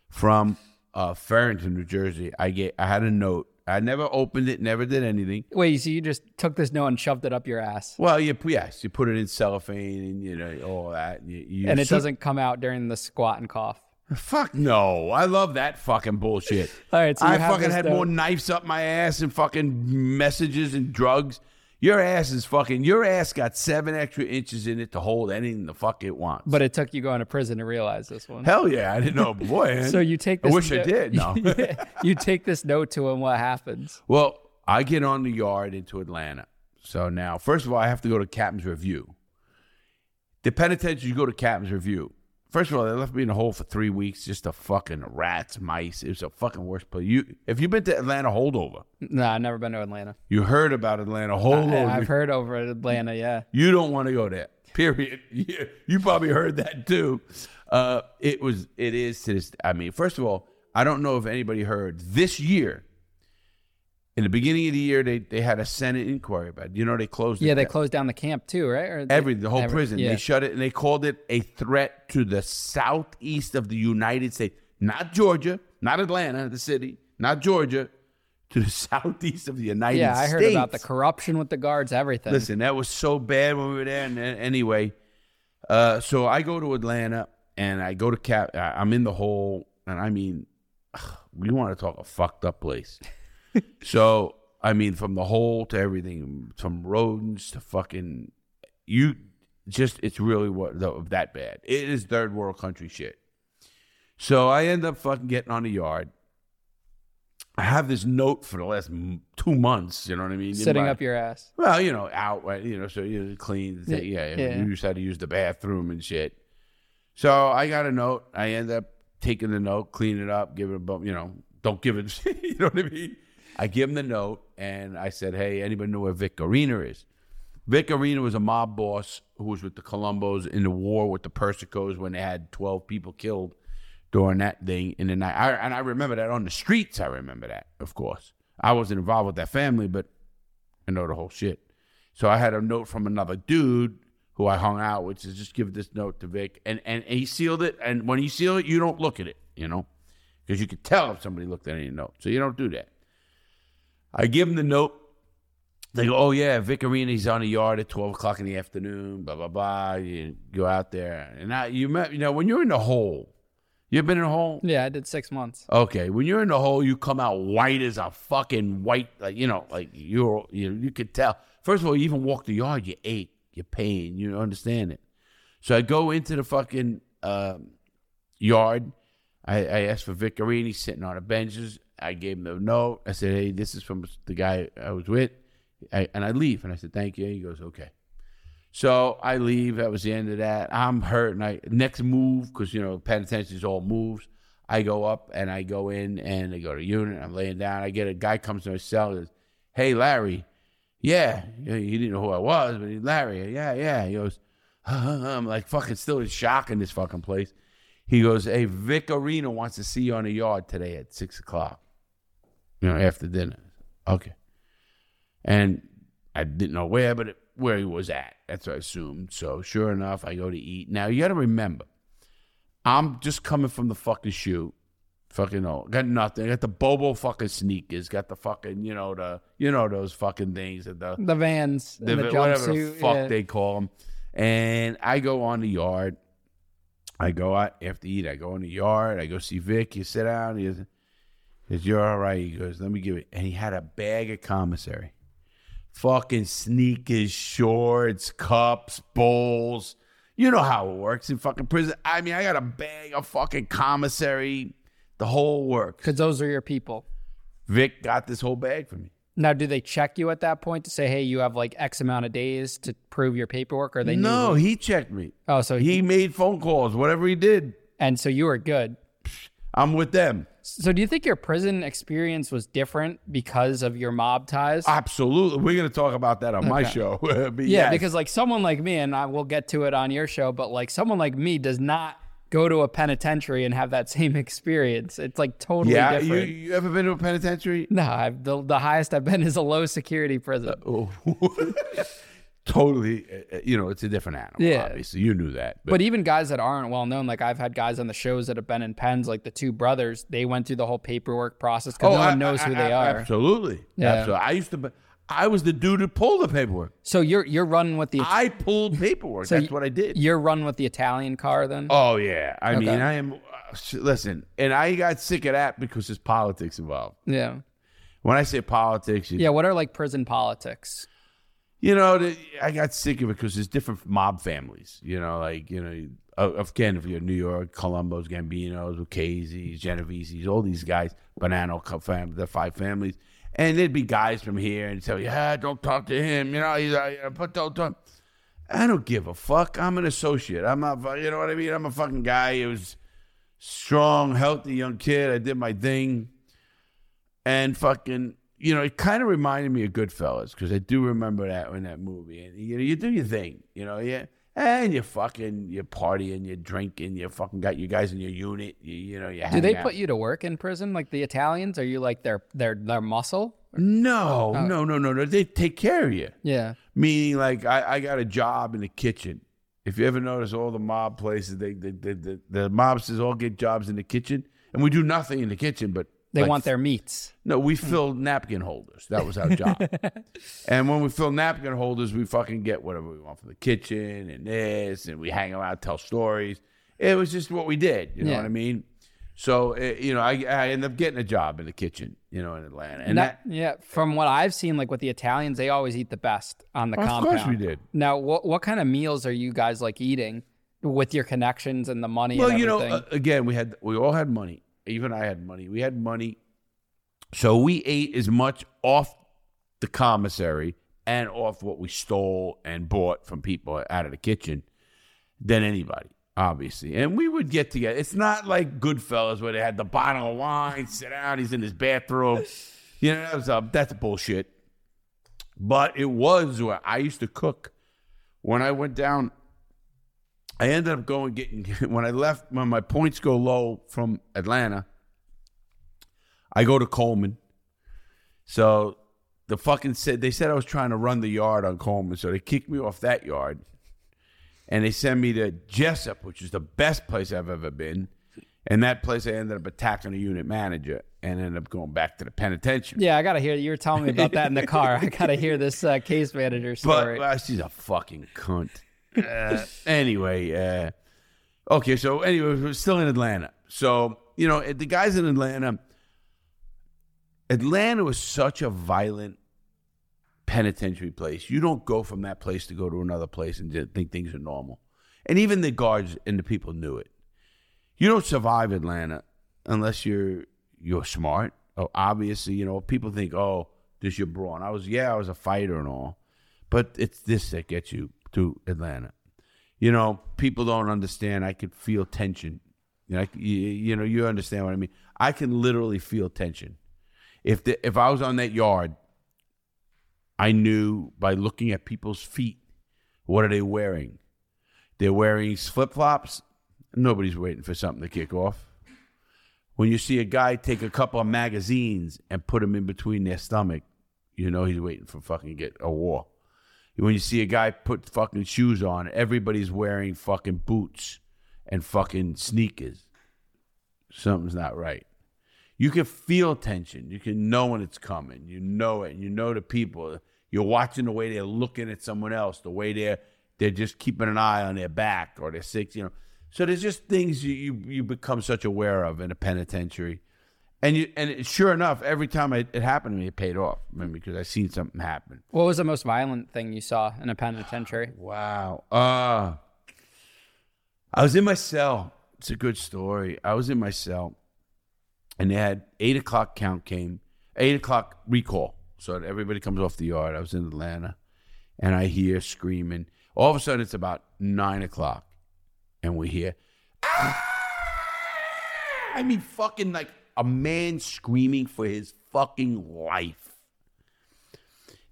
From uh, Farrington, New Jersey, I get, I had a note. I never opened it, never did anything. Wait, so you just took this note and shoved it up your ass? Well, you, yes, you put it in cellophane and you know all that. And, you, you and it su- doesn't come out during the squat and cough? Fuck no. I love that fucking bullshit. All right, so I fucking had note. more knives up my ass and fucking messages and drugs. Your ass is fucking, your ass got seven extra inches in it to hold anything the fuck it wants. But it took you going to prison to realize this one. Hell yeah. I didn't know, boy. So you take this I wish no- I did. No. You take this note to him. What happens? Well, I get on the yard into Atlanta. So now, first of all, I have to go to Captain's Review. The penitentiary, you go to Captain's Review. First of all, they left me in a hole for three weeks, just a fucking rats, mice. It was a fucking worst place. You, if you've been to Atlanta Holdover. No, I've never been to Atlanta. You heard about Atlanta Holdover. I, I've heard over Atlanta, yeah. You don't want to go there, period. You, you probably heard that too. Uh, it was, it is to this, I mean, first of all, I don't know if anybody heard this year. In the beginning of the year, they, they had a Senate inquiry about it. You know, they closed it. Yeah, they closed down the camp too, right? Or they, every, the whole every, prison. Yeah. They shut it, and they called it a threat to the southeast of the United States. Not Georgia, not Atlanta, the city, not Georgia, to the southeast of the United States. Yeah, I heard States. about the corruption with the guards, everything. Listen, that was so bad when we were there. And anyway, uh, so I go to Atlanta, and I go to Cap. I'm in the hole, and I mean, ugh, we want to talk a fucked up place. So, I mean, from the hole to everything, from rodents to fucking, you just, it's really what though, that bad. It is third world country shit. So I end up fucking getting on the yard. I have this note for the last two months, you know what I mean? Sitting my, up your ass. Well, you know, out, you know, so you clean. Yeah, yeah, yeah. You just had to use the bathroom and shit. So I got a note. I end up taking the note, cleaning it up, give it a bump, you know, don't give it, you know what I mean? I give him the note, and I said, hey, anybody know where Vic Arena is? Vic Arena was a mob boss who was with the Colombos in the war with the Persicos when they had twelve people killed during that thing in the night. I, and I remember that on the streets. I remember that, of course. I wasn't involved with that family, but I know the whole shit. So I had a note from another dude who I hung out with, says, just give this note to Vic. And, and and he sealed it, and when you seal it, you don't look at it, you know, because you could tell if somebody looked at any note. So you don't do that. I give them the note. They go, oh, yeah, Vic Arena's on the yard at twelve o'clock in the afternoon, blah, blah, blah. You go out there. And I, you, met, you know, when you're in the hole, you ever been in a hole? Yeah, I did six months. Okay. When you're in the hole, you come out white as a fucking white, like, you know, like you're, you you could tell. First of all, you even walk the yard, you ache, you pain, you understand it. So I go into the fucking um, yard. I, I asked for Vic Arena. He's sitting on the benches. I gave him the note. I said, hey, this is from the guy I was with. I, and I leave. And I said, thank you. He goes, okay. So I leave. That was the end of that. I'm hurt. And I, next move, because, you know, penitentiaries all moves. I go up and I go in and I go to unit. I'm laying down. I get a guy comes to my cell and says, hey, Larry. Yeah. He didn't know who I was, but he, Larry. Yeah, yeah. He goes, I'm like fucking still in shock in this fucking place. He goes, hey, Vic Arena wants to see you on the yard today at six o'clock. You know, after dinner. Okay. And I didn't know where, but it, where he was at. That's what I assumed. So sure enough, I go to eat. Now, you got to remember, I'm just coming from the fucking shoe. Fucking oh, got nothing. Got the Bobo fucking sneakers. Got the fucking, you know, the, you know, those fucking things. That the the Vans. The, the whatever the fuck yeah. they call them. And I go on the yard. I go out after eat. I go in the yard. I go see Vic. You sit down. He goes, "You're all right." He goes, "Let me give it." And he had a bag of commissary. Fucking sneakers, shorts, cups, bowls. You know how it works in fucking prison. I mean, I got a bag of fucking commissary. The whole work. Because those are your people. Vic got this whole bag for me. Now, do they check you at that point to say, hey, you have like X amount of days to prove your paperwork? Or they No, knew he checked me. Oh, so he, he made phone calls, whatever he did. And so you were good. I'm with them. So do you think your prison experience was different because of your mob ties? Absolutely. We're going to talk about that on okay. my show. yeah, yes. Because like someone like me, and I will get to it on your show, but like someone like me does not go to a penitentiary and have that same experience. It's like totally yeah, different. You, you ever been to a penitentiary? No, I've, the, the highest I've been is a low security prison. Uh, oh. Totally. Uh, you know, it's a different animal. Yeah. Obviously, you knew that. But. but even guys that aren't well known, like I've had guys on the shows that have been in pens, like the two brothers, they went through the whole paperwork process because oh, no I, one knows I, who I, they I, are. Absolutely. Yeah. Absolutely. I used to be, I was the dude who pulled the paperwork. So you're you're running with the... I pulled paperwork. So that's what I did. You're running with the Italian car then? Oh, yeah. I okay. mean, I am... Listen, and I got sick of that because there's politics involved. Yeah. When I say politics... Yeah, what are like prison politics? You know, the, I got sick of it because there's different mob families. You know, like, you know, again, if you're in New York, Colombo's, Gambino's, Lucchese's, Genovese's, all these guys, Bonanno family, the five families... And there'd be guys from here and tell you, ah, don't talk to him. You know, he's uh, put don't talk. I don't give a fuck. I'm an associate. I'm not, you know what I mean? I'm a fucking guy. He was strong, healthy, young kid. I did my thing. And fucking, you know, it kind of reminded me of Goodfellas because I do remember that in that movie. And, you know, you do your thing, you know, yeah. And you're fucking, you're partying, you're drinking, you fucking got you guys in your unit, you, you know, you Do they out. put you to work in prison? Like the Italians? Are you like their their their muscle? No, oh. no, no, no, no. They take care of you. Yeah. Meaning like I, I got a job in the kitchen. If you ever notice all the mob places, they, they, they, they the mobsters all get jobs in the kitchen. And we do nothing in the kitchen, but They like, want their meats. No, we filled napkin holders. That was our job. And when we fill napkin holders, we fucking get whatever we want from the kitchen and this, and we hang around, tell stories. It was just what we did. You know yeah. what I mean? So, it, you know, I, I ended up getting a job in the kitchen, you know, in Atlanta. And now, that, yeah, from what I've seen, like with the Italians, they always eat the best on the of compound. Of course we did. Now, what, what kind of meals are you guys like eating with your connections and the money well, and everything? Well, you know, uh, again, we had we all had money. Even I had money. We had money. So we ate as much off the commissary and off what we stole and bought from people out of the kitchen than anybody, obviously. And we would get together. It's not like Goodfellas where they had the bottle of wine, sit down, he's in his bathroom. You know, that was, uh, that's bullshit. But it was where I used to cook. When I went down, I ended up going getting when I left when my points go low from Atlanta. I go to Coleman, so the fucking said they said I was trying to run the yard on Coleman, so they kicked me off that yard, and they sent me to Jessup, which is the best place I've ever been, and that place I ended up attacking a unit manager and ended up going back to the penitentiary. Yeah, I gotta hear you were telling me about that in the car. I gotta hear this uh, case manager story. But uh, she's a fucking cunt. Uh, anyway, uh, okay, so anyway, we're still in Atlanta. So, you know, the guys in Atlanta, Atlanta was such a violent penitentiary place. You don't go from that place to go to another place and think things are normal. And even the guards and the people knew it. You don't survive Atlanta unless you're you're smart. Oh, obviously, you know, people think, oh, this you're brawn. I was, yeah, I was a fighter and all. But it's this that gets you to Atlanta. You know, people don't understand. I could feel tension. You know, I, you, you know, you understand what I mean. I can literally feel tension. If the, if I was on that yard, I knew by looking at people's feet, what are they wearing? They're wearing flip-flops. Nobody's waiting for something to kick off. When you see a guy take a couple of magazines and put them in between their stomach, you know he's waiting for fucking get a war. When you see a guy put fucking shoes on, everybody's wearing fucking boots and fucking sneakers. Something's not right. you can feel tension. You can know when it's coming. You know it. You know the people. You're watching the way they're looking at someone else, the way they're they're just keeping an eye on their back or their six, you know. So there's just things you, you, you become such aware of in a penitentiary. And you, and it, sure enough, every time it, it happened to me, it paid off, I mean, because I seen something happen. What was the most violent thing you saw in a penitentiary? Wow. Uh, I was in my cell. It's a good story. I was in my cell, and they had eight o'clock count came, eight o'clock recall. So everybody comes off the yard. I was in Atlanta, and I hear screaming. All of a sudden, it's about nine o'clock, and we hear, ah! I mean, fucking like, a man screaming for his fucking life.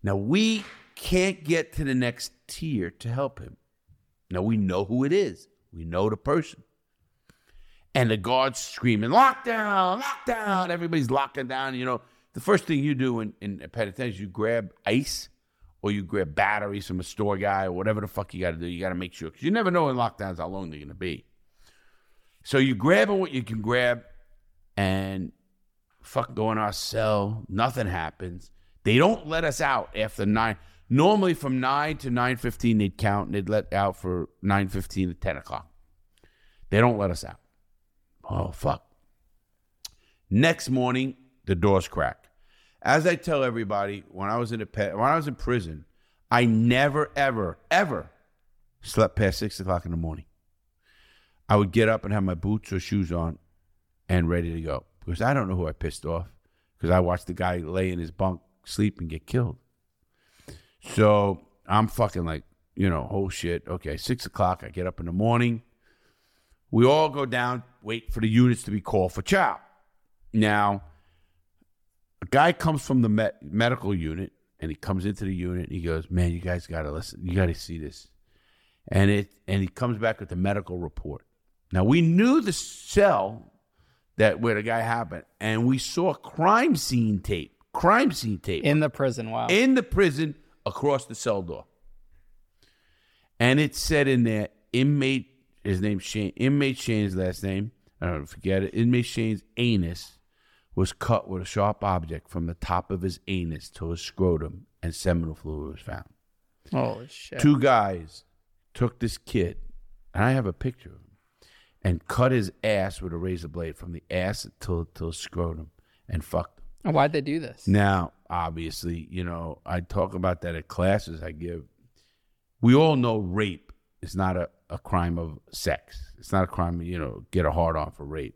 Now, we can't get to the next tier to help him. Now, we know who it is. We know the person. And the guard's screaming, lockdown, lockdown. Everybody's locking down. You know, the first thing you do in, in penitentiary is you grab ice or you grab batteries from a store guy or whatever the fuck you got to do. You got to make sure. Because you never know in lockdowns how long they're going to be. So you grab what you can grab. And fuck, go in our cell. Nothing happens. They don't let us out after nine. Normally from nine to nine fifteen, they'd count and they'd let out for nine fifteen to ten o'clock. They don't let us out. Oh fuck. Next morning, the doors crack. As I tell everybody, when I was in a pe- when I was in prison, I never, ever, ever slept past six o'clock in the morning. I would get up and have my boots or shoes on. And ready to go. Because I don't know who I pissed off. Because I watched the guy lay in his bunk, sleep, and get killed. So I'm fucking like, you know, oh shit. Okay, six o'clock. I get up in the morning. We all go down, wait for the units to be called for chow. Now, a guy comes from the med- medical unit, and he comes into the unit, and he goes, man, you guys got to listen. You got to see this. And it and he comes back with the medical report. Now, we knew the cell... that where the guy happened, and we saw crime scene tape, crime scene tape. In the prison, wow. In the prison, across the cell door. And it said in there, inmate, his name's Shane, inmate Shane's last name, I don't forget it, inmate Shane's anus was cut with a sharp object from the top of his anus to his scrotum, and seminal fluid was found. Holy shit. Two guys took this kid, and I have a picture of him, and cut his ass with a razor blade from the ass till till scrotum, and fucked him. And why'd they do this? Now, obviously, you know, I talk about that at classes I give. We all know rape is not a, a crime of sex. It's not a crime, you know, get a hard on for rape.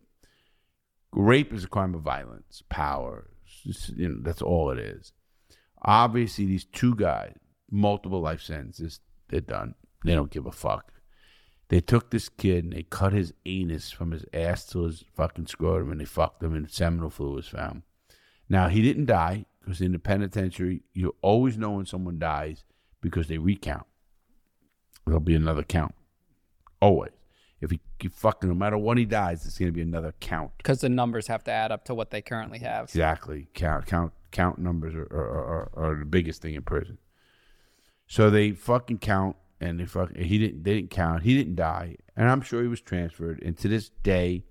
Rape is a crime of violence, power. Just, you know, that's all it is. Obviously, these two guys, multiple life sentences, they're done. They don't give a fuck. They took this kid and they cut his anus from his ass to his fucking scrotum, and they fucked him, and seminal fluid was found. Now, he didn't die, because in the penitentiary, you always know when someone dies because they recount. There'll be another count. Always. If he keep fucking, no matter what he dies, it's going to be another count. Because the numbers have to add up to what they currently have. Exactly. Count count, count numbers are, are, are, are the biggest thing in prison. So they fucking count. And they fucking, he didn't. They didn't count. He didn't die, and I'm sure he was transferred. And to this day,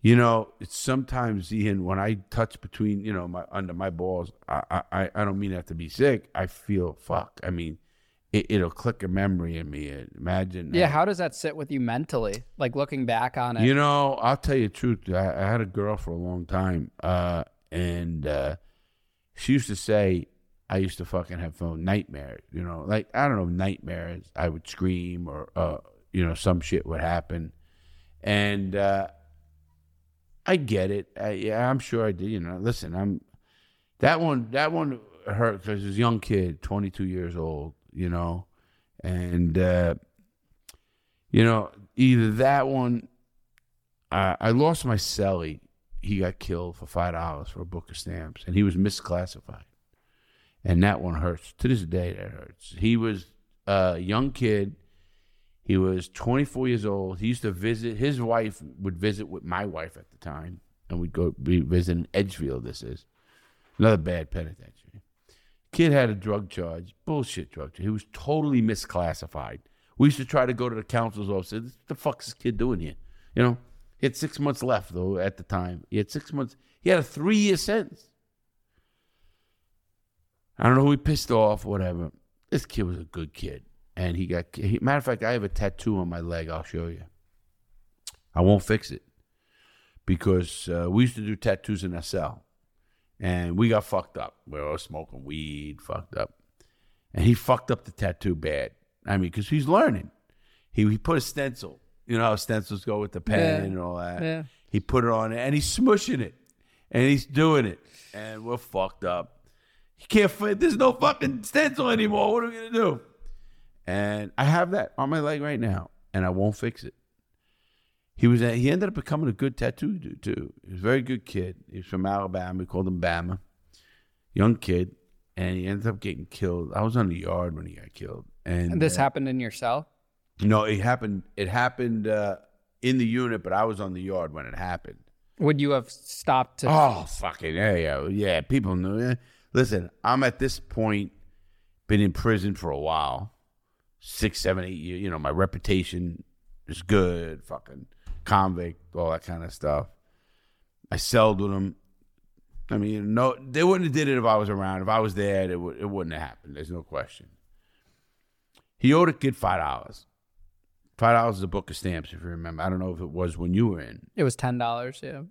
you know, it's sometimes even when I touch between, you know, my under my balls, I I, I don't mean that to be sick. I feel fuck. I mean, it, it'll click a memory in me. Imagine. Yeah. That. How does that sit with you mentally? Like looking back on it. You know, I'll tell you the truth. I, I had a girl for a long time, uh, and uh, she used to say. I used to fucking have phone nightmares, you know, like, I don't know, nightmares. I would scream or, uh, you know, some shit would happen. And uh, I get it. I, yeah, I'm sure I did. You know, listen, I'm that one. That one hurt because it was a young kid, twenty-two years old, you know, and, uh, you know, either that one. Uh, I lost my cellie. He got killed for five dollars for a book of stamps, and he was misclassified. And that one hurts. To this day, that hurts. He was a young kid. He was twenty-four years old. He used to visit. His wife would visit with my wife at the time. And we'd go be visiting Edgefield, this is. Another bad penitentiary. Kid had a drug charge. Bullshit drug charge. He was totally misclassified. We used to try to go to the counselor's office. What the fuck's this kid doing here? You know? He had six months left, though, at the time. He had six months. He had a three-year sentence. I don't know who he pissed off, whatever. This kid was a good kid. And he got, he, matter of fact, I have a tattoo on my leg. I'll show you. I won't fix it. Because uh, we used to do tattoos in our cell. And we got fucked up. We were smoking weed, fucked up. And he fucked up the tattoo bad. I mean, because he's learning. He he put a stencil. You know how stencils go with the pen yeah. and all that. Yeah. He put it on it, and he's smushing it. And he's doing it. And we're fucked up. He can't fit. There's no fucking stencil anymore. What are we going to do? And I have that on my leg right now, and I won't fix it. He was he ended up becoming a good tattoo dude, too. He was a very good kid. He was from Alabama. We called him Bama. Young kid. And he ended up getting killed. I was on the yard when he got killed. And, and this uh, happened in your cell? No, it happened It happened uh, in the unit, but I was on the yard when it happened. Would you have stopped to... Oh, fucking, yeah, yeah, yeah. People knew. Yeah. Listen, I'm at this point been in prison for a while. Six, seven, eight years. You know, my reputation is good. Fucking convict, all that kind of stuff. I selled with him. I mean, no, they wouldn't have did it if I was around. If I was there, it, would, it wouldn't have happened. There's no question. He owed a kid five dollars. five dollars is a book of stamps, if you remember. I don't know if it was when you were in. It was ten dollars, yeah.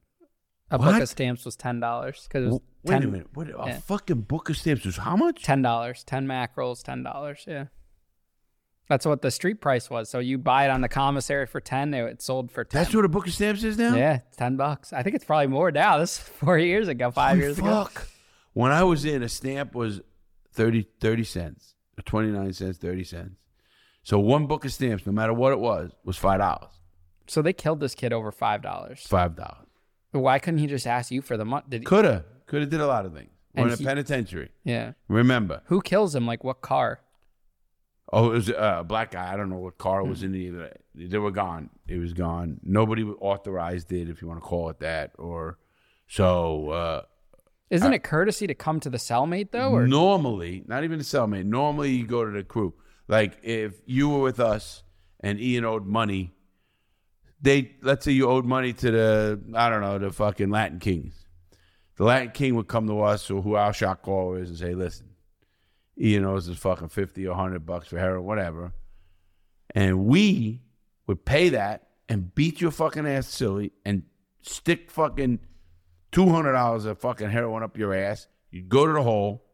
A what? Book of stamps was ten dollars. Cause it was Wait ten, a minute. What, yeah. A fucking book of stamps was how much? ten dollars. ten mackerels, ten dollars, yeah. That's what the street price was. So you buy it on the commissary for ten, it sold for ten. That's what a book of stamps is now? Yeah, ten bucks. I think it's probably more now. This is four years ago, five Holy years fuck. ago. When I was in, a stamp was thirty, thirty cents, twenty-nine cents, thirty cents. So one book of stamps, no matter what it was, was five dollars. So they killed this kid over five dollars. five dollars. Why couldn't he just ask you for the money? Could have. Could have did a lot of things. We're in a he, penitentiary. Yeah. Remember. Who kills him? Like what car? Oh, it was a black guy. I don't know what car was in either. They were gone. It was gone. Nobody authorized it, if you want to call it that. Or so. Uh, Isn't I, it courtesy to come to the cellmate though? Or? Normally, not even the cellmate. Normally, you go to the crew. Like if you were with us and Ian owed money, they let's say you owed money to the I don't know the fucking Latin Kings. The Latin King would come to us or who our shot caller is and say, "Listen. Ian owes us fucking fifty or one hundred bucks for heroin, whatever." And we would pay that and beat your fucking ass silly and stick fucking two hundred dollars of fucking heroin up your ass. You'd go to the hole.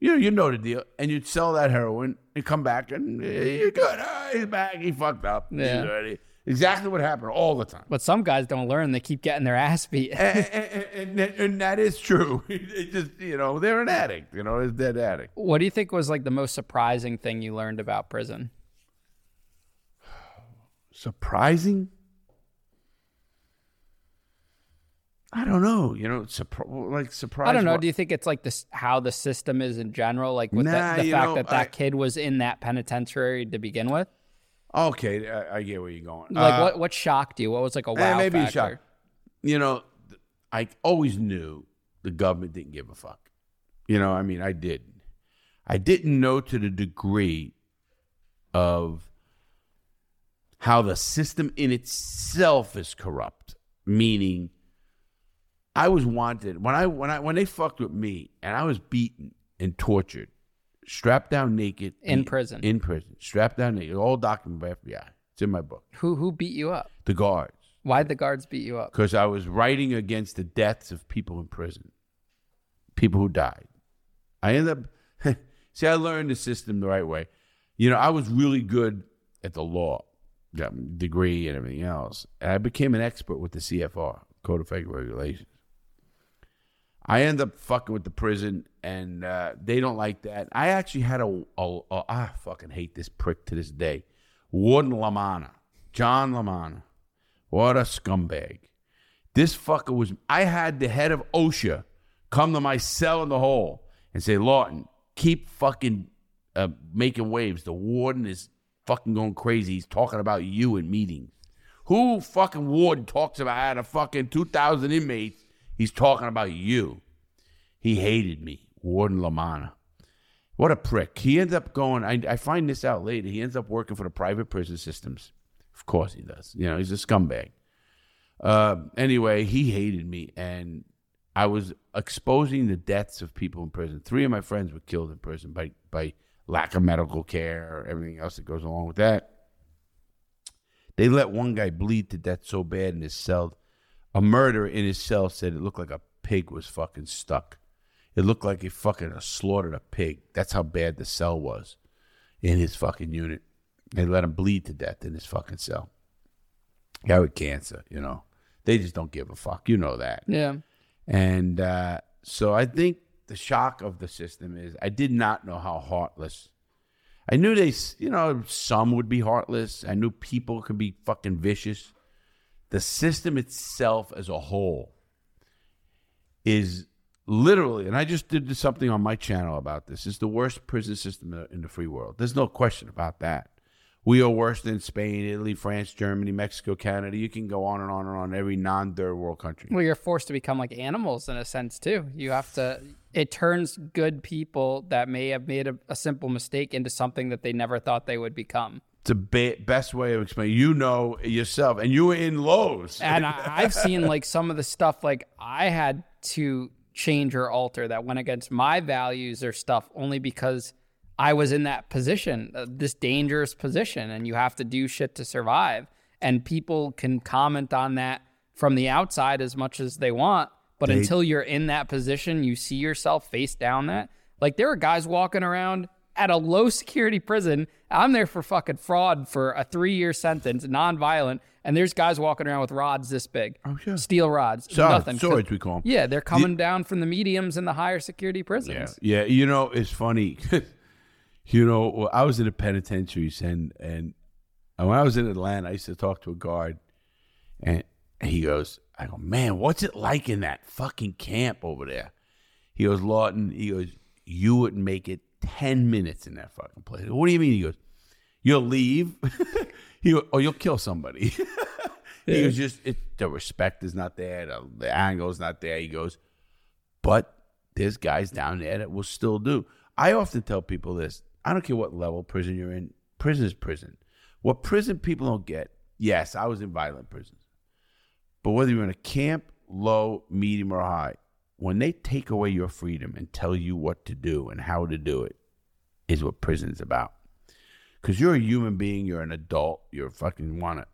You know, you know the deal. And you'd sell that heroin and come back and you're good. Oh, he's back. He fucked up. Yeah. He's ready. Exactly what happened all the time. But some guys don't learn. They keep getting their ass beat. and, and, and, and that is true. It just, you know, they're an addict. You know, they're a dead addict. What do you think was like the most surprising thing you learned about prison? Surprising? I don't know. You know, surpri- like surprise. I don't know. What? Do you think it's like this, how the system is in general? Like with nah, the, the fact know, that that I, kid was in that penitentiary to begin with? Okay, I, I get where you're going. Like, uh, what, what shocked you? What was like a wow maybe factor? Shocked. You know, I always knew the government didn't give a fuck. You know, I mean, I didn't. I didn't know to the degree of how the system in itself is corrupt. Meaning, I was wanted when I when I when they fucked with me and I was beaten and tortured. Strapped down naked. In beat, prison. In prison. Strapped down naked. All documented by F B I. It's in my book. Who who beat you up? The guards. Why'd the guards beat you up? Because I was writing against the deaths of people in prison. People who died. I ended up... See, I learned the system the right way. You know, I was really good at the law. Got degree and everything else. And I became an expert with the C F R. Code of Federal Regulations. I end up fucking with the prison, and uh, they don't like that. I actually had a, a, a... I fucking hate this prick to this day. Warden LaManna. John LaManna. What a scumbag. This fucker was... I had the head of OSHA come to my cell in the hole and say, "Lawton, keep fucking uh, making waves. The warden is fucking going crazy. He's talking about you in meetings." Who fucking warden talks about out of fucking two thousand inmates? He's talking about you. He hated me, Warden LaManna. What a prick. He ends up going, I, I find this out later, he ends up working for the private prison systems. Of course he does. You know, he's a scumbag. Uh, anyway, he hated me, and I was exposing the deaths of people in prison. Three of my friends were killed in prison by by lack of medical care or everything else that goes along with that. They let one guy bleed to death so bad in his cell. A murderer in his cell said it looked like a pig was fucking stuck. It looked like he fucking slaughtered a pig. That's how bad the cell was in his fucking unit. They let him bleed to death in his fucking cell. Guy with cancer, you know. They just don't give a fuck. You know that. Yeah. And uh, so I think the shock of the system is I did not know how heartless. I knew they, you know, some would be heartless. I knew people could be fucking vicious. The system itself as a whole is literally, and I just did something on my channel about this, it's the worst prison system in the free world. There's no question about that. We are worse than Spain, Italy, France, Germany, Mexico, Canada. You can go on and on and on, every non-third world country. Well, you're forced to become like animals in a sense, too. You have to... It turns good people that may have made a, a simple mistake into something that they never thought they would become. It's the be- best way of explaining. You know yourself, and you were in Lowe's. And I, I've seen like some of the stuff like I had to change or alter that went against my values or stuff only because I was in that position, uh, this dangerous position, and you have to do shit to survive. And people can comment on that from the outside as much as they want. But they, until you're in that position, you see yourself face down that. Like, there are guys walking around at a low-security prison. I'm there for fucking fraud for a three-year sentence, nonviolent, and there's guys walking around with rods this big. Oh, sure. Steel rods. Swords, nothing. Swords, we call them. Yeah, they're coming the, down from the mediums and the higher-security prisons. Yeah, yeah, you know, it's funny. You know, I was in the penitentiaries, and, and when I was in Atlanta, I used to talk to a guard, and he goes... I go, man, what's it like in that fucking camp over there? He goes, Lawton, he goes, you would make it ten minutes in that fucking place. I go, what do you mean? He goes, you'll leave. He goes, oh, you'll kill somebody. He goes, just it, the respect is not there. The, the angle is not there. He goes, but there's guys down there that will still do. I often tell people this. I don't care what level prison you're in. Prison is prison. What prison people don't get, yes, I was in violent prisons. But whether you're in a camp, low, medium, or high, when they take away your freedom and tell you what to do and how to do it is what prison's about. Because you're a human being, you're an adult, you're fucking wanna.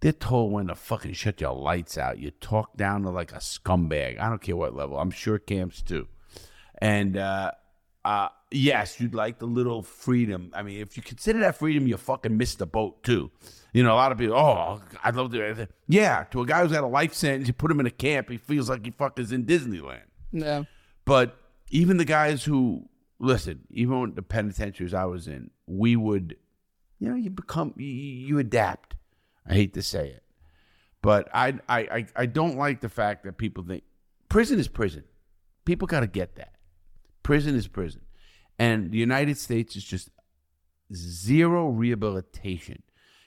They're told when to fucking shut your lights out. You talk down to like a scumbag. I don't care what level. I'm sure camps too. And uh, uh, yes, you'd like the little freedom. I mean, if you consider that freedom, you fucking missed the boat too. You know, a lot of people, oh, I'd love to. Yeah, to a guy who's had a life sentence, you put him in a camp, he feels like he fuckers in Disneyland. Yeah. But even the guys who, listen, even with the penitentiaries I was in, we would, you know, you become, you, you adapt. I hate to say it. But I, I, I, I don't like the fact that people think, prison is prison. People got to get that. Prison is prison. And the United States is just zero rehabilitation.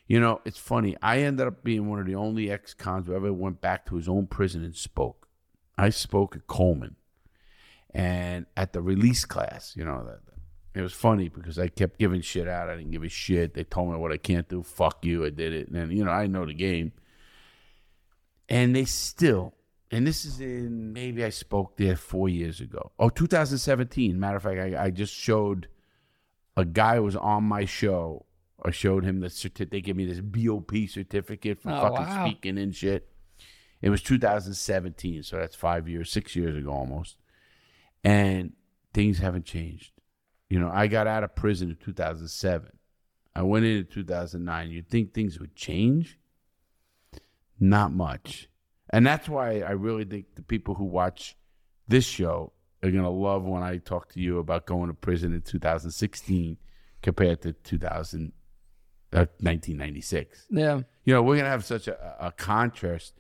You know, it's funny. I ended up being one of the only ex-cons who ever went back to his own prison and spoke. I spoke at Coleman and at the release class. You know, it was funny because I kept giving shit out. I didn't give a shit. They told me what I can't do. Fuck you. I did it. And then, you know, I know the game. And they still, and this is in, maybe I spoke there four years ago. Oh, two thousand seventeen. Matter of fact, I, I just showed a guy who was on my show. I showed him the certi- they gave me this B O P certificate for oh, fucking wow. speaking and shit. It was two thousand seventeen, so that's five years, six years ago almost. And things haven't changed. You know, I got out of prison in two thousand seven. I went in in two thousand nine. You'd think things would change? Not much. And that's why I really think the people who watch this show are going to love when I talk to you about going to prison in two thousand sixteen compared to two thousand. Uh, nineteen ninety-six. Yeah. You know, we're going to have such a, a contrast.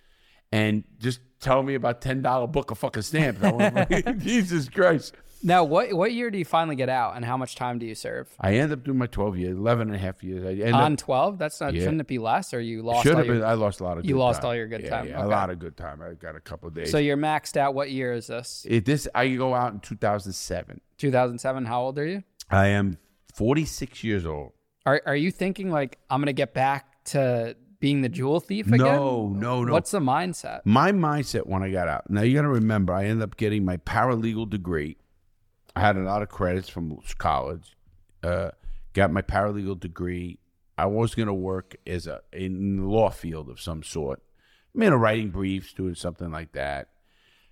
And just tell me about ten dollars book of fucking stamps. I like, Jesus Christ. Now, what what year do you finally get out and how much time do you serve? I end up doing my twelve years, eleven and a half years. I end On up, twelve? That's not, yeah. Shouldn't it be less? Or you lost Should all have your, been, I lost a lot of You lost time. all your good yeah, time. Yeah, okay. A lot of good time. I got a couple of days. So you're maxed out. What year is this? It, this I go out in two thousand seven. two thousand seven. How old are you? I am forty-six years old. Are are you thinking like I'm gonna get back to being the jewel thief again? No, no, no. What's the mindset? My mindset when I got out. Now, you got to remember, I ended up getting my paralegal degree. I had a lot of credits from college. Uh, got my paralegal degree. I was going to work as a in the law field of some sort. I mean, writing briefs, doing something like that.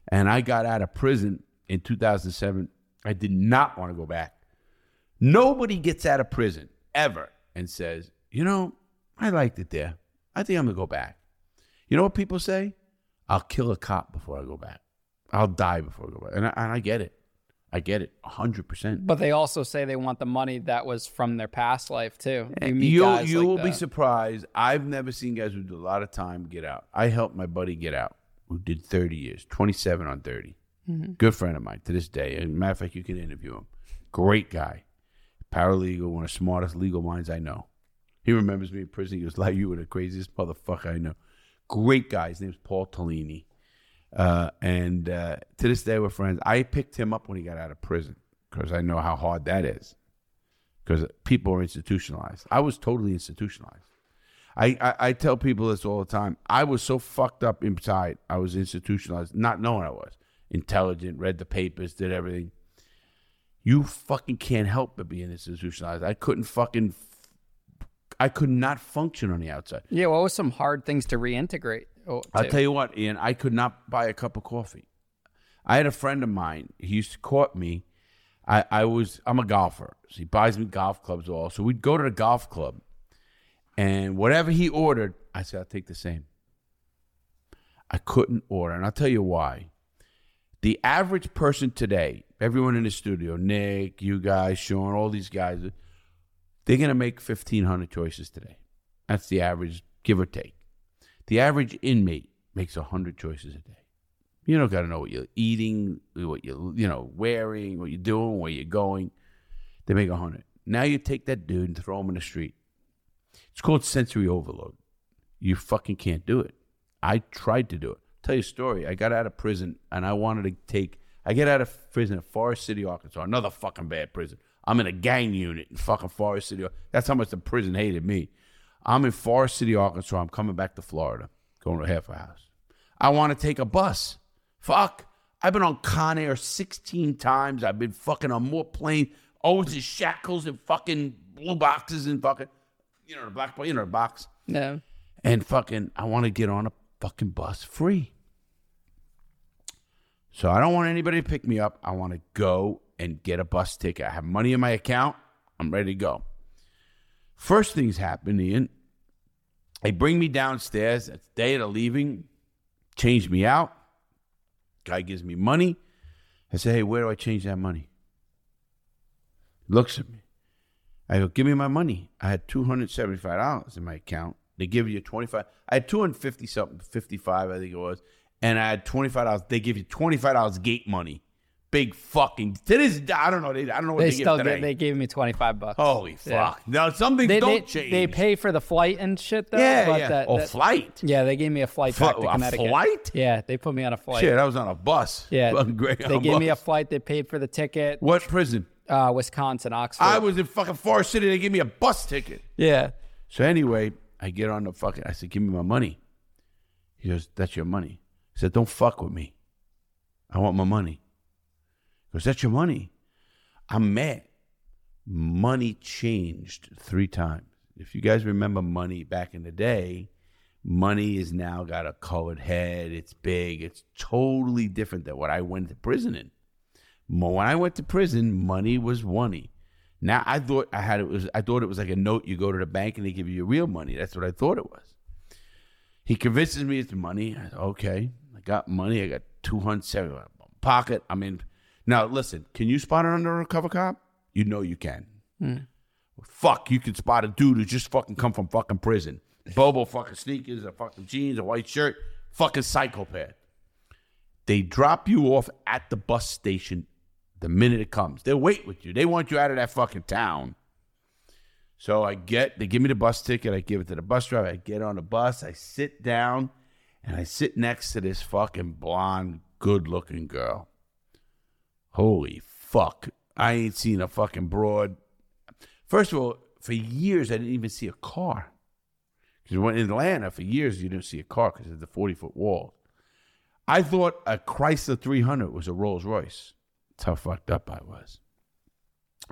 And I got out of prison in two thousand seven. I did not want to go back. Nobody gets out of prison ever and says, you know, I liked it there. I think I'm going to go back. You know what people say? I'll kill a cop before I go back. I'll die before I go back. And I, and I get it. I get it one hundred percent. But they also say they want the money that was from their past life, too. You meet you, guys you like will that. Be surprised. I've never seen guys who do a lot of time get out. I helped my buddy get out who did thirty years, twenty-seven on thirty. Mm-hmm. Good friend of mine to this day. As a matter of fact, you can interview him. Great guy. Paralegal, one of the smartest legal minds I know. He remembers me in prison. He was like, you were the craziest motherfucker I know. Great guy. His name's Paul Tolini. Uh, and uh, to this day, we're friends. I picked him up when he got out of prison because I know how hard that is because people are institutionalized. I was totally institutionalized. I, I, I tell people this all the time. I was so fucked up inside. I was institutionalized, not knowing I was. Intelligent, read the papers, did everything. You fucking can't help but being institutionalized. I couldn't fucking, I could not function on the outside. Yeah, what was some hard things to reintegrate? Oh, I'll tell you what, Ian, I could not buy a cup of coffee. I had a friend of mine. He used to court me. I, I was, I'm a golfer. So he buys me golf clubs all. So we'd go to the golf club and whatever he ordered, I said, I'll take the same. I couldn't order. And I'll tell you why. The average person today, everyone in the studio, Nick, you guys, Sean, all these guys, they're going to make fifteen hundred choices today. That's the average, give or take. The average inmate makes one hundred choices a day. You don't got to know what you're eating, what you're you know, wearing, what you're doing, where you're going. They make one hundred. Now you take that dude and throw him in the street. It's called sensory overload. You fucking can't do it. I tried to do it. Tell you a story. I got out of prison and I wanted to take I get out of prison in Forest City, Arkansas, another fucking bad prison. I'm in a gang unit in fucking Forest City. That's how much the prison hated me. I'm in Forest City, Arkansas. I'm coming back to Florida, going to half a house. I want to take a bus. Fuck. I've been on Con Air sixteen times. I've been fucking on more planes, always in shackles and fucking blue boxes and fucking, you know, the black, you know, the box. No. And fucking, I want to get on a fucking bus free. So I don't want anybody to pick me up. I want to go and get a bus ticket. I have money in my account. I'm ready to go. First things happen, Ian. They bring me downstairs. That's the day of the leaving. Change me out. Guy gives me money. I say, hey, where do I change that money? He looks at me. I go, give me my money. I had two hundred seventy-five dollars in my account. They give you twenty-five. I had two hundred fifty something, fifty-five, I think it was. And I had twenty-five dollars. They give you twenty-five dollars gate money. Big fucking. To this, I don't know. They, I don't know what they, they still give today. Get, they gave me twenty-five bucks. Holy fuck. Yeah. Now, some things they, don't they, change. They pay for the flight and shit, though. Yeah, but yeah. That, oh, that, flight? Yeah, they gave me a flight back F- to Connecticut. A flight? Yeah, they put me on a flight. Shit, I was on a bus. Yeah. Great, they gave bus. me a flight. They paid for the ticket. What prison? Uh, Wisconsin, Oxford. I was in fucking Forest City. They gave me a bus ticket. Yeah. So anyway, I get on the fucking. I said, give me my money. He goes, that's your money. He said, don't fuck with me. I want my money. He goes, that's your money. I'm mad. Money changed three times. If you guys remember money back in the day, money is now got a colored head. It's big. It's totally different than what I went to prison in. When I went to prison, money was oney. Now I thought I had it was I thought it was like a note. You go to the bank and they give you your real money. That's what I thought it was. He convinces me it's money. I said, okay. Got money. I got two hundred seventy pocket. I mean, now listen, can you spot an undercover cop? You know you can. Mm. Well, fuck, you can spot a dude who just fucking come from fucking prison. Bobo fucking sneakers, a fucking jeans, a white shirt, fucking psychopath. They drop you off at the bus station the minute it comes. They'll wait with you. They want you out of that fucking town. So I get, they give me the bus ticket. I give it to the bus driver. I get on the bus. I sit down. And I sit next to this fucking blonde, good-looking girl. Holy fuck. I ain't seen a fucking broad. First of all, for years, I didn't even see a car. Because in Atlanta, for years, you didn't see a car because of the forty-foot wall. I thought a Chrysler three hundred was a Rolls Royce. That's how fucked up I was.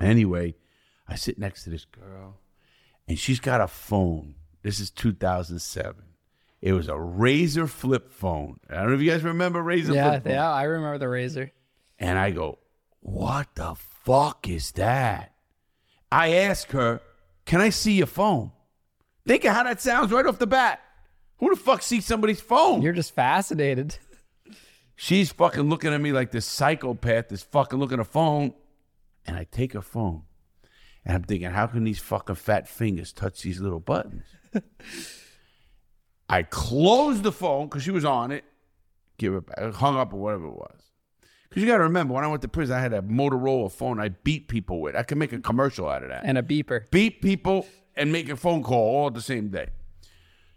Anyway, I sit next to this girl, and she's got a phone. This is two thousand seven. It was a Razor flip phone. I don't know if you guys remember Razor yeah, flip phone. Yeah, I remember the Razor. And I go, what the fuck is that? I ask her, can I see your phone? Think of how that sounds right off the bat. Who the fuck sees somebody's phone? You're just fascinated. She's fucking looking at me like this psychopath is fucking looking at a phone. And I take her phone. And I'm thinking, how can these fucking fat fingers touch these little buttons? I closed the phone because she was on it. Give it back. Hung up or whatever it was. Because you got to remember, when I went to prison, I had a Motorola phone I beat people with. I could make a commercial out of that. And a beeper. Beat people and make a phone call all the same day.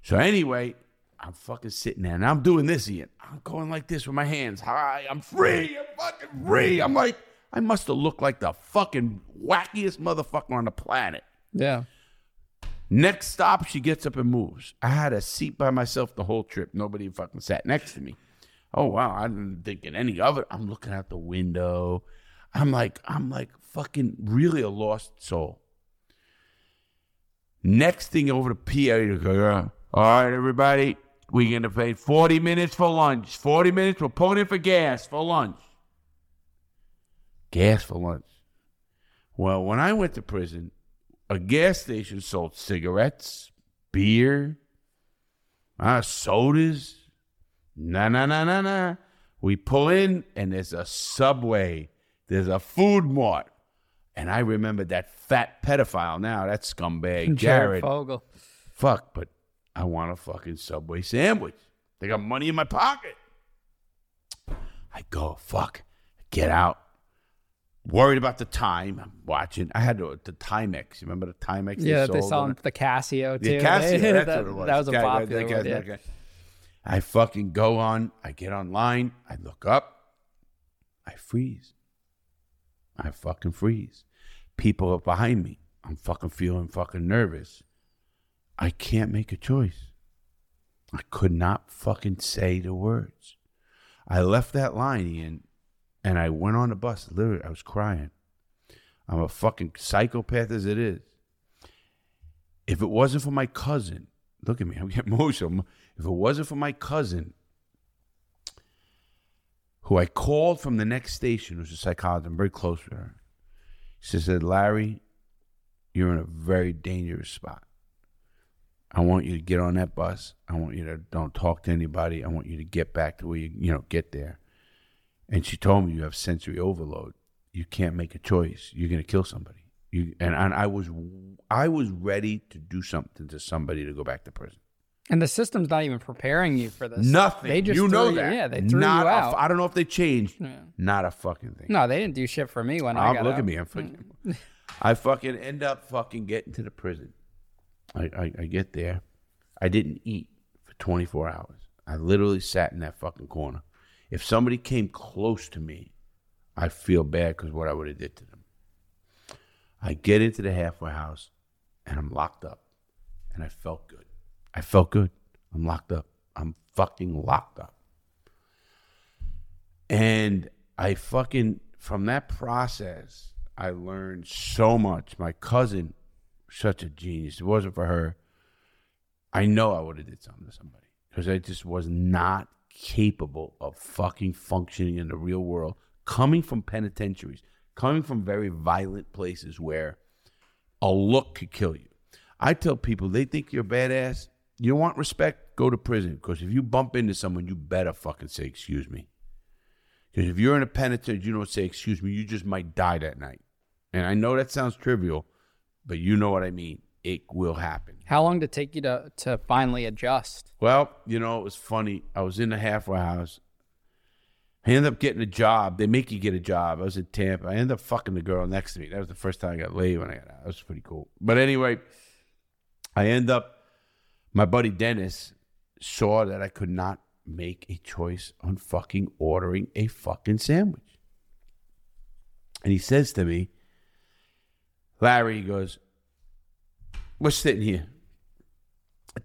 So anyway, I'm fucking sitting there. And I'm doing this, Ian. I'm going like this with my hands. Hi, I'm free. I'm fucking free. I'm like, I must have looked like the fucking wackiest motherfucker on the planet. Yeah. Next stop, she gets up and moves. I had a seat by myself the whole trip. Nobody fucking sat next to me. Oh, wow. I didn't think of any of it. I'm looking out the window. I'm like, I'm like fucking really a lost soul. Next thing over to Peter, all right, everybody, we're going to pay forty minutes for lunch. forty minutes, we're pulling in for gas for lunch. Gas for lunch. Well, when I went to prison, a gas station sold cigarettes, beer, uh, sodas. Nah, nah, nah, nah, nah. We pull in, and there's a Subway. There's a food mart. And I remember that fat pedophile now, that scumbag, Jared. Jared Fogle. Fuck, but I want a fucking Subway sandwich. They got money in my pocket. I go, fuck, get out. Worried about the time. I'm watching. I had to, the Timex. You remember the Timex? Yeah, they, they sold the Casio, too. The Casio, that's that, what it was. That was a popular guy, guy, one, yeah. I fucking go on. I get online. I look up. I freeze. I fucking freeze. People are behind me. I'm fucking feeling fucking nervous. I can't make a choice. I could not fucking say the words. I left that line, Ian. And I went on the bus. Literally, I was crying. I'm a fucking psychopath as it is. If it wasn't for my cousin, look at me, I'm getting emotional. If it wasn't for my cousin, who I called from the next station, who's a psychologist, I'm very close with her. She said, Larry, you're in a very dangerous spot. I want you to get on that bus. I want you to don't talk to anybody. I want you to get back to where you, you know, get there. And she told me, you have sensory overload. You can't make a choice. You're going to kill somebody. You, and, and I was I was ready to do something to somebody to go back to prison. And the system's not even preparing you for this. Nothing. They just you know you, that. Yeah, they threw not you out. A, I don't know if they changed. Yeah. Not a fucking thing. No, they didn't do shit for me when I'm, I got look out. Look at me. I'm fucking, I fucking end up fucking getting to the prison. I, I, I get there. I didn't eat for twenty-four hours. I literally sat in that fucking corner. If somebody came close to me, I feel bad because what I would have did to them. I get into the halfway house, and I'm locked up, and I felt good. I felt good. I'm locked up. I'm fucking locked up. And I fucking, from that process, I learned so much. My cousin, such a genius. If it wasn't for her, I know I would have did something to somebody because I just was not capable of fucking functioning in the real world, coming from penitentiaries, coming from very violent places where a look could kill you. I tell people, they think you're badass. You want respect? Go to prison. Because if you bump into someone, you better fucking say, excuse me. Because if you're in a penitentiary, you don't say, excuse me, you just might die that night. And I know that sounds trivial, but you know what I mean. It will happen. How long did it take you to, to finally adjust? Well, you know, it was funny. I was in the halfway house. I ended up getting a job. They make you get a job. I was in Tampa. I ended up fucking the girl next to me. That was the first time I got laid when I got out. That was pretty cool. But anyway, I end up, my buddy Dennis saw that I could not make a choice on fucking ordering a fucking sandwich. And he says to me, Larry, he goes, we're sitting here.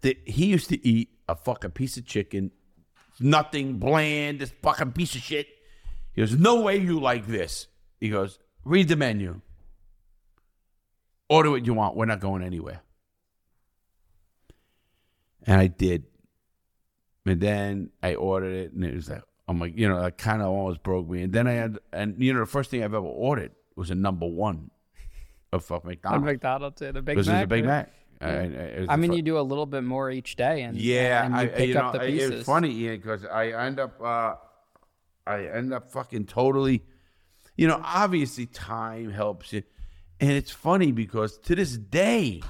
the, he used to eat a fucking piece of chicken, nothing bland, this fucking piece of shit. He goes, no way you like this. He goes, read the menu. Order what you want. We're not going anywhere. And I did. And then I ordered it, and it was like, I'm like, you know, that kind of almost broke me. And then I had, and you know, the first thing I've ever ordered was a number one of fuck McDonald's. A McDonald's, yeah, the Big Mac. It was a Big Mac. Yeah. I, I, I mean, fr- you do a little bit more each day, and yeah, and you I, pick you know, up the pieces. It's funny, Ian, because I end up, uh, I end up fucking totally, you know, obviously time helps you. And it's funny because to this day,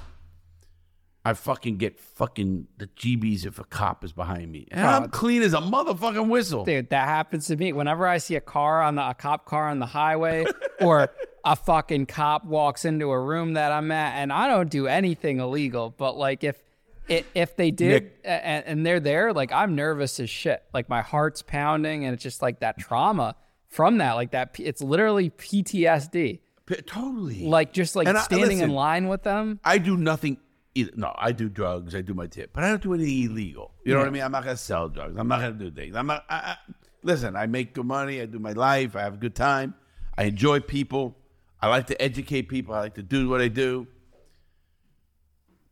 I fucking get fucking the G B's if a cop is behind me. And I'm clean as a motherfucking whistle. Dude, that happens to me. Whenever I see a car on the, a cop car on the highway or a fucking cop walks into a room that I'm at, and I don't do anything illegal, but like if it, if they did Nick, and, and they're there, like I'm nervous as shit. Like my heart's pounding and it's just like that trauma from that, like that. It's literally P T S D. Totally. Like just like and standing I, listen, in line with them. I do nothing either. No, I do drugs. I do my tip, but I don't do anything illegal. You know yeah. what I mean? I'm not gonna sell drugs. I'm not gonna do things. I'm not. I, I, listen, I make good money. I do my life. I have a good time. I enjoy people. I like to educate people. I like to do what I do.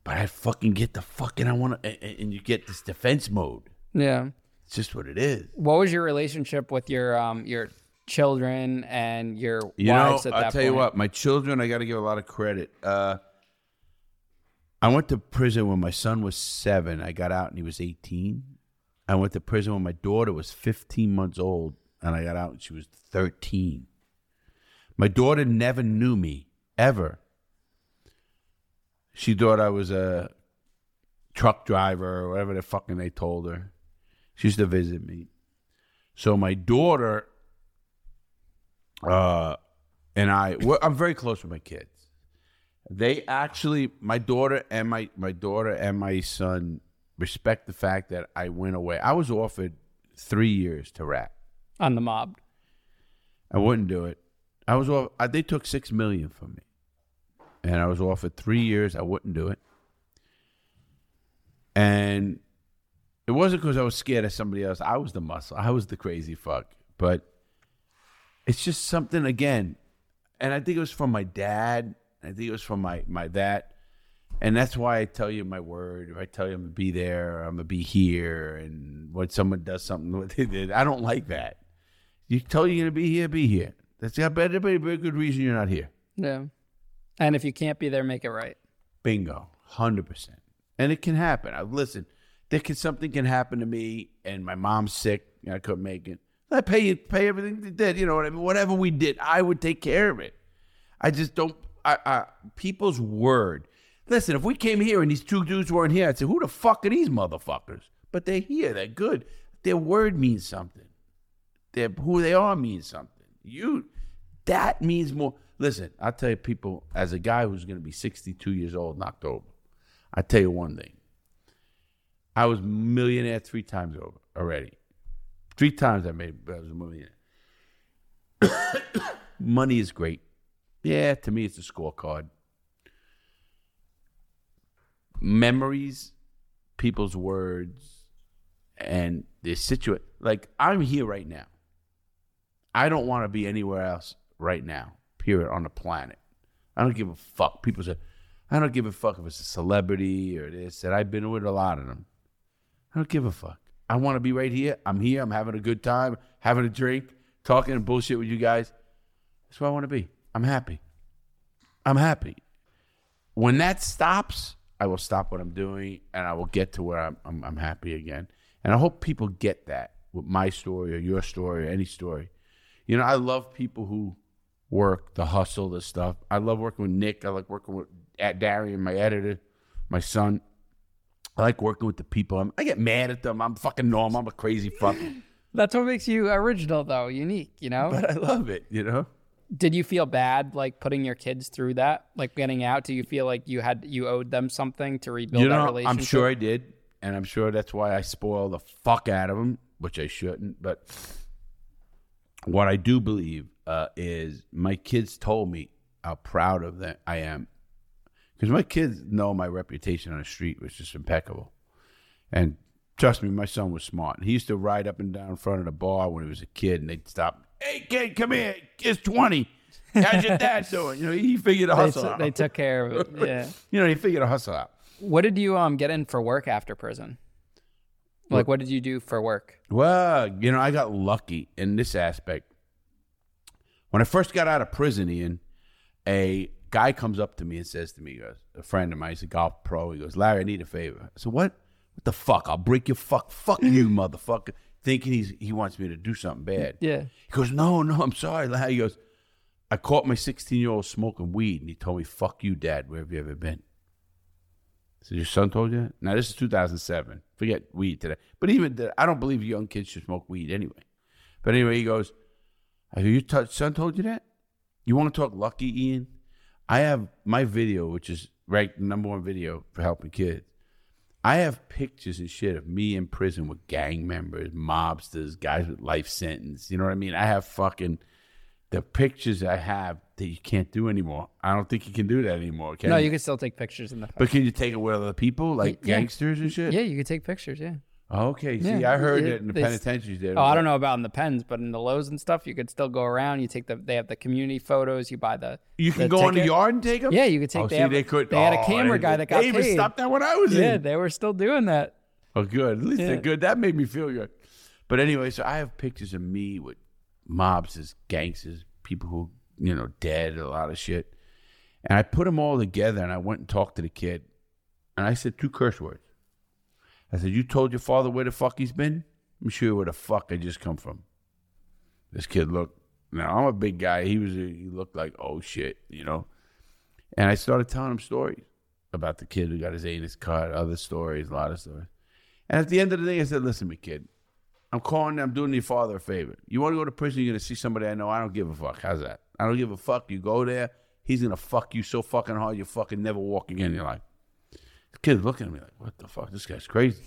But I fucking get the fucking I want to, and you get this defense mode. Yeah, it's just what it is. What was your relationship with your um your children and your you wives know, at I'll that point? I'll tell you what, my children. I got to give a lot of credit. Uh. I went to prison when my son was seven. I got out and he was eighteen. I went to prison when my daughter was fifteen months old, and I got out and she was thirteen. My daughter never knew me, ever. She thought I was a truck driver or whatever the fucking they told her. She used to visit me. So my daughter uh, and I, well, I'm very close with my kids. They actually, my daughter and my, my daughter and my son respect the fact that I went away. I was offered three years to rap on the mob. I wouldn't do it. I was off, I, they took six million from me, and I was offered three years. I wouldn't do it, and it wasn't because I was scared of somebody else. I was the muscle. I was the crazy fuck. But it's just something again, and I think it was from my dad. I think it was from my, my that. And that's why I tell you my word. If I tell you I'm going to be there, or I'm going to be here. And when someone does something, what they did, I don't like that. You tell you you're going to be here, be here. That's got better, better, better good reason you're not here. Yeah. And if you can't be there, make it right. Bingo. one hundred percent. And it can happen. I Listen, there can, something can happen to me, and my mom's sick, and I couldn't make it. I pay you, pay everything they did. You know what I mean? Whatever we did, I would take care of it. I just don't. I, I, people's word. Listen, if we came here and these two dudes weren't here, I'd say, who the fuck are these motherfuckers? But they're here. They're good. Their word means something. Their, who they are means something. You, that means more. Listen, I'll tell you people, as a guy who's going to be sixty-two years old in October, I tell you one thing. I was a millionaire three times over already. Three times I made. I was a millionaire. Money is great. Yeah, to me, it's a scorecard. Memories, people's words, and the situation. Like, I'm here right now. I don't want to be anywhere else right now, period, on the planet. I don't give a fuck. People say, I don't give a fuck if it's a celebrity or this. And I've been with a lot of them. I don't give a fuck. I want to be right here. I'm here. I'm having a good time, having a drink, talking and bullshit with you guys. That's where I want to be. I'm happy. I'm happy. When that stops, I will stop what I'm doing, and I will get to where I'm, I'm, I'm happy again. And I hope people get that with my story or your story or any story. You know, I love people who work, the hustle, the stuff. I love working with Nick. I like working with Darian, my editor, my son. I like working with the people. I'm, I get mad at them. I'm fucking normal. I'm a crazy fuck. That's what makes you original, though, unique, you know? But I love it, you know? Did you feel bad, like, putting your kids through that? Like, getting out? Do you feel like you had you owed them something to rebuild you know, that relationship? I'm sure I did, and I'm sure that's why I spoiled the fuck out of them, which I shouldn't. But what I do believe uh, is my kids told me how proud of them I am. Because my kids know my reputation on the street was just impeccable. And trust me, my son was smart. He used to ride up and down in front of the bar when he was a kid, and they'd stop. Hey, kid, come here. It's twenty. How's your dad doing? You know, he figured a hustle they t- out. They took care of it. Yeah. You know, he figured a hustle out. What did you um get in for work after prison? Like, what did you do for work? Well, you know, I got lucky in this aspect. When I first got out of prison, Ian, a guy comes up to me and says to me, a friend of mine, he's a golf pro. He goes, Larry, I need a favor. I said, what? What the fuck? I'll break your fuck. Fuck you, motherfucker. Thinking he's he wants me to do something bad. Yeah. He goes, no, no, I'm sorry, Larry. He goes, I caught my sixteen-year-old smoking weed, and he told me, fuck you, Dad. Where have you ever been? So your son told you that? Now, this is two thousand seven. Forget weed today. But even the, I don't believe young kids should smoke weed anyway. But anyway, he goes, your t- son told you that? You want to talk lucky, Ian? I have my video, which is ranked number one video for helping kids. I have pictures and shit of me in prison with gang members, mobsters, guys with life sentence. You know what I mean? I have fucking the pictures I have that you can't do anymore. I don't think you can do that anymore. Can no, you? You can still take pictures in the phone. But can you take it with other people, like yeah. gangsters and shit? Yeah, you can take pictures, yeah. Okay, see, yeah. I heard it in the they, penitentiaries there. Oh, I don't know about in the pens, but in the Lowe's and stuff, you could still go around. You take the, they have the community photos. You buy the. You can the go ticket. In the yard and take them. Yeah, you could take. Oh, they see, have, they could. They oh, had a camera guy that got paid. They even stopped that when I was yeah, in. Yeah, they were still doing that. Oh, good. At least yeah. they're good. That made me feel good. But anyway, so I have pictures of me with mobsters, gangsters, people who you know dead, a lot of shit, and I put them all together. And I went and talked to the kid, and I said two curse words. I said, you told your father where the fuck he's been? Let me show you where the fuck I just come from. This kid looked. Now, I'm a big guy. He was. A, he looked like, oh, shit, you know. And I started telling him stories about the kid who got his anus cut, other stories, a lot of stories. And at the end of the day, I said, listen to me, kid. I'm calling. I'm doing your father a favor. You want to go to prison, you're going to see somebody I know. I don't give a fuck. How's that? I don't give a fuck. You go there, he's going to fuck you so fucking hard you fucking never walk again in your life. The kid's looking at me like, what the fuck? This guy's crazy.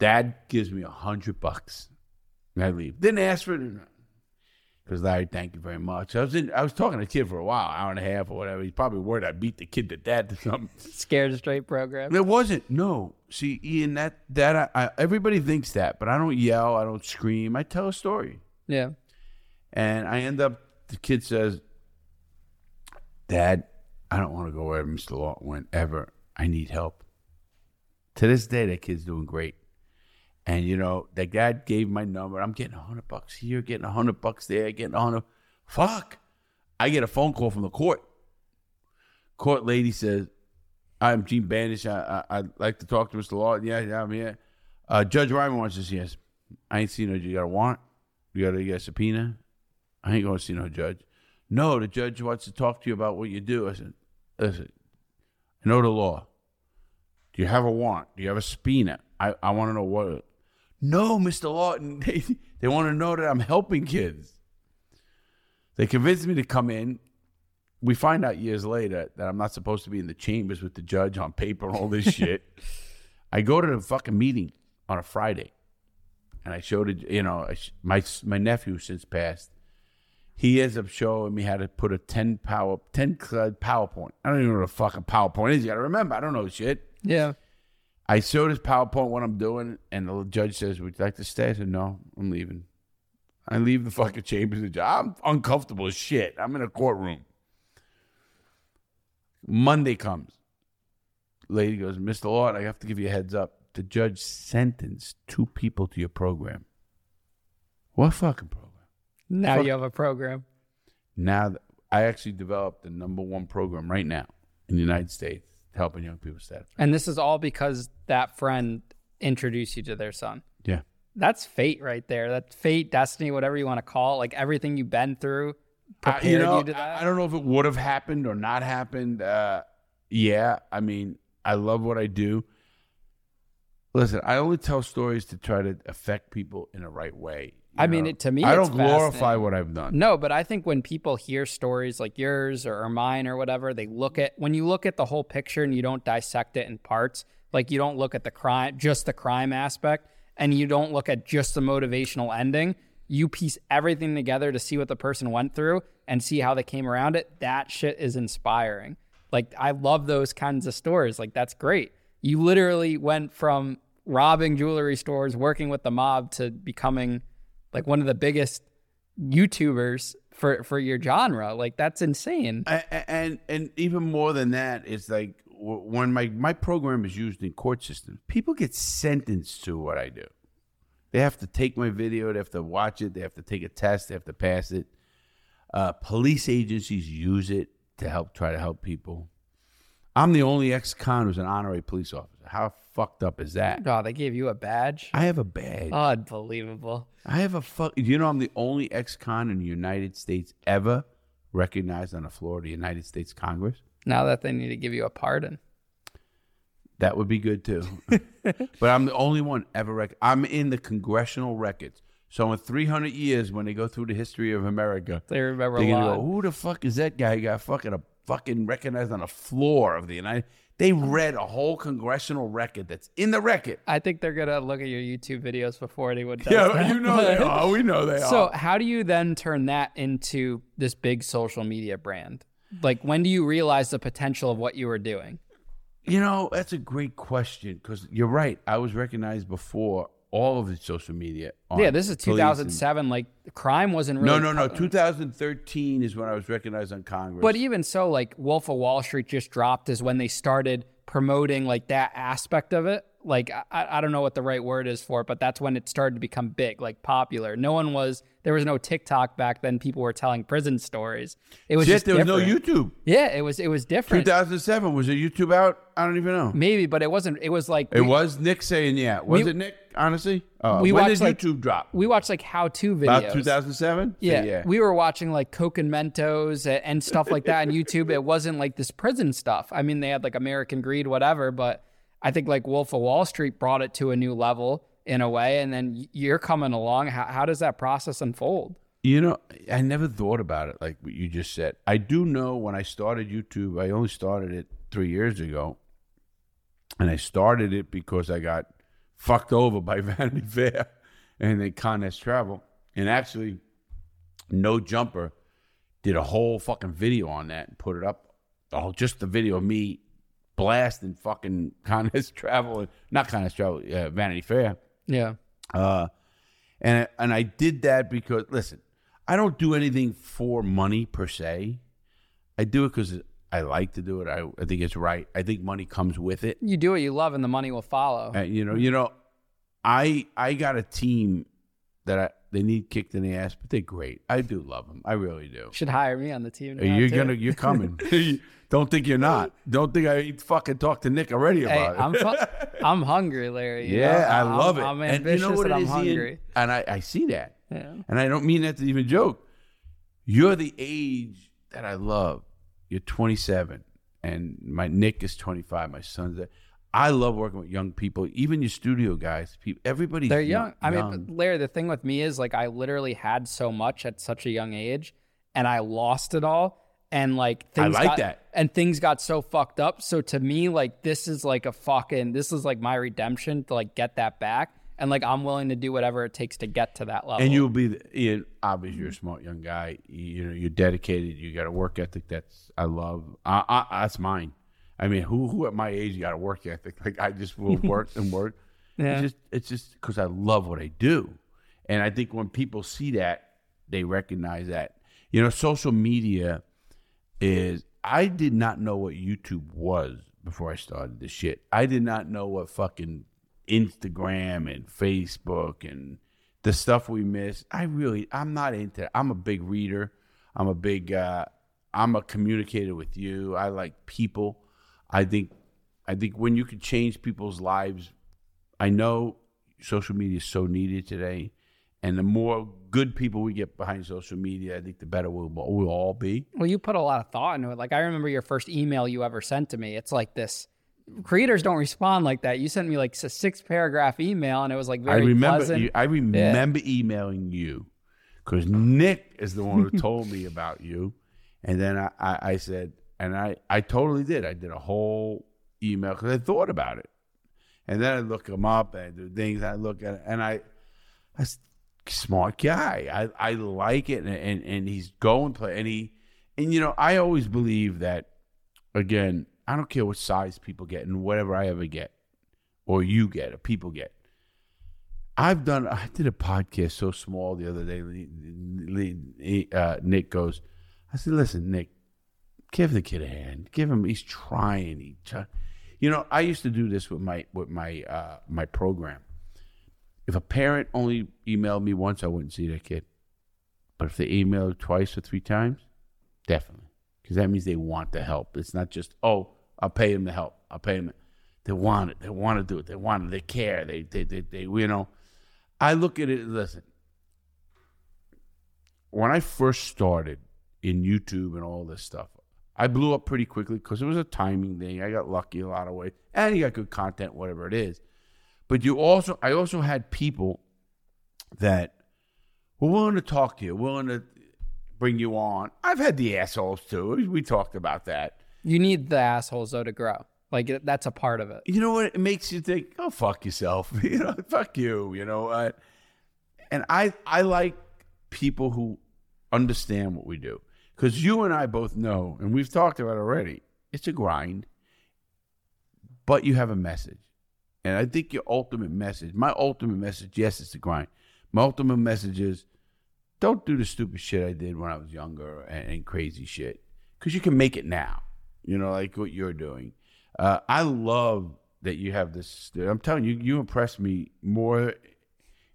Dad gives me a hundred bucks. And I leave. Didn't ask for it. Because Larry, thank you very much. I was in, I was talking to the kid for a while, hour and a half or whatever. He's probably worried I beat the kid to death or something. Scared straight program. It wasn't. No. See, Ian, that, that I, I, everybody thinks that, but I don't yell. I don't scream. I tell a story. Yeah. And I end up, the kid says, Dad, I don't want to go wherever Mister Lawton went ever. I need help. To this day, that kid's doing great. And, you know, that guy gave my number. I'm getting a hundred bucks here, getting a hundred bucks there, getting a hundred. Fuck. I get a phone call from the court. Court lady says, I'm Gene Bandish. I, I, I'd like to talk to Mister Lawton. Yeah, yeah, I'm here. Uh, Judge Ryman wants to see us. I ain't seen her. You got a warrant? You got a, you got a subpoena? I ain't going to see no judge. No, the judge wants to talk to you about what you do. I said, listen, I know the law. Do you have a warrant? Do you have a subpoena? I, I want to know what. No, Mister Lawton, they, they want to know that I'm helping kids. They convinced me to come in. We find out years later that I'm not supposed to be in the chambers with the judge on paper and all this shit. I go to the fucking meeting on a Friday, and I showed it, you know, my my nephew since passed. He ends up showing me how to put a ten power, ten PowerPoint. I don't even know what a fucking PowerPoint is. You got to remember, I don't know shit. Yeah. I showed his PowerPoint what I'm doing, and the judge says, would you like to stay? I said, no, I'm leaving. I leave the fucking chambers. I'm uncomfortable as shit. I'm in a courtroom. Monday comes. Lady goes, Mister Lord, I have to give you a heads up. The judge sentenced two people to your program. What fucking program? Now Fuck. You have a program. Now, th- I actually developed the number one program right now in the United States helping young people stay. And this is all because that friend introduced you to their son. Yeah. That's fate right there. That's fate, destiny, whatever you want to call it. Like everything you've been through prepared I, you, know, you to that. I don't know if it would have happened or not happened. Uh, yeah. I mean, I love what I do. Listen, I only tell stories to try to affect people in the right way. You I know, mean, it, to me, I don't it's glorify what I've done. No, but I think when people hear stories like yours or, or mine or whatever, they look at, when you look at the whole picture and you don't dissect it in parts, like you don't look at the crime, just the crime aspect, and you don't look at just the motivational ending, you piece everything together to see what the person went through and see how they came around it. That shit is inspiring. Like, I love those kinds of stories. Like, that's great. You literally went from robbing jewelry stores, working with the mob, to becoming like one of the biggest YouTubers for, for your genre. Like, that's insane. I, and and even more than that, it's like when my, my program is used in court systems, people get sentenced to what I do. They have to take my video. They have to watch it. They have to take a test. They have to pass it. Uh, police agencies use it to help try to help people. I'm the only ex-con who's an honorary police officer. How fucked up is that? God, they gave you a badge? I have a badge. Unbelievable. I have a fuck. You know, I'm the only ex-con in the United States ever recognized on the floor of the United States Congress. Now that they need to give you a pardon. That would be good, too. But I'm the only one ever. Rec- I'm in the congressional records. So in three hundred years, when they go through the history of America, they remember they're going to go, who the fuck is that guy who got fucking a fucking recognized on the floor of the United... They read a whole congressional record that's in the record. I think they're going to look at your YouTube videos before anyone does yeah, that. You know they are. We know they so are. So how do you then turn that into this big social media brand? Like, when do you realize the potential of what you were doing? You know, that's a great question, because you're right. I was recognized before all of the social media. Yeah, this is two thousand seven. And, like, crime wasn't really... No, no, no. twenty thirteen is when I was recognized on Congress. But even so, like, Wolf of Wall Street just dropped is when they started promoting, like, that aspect of it. Like, I, I don't know what the right word is for it, but that's when it started to become big, like, popular. No one was... There was no TikTok back then. People were telling prison stories. It was Shit, just there was different. No YouTube. Yeah, it was it was different. two thousand seven, was there YouTube out? I don't even know. Maybe, but it wasn't. It was like... It we, was Nick saying, yeah. Was we, it Nick, honestly? Uh, we when did like, YouTube drop? We watched like how-to videos. About two thousand seven? Yeah, so, yeah. We were watching like Coke and Mentos and, and stuff like that on YouTube. It wasn't like this prison stuff. I mean, they had like American Greed, whatever, but I think like Wolf of Wall Street brought it to a new level in a way, and then you're coming along. How, how does that process unfold? You know, I never thought about it like what you just said. I do know when I started YouTube, I only started it three years ago, and I started it because I got fucked over by Vanity Fair and then Con Est Travel, and actually No Jumper did a whole fucking video on that and put it up, oh, just the video of me blasting fucking Con Est Travel, not Con Est Travel, uh, Vanity Fair. Yeah. Uh, and, and I did that because, listen, I don't do anything for money per se. I do it because I like to do it. I, I think it's right. I think money comes with it. You do what you love and the money will follow. And, you know, you know, I I got a team that I, they need kicked in the ass, but they're great. I do love them. I really do. Should hire me on the team. You're too. gonna, you're coming. Don't think you're not. Don't think I fucking talked to Nick already about hey, I'm it. fu- I'm hungry, Larry. You yeah, know? I I'm, love it. I'm ambitious and, you know and I'm is, hungry. Ian? And I, I see that. Yeah. And I don't mean that to even joke. You're the age that I love. You're twenty-seven, and my Nick is twenty-five. My son's there. I love working with young people, even your studio guys. People, everybody's they're young. young. I mean, but Larry, the thing with me is like I literally had so much at such a young age, and I lost it all. And like things I like got, that. And things got so fucked up. So to me, like this is like a fucking this is like my redemption to like get that back. And like I'm willing to do whatever it takes to get to that level. And you'll be the, Ian, obviously you're a smart young guy. You, you know, you're dedicated. You got a work ethic that's I love. I, I, that's mine. I mean, who who at my age you got a work ethic? Like I just will work and work. Yeah. It's just it's just because I love what I do, and I think when people see that, they recognize that. You know, social media. Is I did not know what YouTube was before I started this shit. I did not know what fucking Instagram and Facebook and the stuff we miss. I really, I'm not into it. I'm a big reader. I'm a big, uh, I'm a communicator with you. I like people. I think, I think when you can change people's lives, I know social media is so needed today. And the more good people we get behind social media, I think the better we'll, we'll all be. Well, you put a lot of thought into it. Like, I remember your first email you ever sent to me. It's like this. Creators don't respond like that. You sent me, like, a six-paragraph email, and it was, like, very I remember pleasant. You, I remember yeah. emailing you because Nick is the one who told me about you. And then I, I, I said, and I, I totally did. I did a whole email because I thought about it. And then I look them up and I do things. I look at it, and I... I smart guy. I, I like it. And, and, and he's going play and he, and you know, I always believe that again, I don't care what size people get and whatever I ever get, or you get, or people get. I've done, I did a podcast so small the other day. Uh, Nick goes, I said, listen, Nick, give the kid a hand. Give him, he's trying. He try. You know, I used to do this with my with my uh, my program. If a parent only emailed me once, I wouldn't see that kid. But if they emailed twice or three times, definitely. Because that means they want the help. It's not just, oh, I'll pay him the help. I'll pay him. They want it. They want to do it. They want it. They care. They, they, they, they, you know. I look at it, listen. When I first started in YouTube and all this stuff, I blew up pretty quickly because it was a timing thing. I got lucky a lot of ways. And you got good content, whatever it is. But you also, I also had people that were willing to talk to you, willing to bring you on. I've had the assholes too. We talked about that. You need the assholes though to grow. Like that's a part of it. You know what? It makes you think, oh, fuck yourself. You know, fuck you, you know. Uh, and I, I like people who understand what we do. Because you and I both know, and we've talked about it already, it's a grind, but you have a message. And I think your ultimate message, my ultimate message, yes, it's the grind. My ultimate message is don't do the stupid shit I did when I was younger and, and crazy shit, because you can make it now, you know, like what you're doing. Uh, I love that you have this. I'm telling you, you impress me more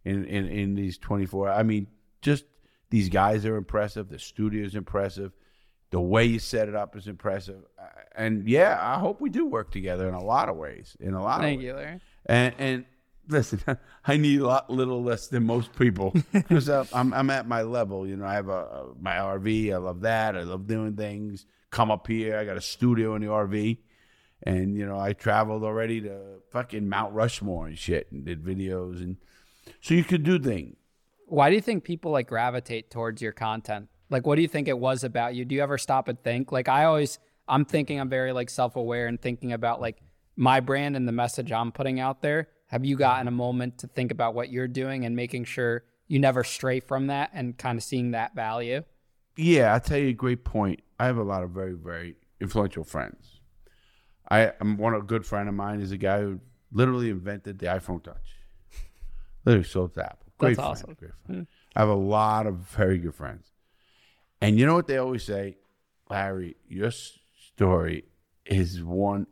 in, in, in these twenty-four. I mean, just these guys are impressive. The studio is impressive. The way you set it up is impressive. And, yeah, I hope we do work together in a lot of ways, in a lot Thank of ways. You, Larry. And, and, listen, I need a lot little less than most people because I'm, I'm at my level. You know, I have a, a my R V. I love that. I love doing things. Come up here. I got a studio in the R V. And, you know, I traveled already to fucking Mount Rushmore and shit and did videos. And so you could do things. Why do you think people, like, gravitate towards your content? Like, what do you think it was about you? Do you ever stop and think? Like, I always, I'm thinking I'm very, like, self-aware and thinking about, like, my brand and the message I'm putting out there. Have you gotten a moment to think about what you're doing and making sure you never stray from that and kind of seeing that value? Yeah, I'll tell you a great point. I have a lot of very, very influential friends. I, I'm one a good friend of mine is a guy who literally invented the iPhone Touch. Literally sold the Apple. Great That's friend, awesome. Great friend. Mm-hmm. I have a lot of very good friends. And you know what they always say? Larry, your story is one,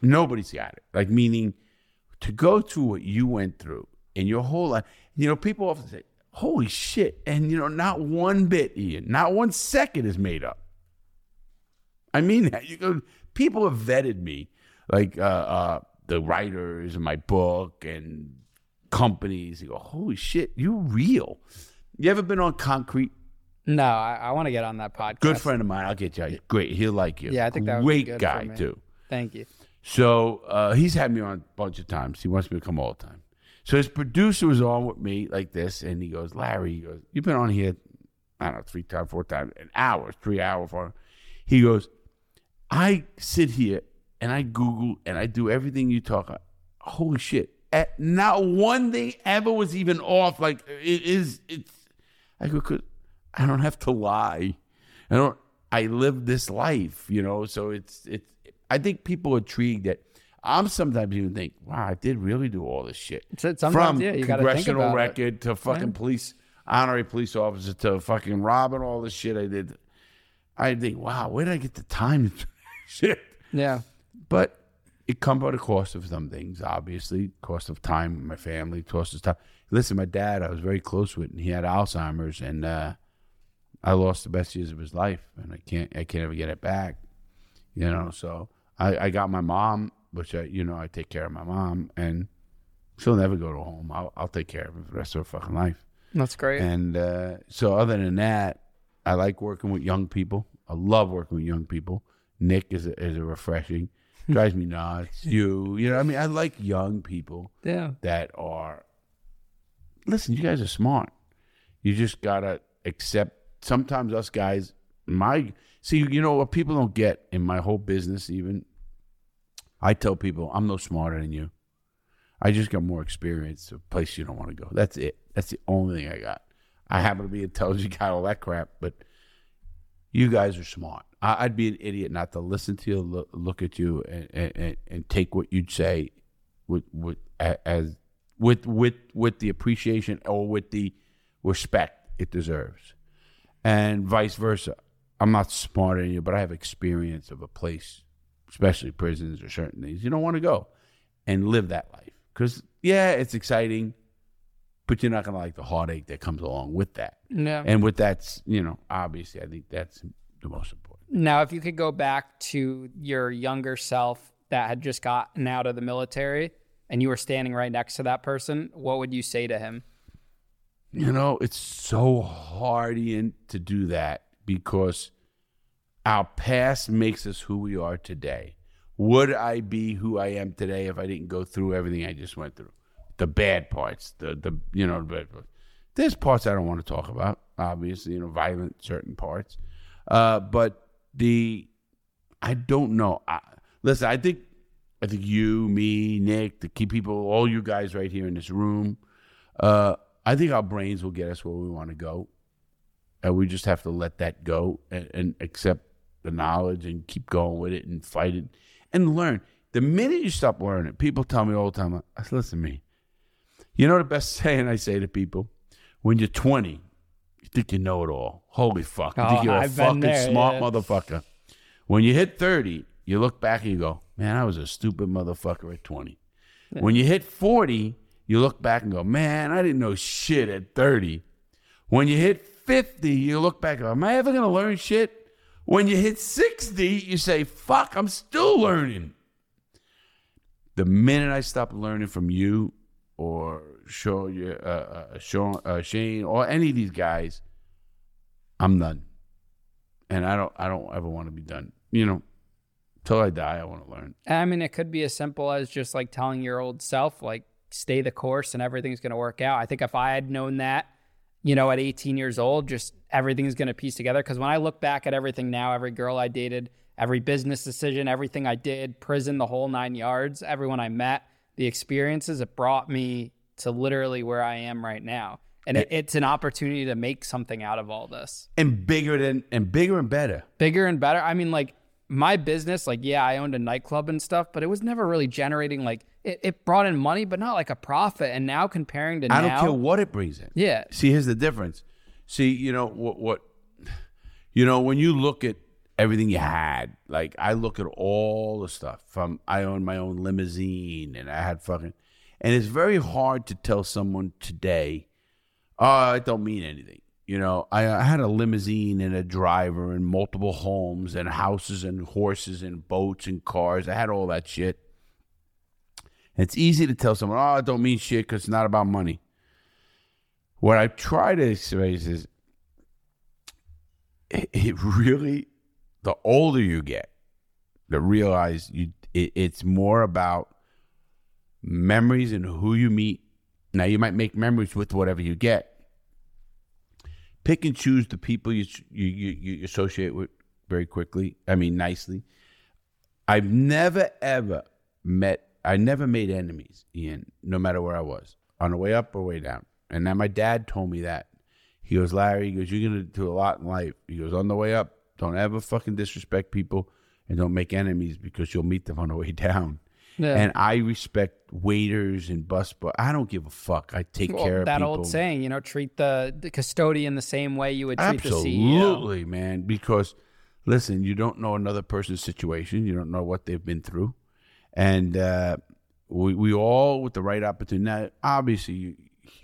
nobody's got it. Like, meaning to go through what you went through in your whole life. You know, people often say, holy shit. And, you know, not one bit, Ian, not one second is made up. I mean that. You go, people have vetted me, like uh, uh, the writers in my book and companies. They go, holy shit, you're real. You ever been on Concrete? No, I, I want to get on that podcast. Good friend of mine. I'll get you. Great. He'll like you. Yeah, I think that would be good. Great guy, too. Thank you. So uh, he's had me on a bunch of times. He wants me to come all the time. So his producer was on with me like this, and he goes, Larry, he goes, you've been on here, I don't know, three times, four times, an hour, three hours, four hours. He goes, I sit here, and I Google, and I do everything you talk about. Holy shit. At not one thing ever was even off. Like, it is, it's, I go, cause I don't have to lie. I don't. I live this life, you know. So it's it's. I think people are intrigued that I'm sometimes even think, wow, I did really do all this shit. Sometimes, From yeah, you congressional think about record it. To fucking yeah. police, honorary police officer to fucking robbing all this shit I did. I think, wow, where did I get the time to do shit? Yeah, but it comes at a cost of some things, obviously, cost of time with my family, cost of time. Listen, my dad, I was very close with, and he had Alzheimer's, and uh, I lost the best years of his life, and I can't I can't ever get it back, you know. So I, I got my mom, which I, you know, I take care of my mom, and she'll never go to home. I'll, I'll take care of her for the rest of her fucking life. That's great. And uh, so other than that, I like working with young people. I love working with young people. Nick is a, is a refreshing. Drives me nuts. You, you know, I mean, I like young people yeah. that are, listen, you guys are smart. You just got to accept. Sometimes us guys, my, see, you know what people don't get in my whole business even, I tell people, I'm no smarter than you. I just got more experience to a place you don't want to go. That's it. That's the only thing I got. I happen to be an intelligent guy, all that crap, but you guys are smart. I, I'd be an idiot not to listen to you, look, look at you, and, and, and take what you'd say with with as with with with the appreciation or with the respect it deserves, and vice versa. I'm not smarter than you, but I have experience of a place, especially prisons or certain things. You don't want to go and live that life because, yeah, it's exciting, but you're not going to like the heartache that comes along with that. No. And with that, you know, obviously, I think that's the most important. Now, if you could go back to your younger self that had just gotten out of the military and you were standing right next to that person, what would you say to him? You know, it's so hard, Ian, to do that because our past makes us who we are today. Would I be who I am today if I didn't go through everything I just went through? The bad parts, the, the you know, the, there's parts I don't want to talk about, obviously, you know, violent certain parts. Uh, but the, I don't know. I, listen, I think, I think you, me, Nick, the key people, all you guys right here in this room, uh, I think our brains will get us where we want to go. And we just have to let that go and, and accept the knowledge and keep going with it and fight it and learn. The minute you stop learning, people tell me all the time, I said, listen to me. You know the best saying I say to people? When you're twenty, you think you know it all. Holy fuck. You oh, think you're a I've fucking there, smart yeah. motherfucker. When you hit thirty, you look back and you go, man, I was a stupid motherfucker at twenty. Yeah. When you hit forty, you look back and go, man, I didn't know shit at thirty. When you hit fifty, you look back and go, am I ever going to learn shit? When you hit sixty, you say, fuck, I'm still learning. The minute I stop learning from you, or show you, uh, uh, Sean, uh, Shane, or any of these guys, I'm done, and I don't, I don't ever want to be done. You know, till I die, I want to learn. I mean, it could be as simple as just like telling your old self, like, stay the course, and everything's going to work out. I think if I had known that, you know, at eighteen years old, just everything's going to piece together. Because when I look back at everything now, every girl I dated, every business decision, everything I did, prison, the whole nine yards, everyone I met. The experiences, it brought me to literally where I am right now. And it, it's an opportunity to make something out of all this. And bigger than, and bigger and better. Bigger and better. I mean, like my business, like, yeah, I owned a nightclub and stuff, but it was never really generating, like it, it brought in money, but not like a profit. And now comparing to I now. I don't care what it brings in. Yeah. See, here's the difference. See, you know, what, what, you know, when you look at everything you had, like I look at all the stuff from I owned my own limousine and I had fucking, and it's very hard to tell someone today, oh, it don't mean anything. You know, I, I had a limousine and a driver and multiple homes and houses and horses and boats and cars. I had all that shit. And it's easy to tell someone, oh, it don't mean shit because it's not about money. What I try to express is it, it really... The older you get, the realize you it, it's more about memories and who you meet. Now, you might make memories with whatever you get. Pick and choose the people you you you, you associate with very quickly. I mean, nicely. I've never, ever met, I never made enemies, Ian, no matter where I was, on the way up or way down. And now my dad told me that. He goes, Larry, he goes, you're going to do a lot in life. He goes, on the way up, don't ever fucking disrespect people and don't make enemies because you'll meet them on the way down. Yeah. And I respect waiters and bus, but I don't give a fuck. I take well, care of people. That old saying, you know, treat the, the custodian the same way you would treat Absolutely, the C E O. Absolutely, man. Because, listen, you don't know another person's situation. You don't know what they've been through. And uh, we, we all, with the right opportunity. Now, obviously, you,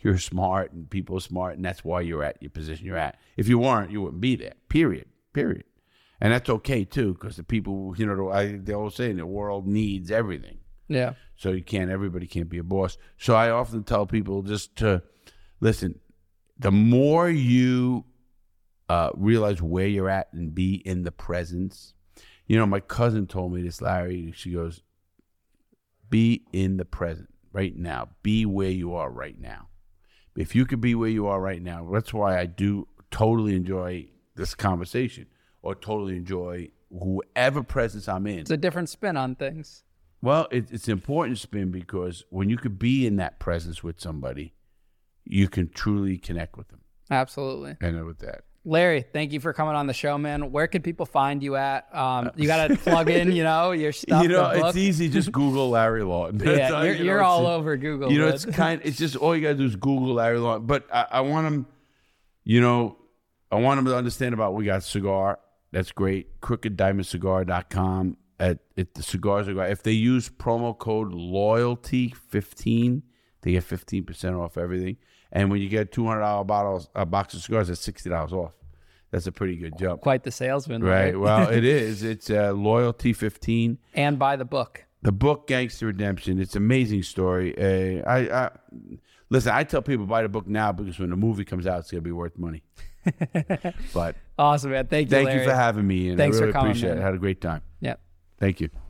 you're smart and people are smart, and that's why you're at your position you're at. If you weren't, you wouldn't be there, period. Period. And that's okay, too, because the people, you know, I, they always say the world needs everything. Yeah. So you can't, everybody can't be a boss. So I often tell people just to, listen, the more you uh, realize where you're at and be in the presence. You know, my cousin told me this, Larry, she goes, be in the present right now. Be where you are right now. If you could be where you are right now, that's why I do totally enjoy this conversation, or totally enjoy whoever presence I'm in. It's a different spin on things. Well, it, it's an important spin because when you could be in that presence with somebody, you can truly connect with them. Absolutely. And with that. Larry, thank you for coming on the show, man. Where can people find you at? Um, you got to plug in, you know, your stuff. You know, it's easy. Just Google Larry Lawton. Yeah, all, you're, you know, you're all over Google. You know, it's kind. It's just all you got to do is Google Larry Lawton. But I, I want him, you know, I want him to understand about we got cigar. That's great. crooked diamond cigar dot com at, at the Cigar Cigar. If they use promo code loyalty fifteen, they get fifteen percent off everything. And when you get two hundred dollars bottles, a box of cigars, that's sixty dollars off. That's a pretty good jump. Quite the salesman. Right. right? Well, it is. It's uh, Loyalty fifteen. And buy the book. The book, Gangster Redemption. It's an amazing story. Uh, I, I Listen, I tell people buy the book now because when the movie comes out, it's going to be worth money. But awesome, man. Thank you, Thank Larry. you for having me. And Thanks I really for coming, appreciate man. it. I had a great time. Yep. Thank you.